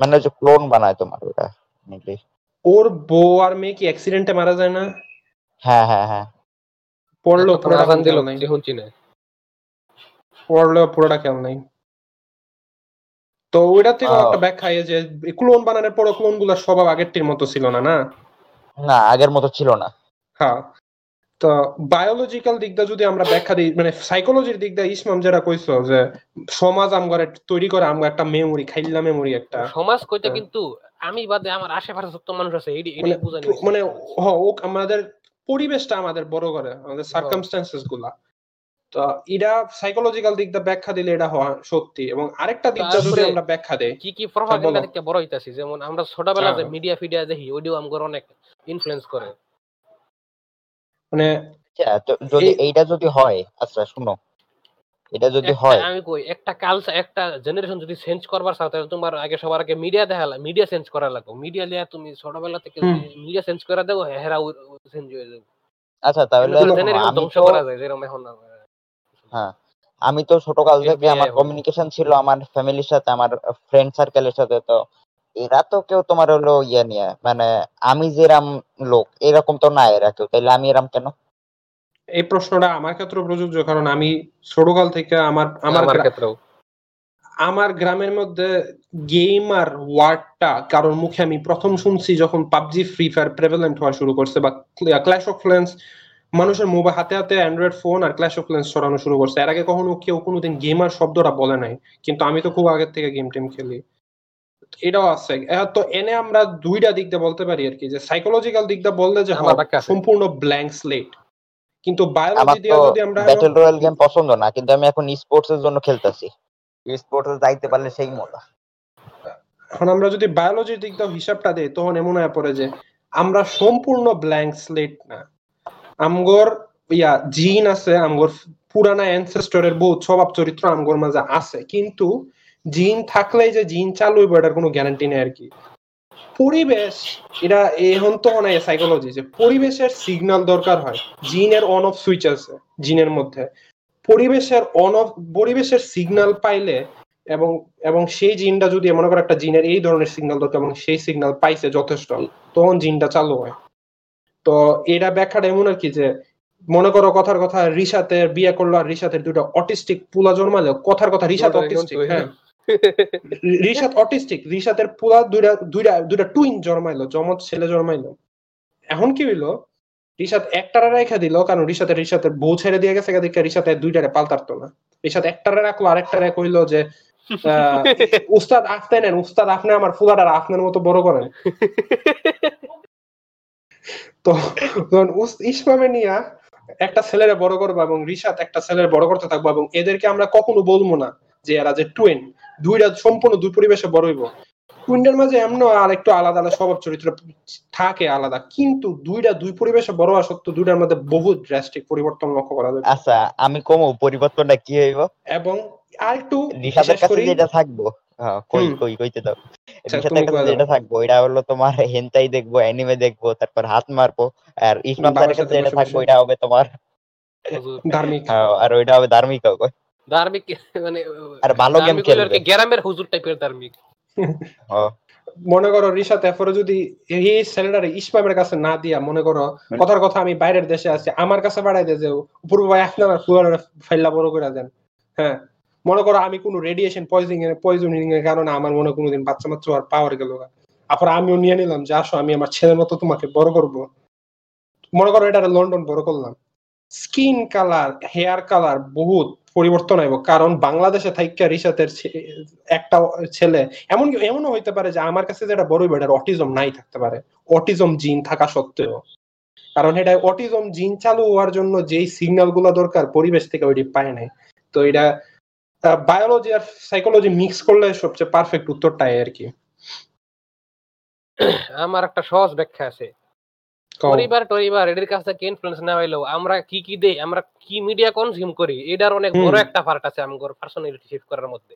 মানে যে ক্লোন বানায় তোমার, ওটা ইংলিশ। ওর বউ আর মেয়ে কি অ্যাক্সিডেন্টে মারা যায় না? হ্যাঁ হ্যাঁ হ্যাঁ পড়লো, পুরোটা বান দিল না, শুনছি না পড়লো, পুরোটা খেয়াল নাই। তো ওইটা থেকে একটা ব্যাখ্যা এই যে ক্লোন বানানোর পর ক্লোন গুলো স্বভাব আগেরটির মতো ছিল না, না না আগের মতো ছিল না। হ্যাঁ, তো বায়োলজিক্যাল দিকটা যদি আমরা ব্যাখ্যা দিই, মানে সাইকোলজির দিকটা ইসমাম যেটা কইছো যে সমাজ আমগরে তৈরি করে, আমগো একটা মেমরি খাইলা, মেমরি একটা সমাজ কইতে কিন্তু আমি বাদে আমার আশেপাশে যত মানুষ আছে এইটা বুঝানি, মানে হোক আমাদের পরিবেশটা আমাদের বড় করে, আমাদের সার্কামস্ট্যান্সেস গুলা। তো এটা সাইকোলজিক্যাল দিকটা ব্যাখ্যা দিলে এটা হয় সত্যি। এবং আরেকটা দিকটা যদি আমরা ব্যাখ্যা দেই কি কি প্রভাব এটা থেকে বড় হইতাছি, যেমন আমরা ছোটবেলা যে মিডিয়া ফিডিয়া দেখি ওইটাও আমগরে অনেক ইনফ্লুয়েন্স করে। মানে যদি এইটা যদি হয়, আচ্ছা শুনো, এটা যদি হয় আমি কই একটা কালচার, একটা জেনারেশন যদি চেঞ্জ করবার চাও তাহলে তোমার আগে সবার আগে মিডিয়া দেখালা, মিডিয়া চেঞ্জ করা লাগবে। মিডিয়া লিয়া তুমি ছোটবেলা থেকে মিডিয়া চেঞ্জ করে দাও, হেরা চেঞ্জ হয়ে যাবে। আচ্ছা তাহলে জেনারেশন ধ্বংস করা যায় যেরকম এখন। হ্যাঁ, আমি তো ছোট কাল থেকে আমার কমিউনিকেশন ছিল আমার ফ্যামিলির সাথে, আমার ফ্রেন্ড সার্কেলের সাথে। তো এরা তো কেউ তোমার হলো ইয়া নিয়ে, মানে আমি যেরাম লোক এরকম তো না এরা কেউ, তাহলে আমি এরাম কেন? এই প্রশ্নটা আমার ক্ষেত্রে প্রযোজ্য, কারণ আমি ছোটকাল থেকে আমার আমার গ্রামের মধ্যে গেম আর ওয়ার্ডটা কারোর মুখে আমি প্রথম শুনছি যখন পাবজি ফ্রি ফায়ার প্রেভেলেন্ট হওয়া শুরু করছে, বা ক্ল্যাশ অফ ক্ল্যান্স, মানুষের মোবাইল হাতে হাতে অ্যান্ড্রয়েড ফোন আর ক্ল্যাশ অফ ক্ল্যান্স ছড়ানো শুরু করছে। এর আগে কখনো কেউ কোনোদিন গেমার শব্দটা বলে নাই, কিন্তু আমি তো খুব আগের থেকে গেম টেম খেলি। এটাও আছে। তো এনে আমরা দুইটা দিকটা বলতে পারি আর কি, যে সাইকোলজিক্যাল দিকটা বললে যে সম্পূর্ণ ব্ল্যাঙ্ক স্লেট, কিন্তু বায়োলজি দিয়ে যদি আমরা ব্যাটল রয়্যাল গেম পছন্দ না, কিন্তু আমি এখন স্পোর্টস এর জন্য খেলতাছি, স্পোর্টস যাইতে পারলে সেই মজা। এখন আমরা যদি বায়োলজির দিকটা হিসাবটা দেই তখন এমন হয় পড়ে যে আমরা সম্পূর্ণ ব্ল্যাঙ্ক স্লেট না, আমগর ইয়া জিন আছে, আমগর পুরানা অ্যানসেস্টরের বহুত স্বভাব চরিত্র আমগর মাঝে আছে, কিন্তু জিন থাকলেই যে জিন চালু হইব এটার কোনো গ্যারান্টি নেই আর কি। পরিবেশ, এটা এখন তো না সাইকোলজি যে পরিবেশের সিগন্যাল দরকার হয়, জিনের অন অফ সুইচ আছে জিনের মধ্যে, পরিবেশের অন অফ, পরিবেশের সিগন্যাল পাইলে এবং এবং সেই জিনটা যদি মনে করো একটা জিনের এই ধরনের সিগন্যাল দরকার এবং সেই সিগন্যাল পাইছে যথেষ্ট, তখন জিনটা চালু হয়। তো এটা ব্যাখ্যাটা এমন আর কি, যে মনে করো কথার কথা রিশাতের বিয়ে করলো আর রিশাতের দুটো অটিস্টিক পোলা জন্মালো, কথার কথা রিশাত অটিস্টিক, হ্যাঁ রিশাত অটিস্টিক, রিশাতের পোলা দুইটা টুইন জন্মাইলো, যমজ ছেলে জন্মাইলো। এখন কি হইলো, রিশাত একটারে রাইখা দিল কারণ রিশাতের বউ ছেড়ে দিয়ে গেছে, রিশাতের দুইটারে পাল্টাতো না, রিশাত একটারে রাখলো আরেকটারে কইলো যে উস্তাদ আফতে নেন, উস্তাদ আপনি আমার পোলাটা আপনার মতো বড় করেন। তো ইসমামে নিয়া একটা ছেলেরে বড় করবো এবং রিশাত একটা ছেলের বড় করতে থাকবো, এবং এদেরকে আমরা কখনো বলবো না যে এরা যে টুইন, দুইটা সম্পূর্ণ দুই পরিবেশে বড় হইব। টুইনদের মাঝে এমন আর একটু আলাদা আলাদা স্বভাব চরিত্র থাকে আলাদা, কিন্তু দুইটা দুই পরিবেশে বড় হওয়া সত্ত্বেও দুইটার মধ্যে বহুত ড্রাস্টিক পরিবর্তন লক্ষ্য করা যায়। আচ্ছা আমি কমো পরিবর্তনটা কি হইব, এবং আর একটু রিশাতের কাছে যেটা থাকবো, হ্যাঁ কইতে দাও, রিশাতের কাছে যেটা থাকবো এটা হলো তোমার হেনতাই দেখবো, অ্যানিমে দেখবো, তারপর হাত মারবো। আর ইসমাম স্যারের কাছে যেটা থাকবো এটা হবে তোমার ধার্মিক, আর ওইটা হবে ধার্মিক হবে ধার্মিক, মানে আর ভালো গেম খেলবে গ্রামের হুজুর টাইপের ধার্মিক। মনে করো রিশাত এরপরে যদি এই সেলেডারে ইসমামের কাছে না দিয়া, মনে করো কথার কথা আমি বাইরের দেশে আছি, আমার কাছে বাড়াই দে যে পূর্ব ভাই আপনারা ফুয়ারে ফেললা বড় করে দেন। হ্যাঁ, মনে করো আমি কোনো রেডিয়েশন পয়জনিং এর কারণে আমার মনে কোনোদিন বাচ্চা মাচ্চা আর পাওয়ার গেল, তারপর আমিও নিয়ে নিলাম যে আসো আমি আমার ছেলের মতো তোমাকে বড় করবো। মনে করো এটা লন্ডন বড় করলাম। স্কিন কালার, হেয়ার কালার বহুত পরিবর্তন আইব, কারণ বাংলাদেশে থাইকা রিশাতের একটা ছেলে এমনও হইতে পারে যে আমার কাছে যেটা বড় বেটার অটিজম নাই থাকতে পারে, অটিজম জিন থাকা সত্ত্বেও, কারণ এটা অটিজম জিন চালু হওয়ার জন্য যেই সিগন্যাল গুলা দরকার পরিবেশ থেকে ওইটি পায় নাই। তো এটা বায়োলজি আর সাইকোলজি মিক্স করলে সবচেয়ে পারফেক্ট উত্তরটাই আর কি। আমার একটা সহজ ব্যাখ্যা আছে, এদের কাছ থেকে ইনফ্লুয়েন্স না হইলেও আমরা কি কি দেই, আমরা কি মিডিয়া কনজিউম করি, এটার অনেক বড় একটা পার্ট আছে আমার পার্সোনালিটি শিফট করার মধ্যে।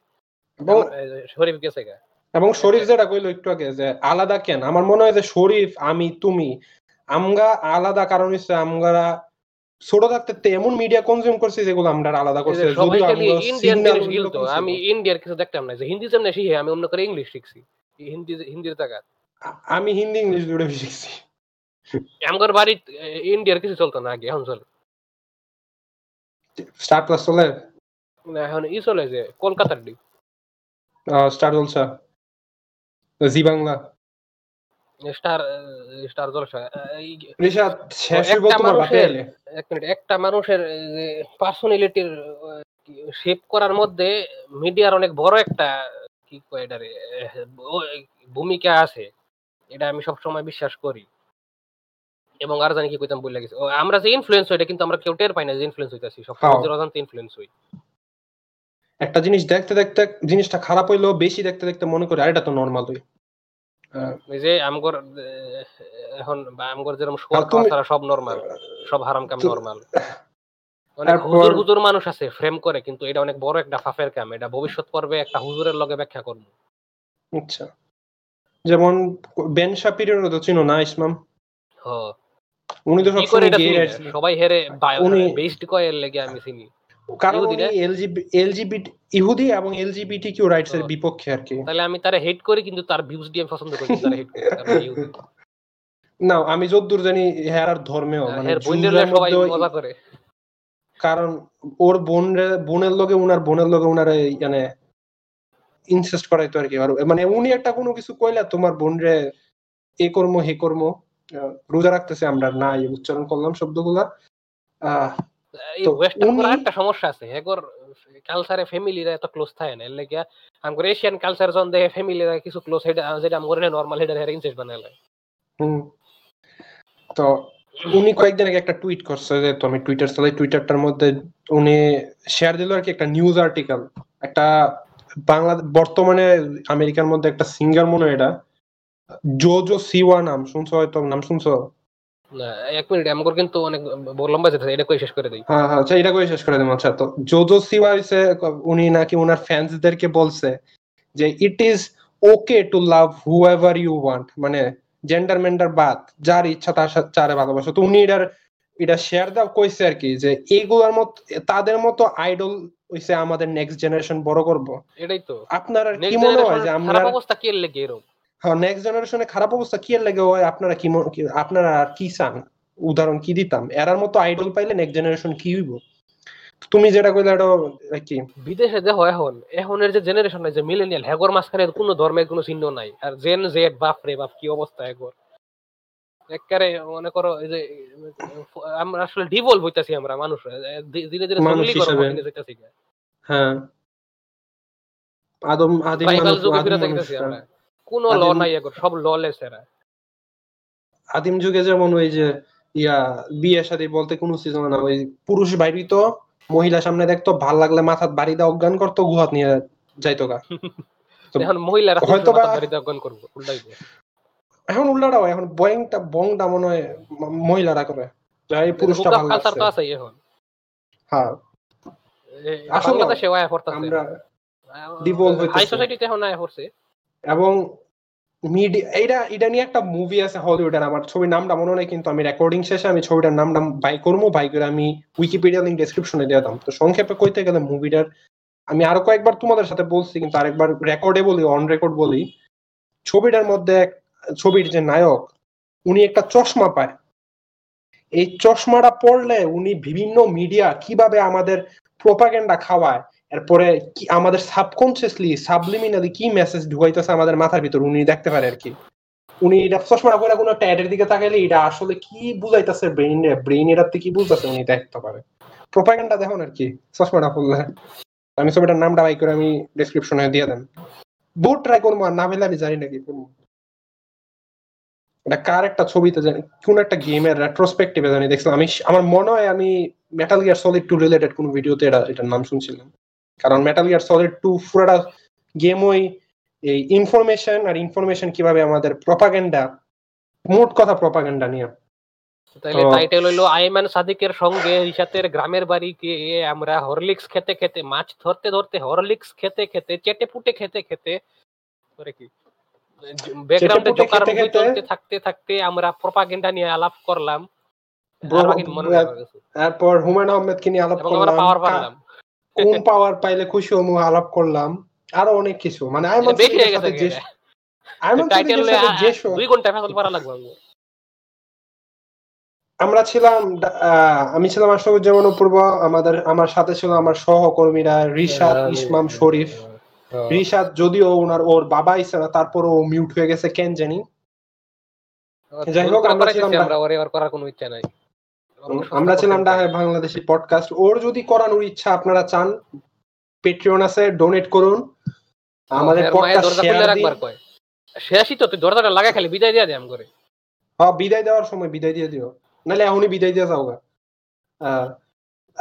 শরীফ গেছে গা, এবং শরীফ যেটা কইলো একটু আগে যে আলাদা কেন, আমার মনে হয় যে শরীফ, আমি, তুমি আমরা আলাদা, কারণ হচ্ছে আমরা ছোট থাকতে এমন মিডিয়া কনজিউম করছি যেগুলো আমরা আলাদা করছি। আমি ইন্ডিয়ার কিছু দেখতাম না, যে হিন্দি যেমন শিখে আমি অন্য করে ইংলিশ শিখছি, হিন্দি হিন্দির টাকা আমি হিন্দি ইংলিশ দুটো শিখছি। আমার বাড়ি ইন্ডিয়ার কিছু চলতো না আগে, এখন চলে স্টার প্লাস চলে না, এখন ই চলে যে কলকাতার দিক স্টার জলসা, জি বাংলা, স্টার জলসা। ঋষাত শেষই বল তোমার বাতেলে এক মিনিট, একটা মানুষের যে পার্সোনালিটির শেপ করার মধ্যে মিডিয়ার অনেক বড় একটা কি কয় এটারে ভূমিকা আছে, এটা আমি সব সময় বিশ্বাস করি। এবং আর জানি কি কইতাম বলে গেছি, আমরা যে ইনফ্লুয়েন্স হই এটা কিন্তু আমরা কেউ টের পাই না যে ইনফ্লুয়েন্স হইতাছি, সব সময় অজান্তে ইনফ্লুয়েন্স হই। একটা জিনিস দেখতে দেখতে জিনিসটা খারাপ হইলো, বেশি দেখতে দেখতে মনে করি আর এটা তো নরমাল হই, এই যে আমগর এখন আমগর যেরকম সরকার সব নরমাল, সব হারাম কাম নরমাল। অনেক হুজুর হুজুর মানুষ আছে ফ্রেম করে, কিন্তু এটা অনেক বড় একটা ফাফের কাম, এটা ভবিষ্যৎ পর্বে একটা হুজুরের লগে ব্যাখ্যা করব। আচ্ছা, যেমন বেন শাপিরের তো চিনো না ইসমাম? হ্যাঁ, উনি তো সব সবাই হেরে বেসড কয়ের লাগে আমি চিনি, কারণ উনি এলজিবিটি ইহুদি এবং এলজিবিটিকিউ রাইটস এর বিপক্ষে আর কি। তাহলে আমি তারে হেট করি, কিন্তু তার ভিউজ দিয়ে পছন্দ করি, তারে হেট করি কারণ ইহুদি না। আমি যতদূর জানি হের আর ধর্মেও মানে হের বইনেরা সবাই মজা করে, কারণ ওর বোনের লগে উনার বোনের লগে উনারে মানে ইনসেস্ট করাইতো আর কি। মানে উনি একটা কোনো কিছু কইলা তোমার বোনরে এ কর্ম হে কর্ম, রোজা রাখতেছে আমরা না এই উচ্চারণ করলাম শব্দগুলা। তো উনি কয়েকদিন আগে একটা টুইট করছে, যে আমি টুইটার চালাই, টুইটারটার মধ্যে উনি শেয়ার দিল আর কি একটা নিউজ আর্টিকেল, একটা বাংলাদেশ বর্তমানে আমেরিকার মধ্যে একটা সিঙ্গার মনে হয় এটা জোজো সিওয়া, নাম শুনছো হয়তো? নাম শুনছো? না, এক মিনিট আমগর কিন্তু অনেক বড় লম্বা যেটা, এটা কই শেষ করে দেই। হ্যাঁ হ্যাঁ, আচ্ছা এটা কই শেষ করে দেব। আচ্ছা, তো জোজো সিওয়া হইছে উনি নাকি ওনার ফ্যান্সদেরকে বলছে যে it is okay to love whoever you want, মানে জেন্ডার মেন্ডার বাদ, যার ইচ্ছা তার সাথে চারে ভালোবাসো। তো উনি এটা শেয়ার দাও কইছে আর কি, যে এইগুলার মত তাদের মতো আইডল হইছে আমাদের নেক্সট জেনারেশন বড় করব। এটাই তো আপনার আর কি মনে হয় যে আমরা খারাপ অবস্থা কি লাগে এরকম? হ্যাঁ, নেক্সট জেনারেশনে খারাপ অবস্থা কি লাগে হয়? আপনারা কি, আপনারা আর কি চান? উদাহরণ কি দিতাম? এরার মতো আইডল পাইলে নেক্সট জেনারেশন কি হইব? তুমি যেটা কইলা এটা কি বিদেশে যে হয়, এখন এখনের যে জেনারেশন আছে মিলেনিয়াল, হেগর মাসখানের কোনো ধর্মের কোনো চিহ্ন নাই। আর জেন জেড, বাপ রে বাপ কি অবস্থা হেগর একবারে। মনে করো এই যে আমরা আসলে ডিভলভ হইতাছি, আমরা মানুষ ধীরে ধীরে ফ্যামিলি করতে যাইতাছি। হ্যাঁ, আদম আদি মানুষ, কোনো ল নাই এখন, সব ললেস এরা। আদিম যুগে যেমন ওই যে ইয়া বিয়ে শাদী বলতে কোনো সিজন না, ওই পুরুষ বাইরেই তো মহিলা সামনে দেখতো, ভাল লাগলে মাথার বাড়ি দা অজ্ঞান করতো, গুহাত নিয়ে যাইতো গা। এখন মহিলারা হয়তো বাড়ি দা অজ্ঞান করবে, উল্টাই করে। এখন উল্টাটা হয়, এখন বংটা বংটা মনে হয় মহিলারা করে, যাই পুরুষটা ভাল কালচার তো আছে এখন। হ্যাঁ, আসল কথা সেবা করতে আমরা ডিভলভ হইছে, হাই সোসাইটিতে এখন আয় করছে। এবং মিডিয়া এটা নিয়ে একটা মুভি আছে হলিউডের, আমার ছবির নামটা মনে নাই, কিন্তু আমি রেকর্ডিং শেষে আমি ছবিটার নামটা বাই করবো, বাই করে আমি উইকিপিডিয়া লিংক ডেসক্রিপশনে দিয়ে দাম। তো সংক্ষেপে কইতে গেলে মুভিটার আমি আরো কয়েকবার তোমাদের সাথে বলছি, কিন্তু আরেকবার রেকর্ডে বলি, অন রেকর্ড বলি, ছবিটার মধ্যে ছবির যে নায়ক উনি একটা চশমা পায়। এই চশমাটা পড়লে উনি বিভিন্ন মিডিয়া কিভাবে আমাদের প্রোপাগেন্ডা খাওয়ায়, এরপরে কি আমাদের সাবকনসিয়াসলি সাবলিমিনালি কি মেসেজ ঢুকাইতেছে আমাদের মাথার ভিতর উনি দেখতে পারে আর কি। উনি এটা চশমাটা পরে কোনো একটা অ্যাডের দিকে তাকাইলে এটা আসলে কি বুঝাইতেছে, ব্রেইন এটাতে কি বুঝতেছে উনি দেখতে পারে। প্রোপাগেন্ডা দেখুন আর কি চশমাটা পড়লে। আমি ছবিটার নামটা বাই করে আমি ডেসক্রিপশনে দিয়ে দেন, বহুত ট্রাই করবো, আর না পেলে আমি জানি না কি করবো। এটা কার একটা ছবিতে জানি, কোন একটা গেমের রেট্রোস্পেক্টিভে জানি দেখছিলাম আমি, আমার মনে হয় আমি মেটাল গিয়ার সলিড 2 রিলেটেড কোন ভিডিওতে এটার নাম শুনছিলাম। কারণ মেটাল গিয়ার সলিড 2 পুরোটা গেম ওই ইনফরমেশন আর ইনফরমেশন কিভাবে আমাদের প্রোপাগেন্ডা, মোট কথা প্রোপাগেন্ডা নিয়ে। তাহলে টাইটেল হলো আইমান সাদিকের সঙ্গে রিশাতের গ্রামের বাড়ি গিয়ে আমরা হরলিক্স খেতে খেতে, মাছ ধরতে ধরতে, হরলিক্স খেতে খেতে, চেটেপুটে খেতে খেতে, পরে কি ব্যাকগ্রাউন্ডে জোকার মুভি চলতে থাকতে থাকতে আমরা প্রপাগেন্ডা নিয়ে আলাপ করলাম। তারপর হুমায়ুন আহমেদকে নিয়ে আলাপ করলাম, পাওয়ার পেলাম, কোন পাওয়ার পাইলে খুশি হমু আলাপ করলাম, আরো অনেক কিছু। মানে আইমান সাদিকের সাথে যে আইমান সাদিকের সাথে যে শো 2 ঘন্টা ফেল করা লাগবে। আমরা ছিলাম, আমি ছিলাম আশরাফুজ্জামান অপূর্ব, আমাদের আমার সাথে ছিল আমার সহকর্মীরা রিশাত, ইসমাম, শরীফ। রিশাত যদিও ওনার ওর বাবা আইছে না, তারপরও মিউট হয়ে গেছে কেন জানি। যাই হোক, আমরা ছিলাম, আমরা ছিলাম ঢাকায় বাংলাদেশি পডকাস্ট। ওর যদি করানোর ইচ্ছা আপনারা চান, পেট্রিয়ন আছে, ডোনেট করুন। আমাদের পডকাস্ট শেয়ার একবার কয় শেয়ারই তো, তুই দরজাটা লাগা খালি বিদায় দিয়ে দে আম করে। হ্যাঁ, বিদায় দেওয়ার সময় বিদায় দিয়ে দিও, নাহলে এখনই বিদায় দিয়ে যাওগা।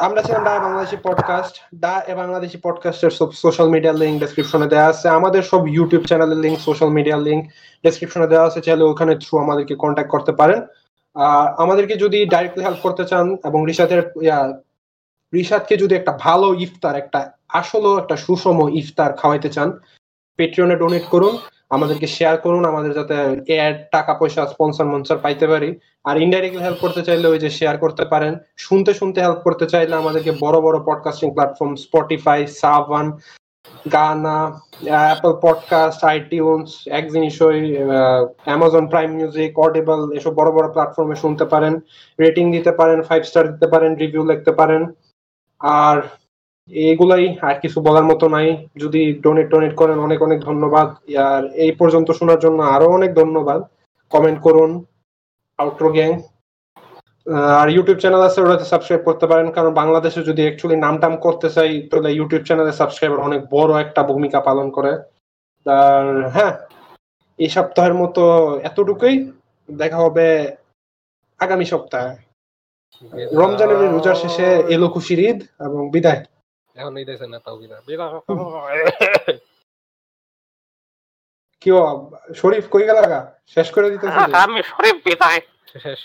আমরা ছিলাম ডা বাংলাদেশি পডকাস্ট। ডা বাংলাদেশি পডকাস্টের সব সোশ্যাল মিডিয়ার লিঙ্ক ডেসক্রিপশনে দেওয়া আছে, আমাদের সব ইউটিউব চ্যানেলের লিঙ্ক, সোশ্যাল মিডিয়ার লিঙ্ক ডেসক্রিপশনে দেওয়া আছে, চাইলে ওখানে থ্রু আমাদেরকে কন্ট্যাক্ট করতে পারেন। আর আমাদেরকে যদি ডাইরেক্টলি হেল্প করতে চান এবং রিশাদকে যদি একটা ভালো ইফতার, একটা আসলে একটা সুষম ইফতার খাওয়াইতে চান, পেট্রিয়নে ডোনেট করুন, আমাদেরকে শেয়ার করুন, আমাদের যাতে এড টাকা পয়সা স্পন্সর মনসর পাইতে পারি। আর ইনডাইরেক্টলি হেল্প করতে চাইলে ওই যে শেয়ার করতে পারেন, শুনতে শুনতে হেল্প করতে চাইলে আমাদেরকে বড় বড় podcasting platform Spotify, Saavn, Gaana, Apple podcast, iTunes, এক জিনিসই, অ্যামাজন প্রাইম মিউজিক, অডিবল, এসব বড় বড় প্ল্যাটফর্মে শুনতে পারেন, রেটিং দিতে পারেন, 5 স্টার দিতে পারেন, রিভিউ লিখতে পারেন। আর এগুলাই, আর কিছু বলার মতো নাই। যদি ডোনেট করেন অনেক অনেক ধন্যবাদ। আর এই পর্যন্ত শোনার জন্য আরো অনেক ধন্যবাদ। কমেন্ট করুন আউটরো গ্যাং। আর ইউটিউব চ্যানেল আছে, ওটাতে সাবস্ক্রাইব করতে পারেন, কারণ বাংলাদেশে যদি অ্যাকচুয়ালি নাম টাম করতে চাই তাহলে ইউটিউব চ্যানেলে সাবস্ক্রাইবার অনেক বড় একটা ভূমিকা পালন করে। আর হ্যাঁ, এই সপ্তাহের মতো এতটুকুই, দেখা হবে আগামী সপ্তাহে। রমজানের রোজার শেষে এলো খুশির ঈদ এবং বিদায়। এখন এই দেশে নেতা হবি না কি শরীফ কই গেল, শেষ করে দিতে। আমি শরীফ বিদায় শেষ।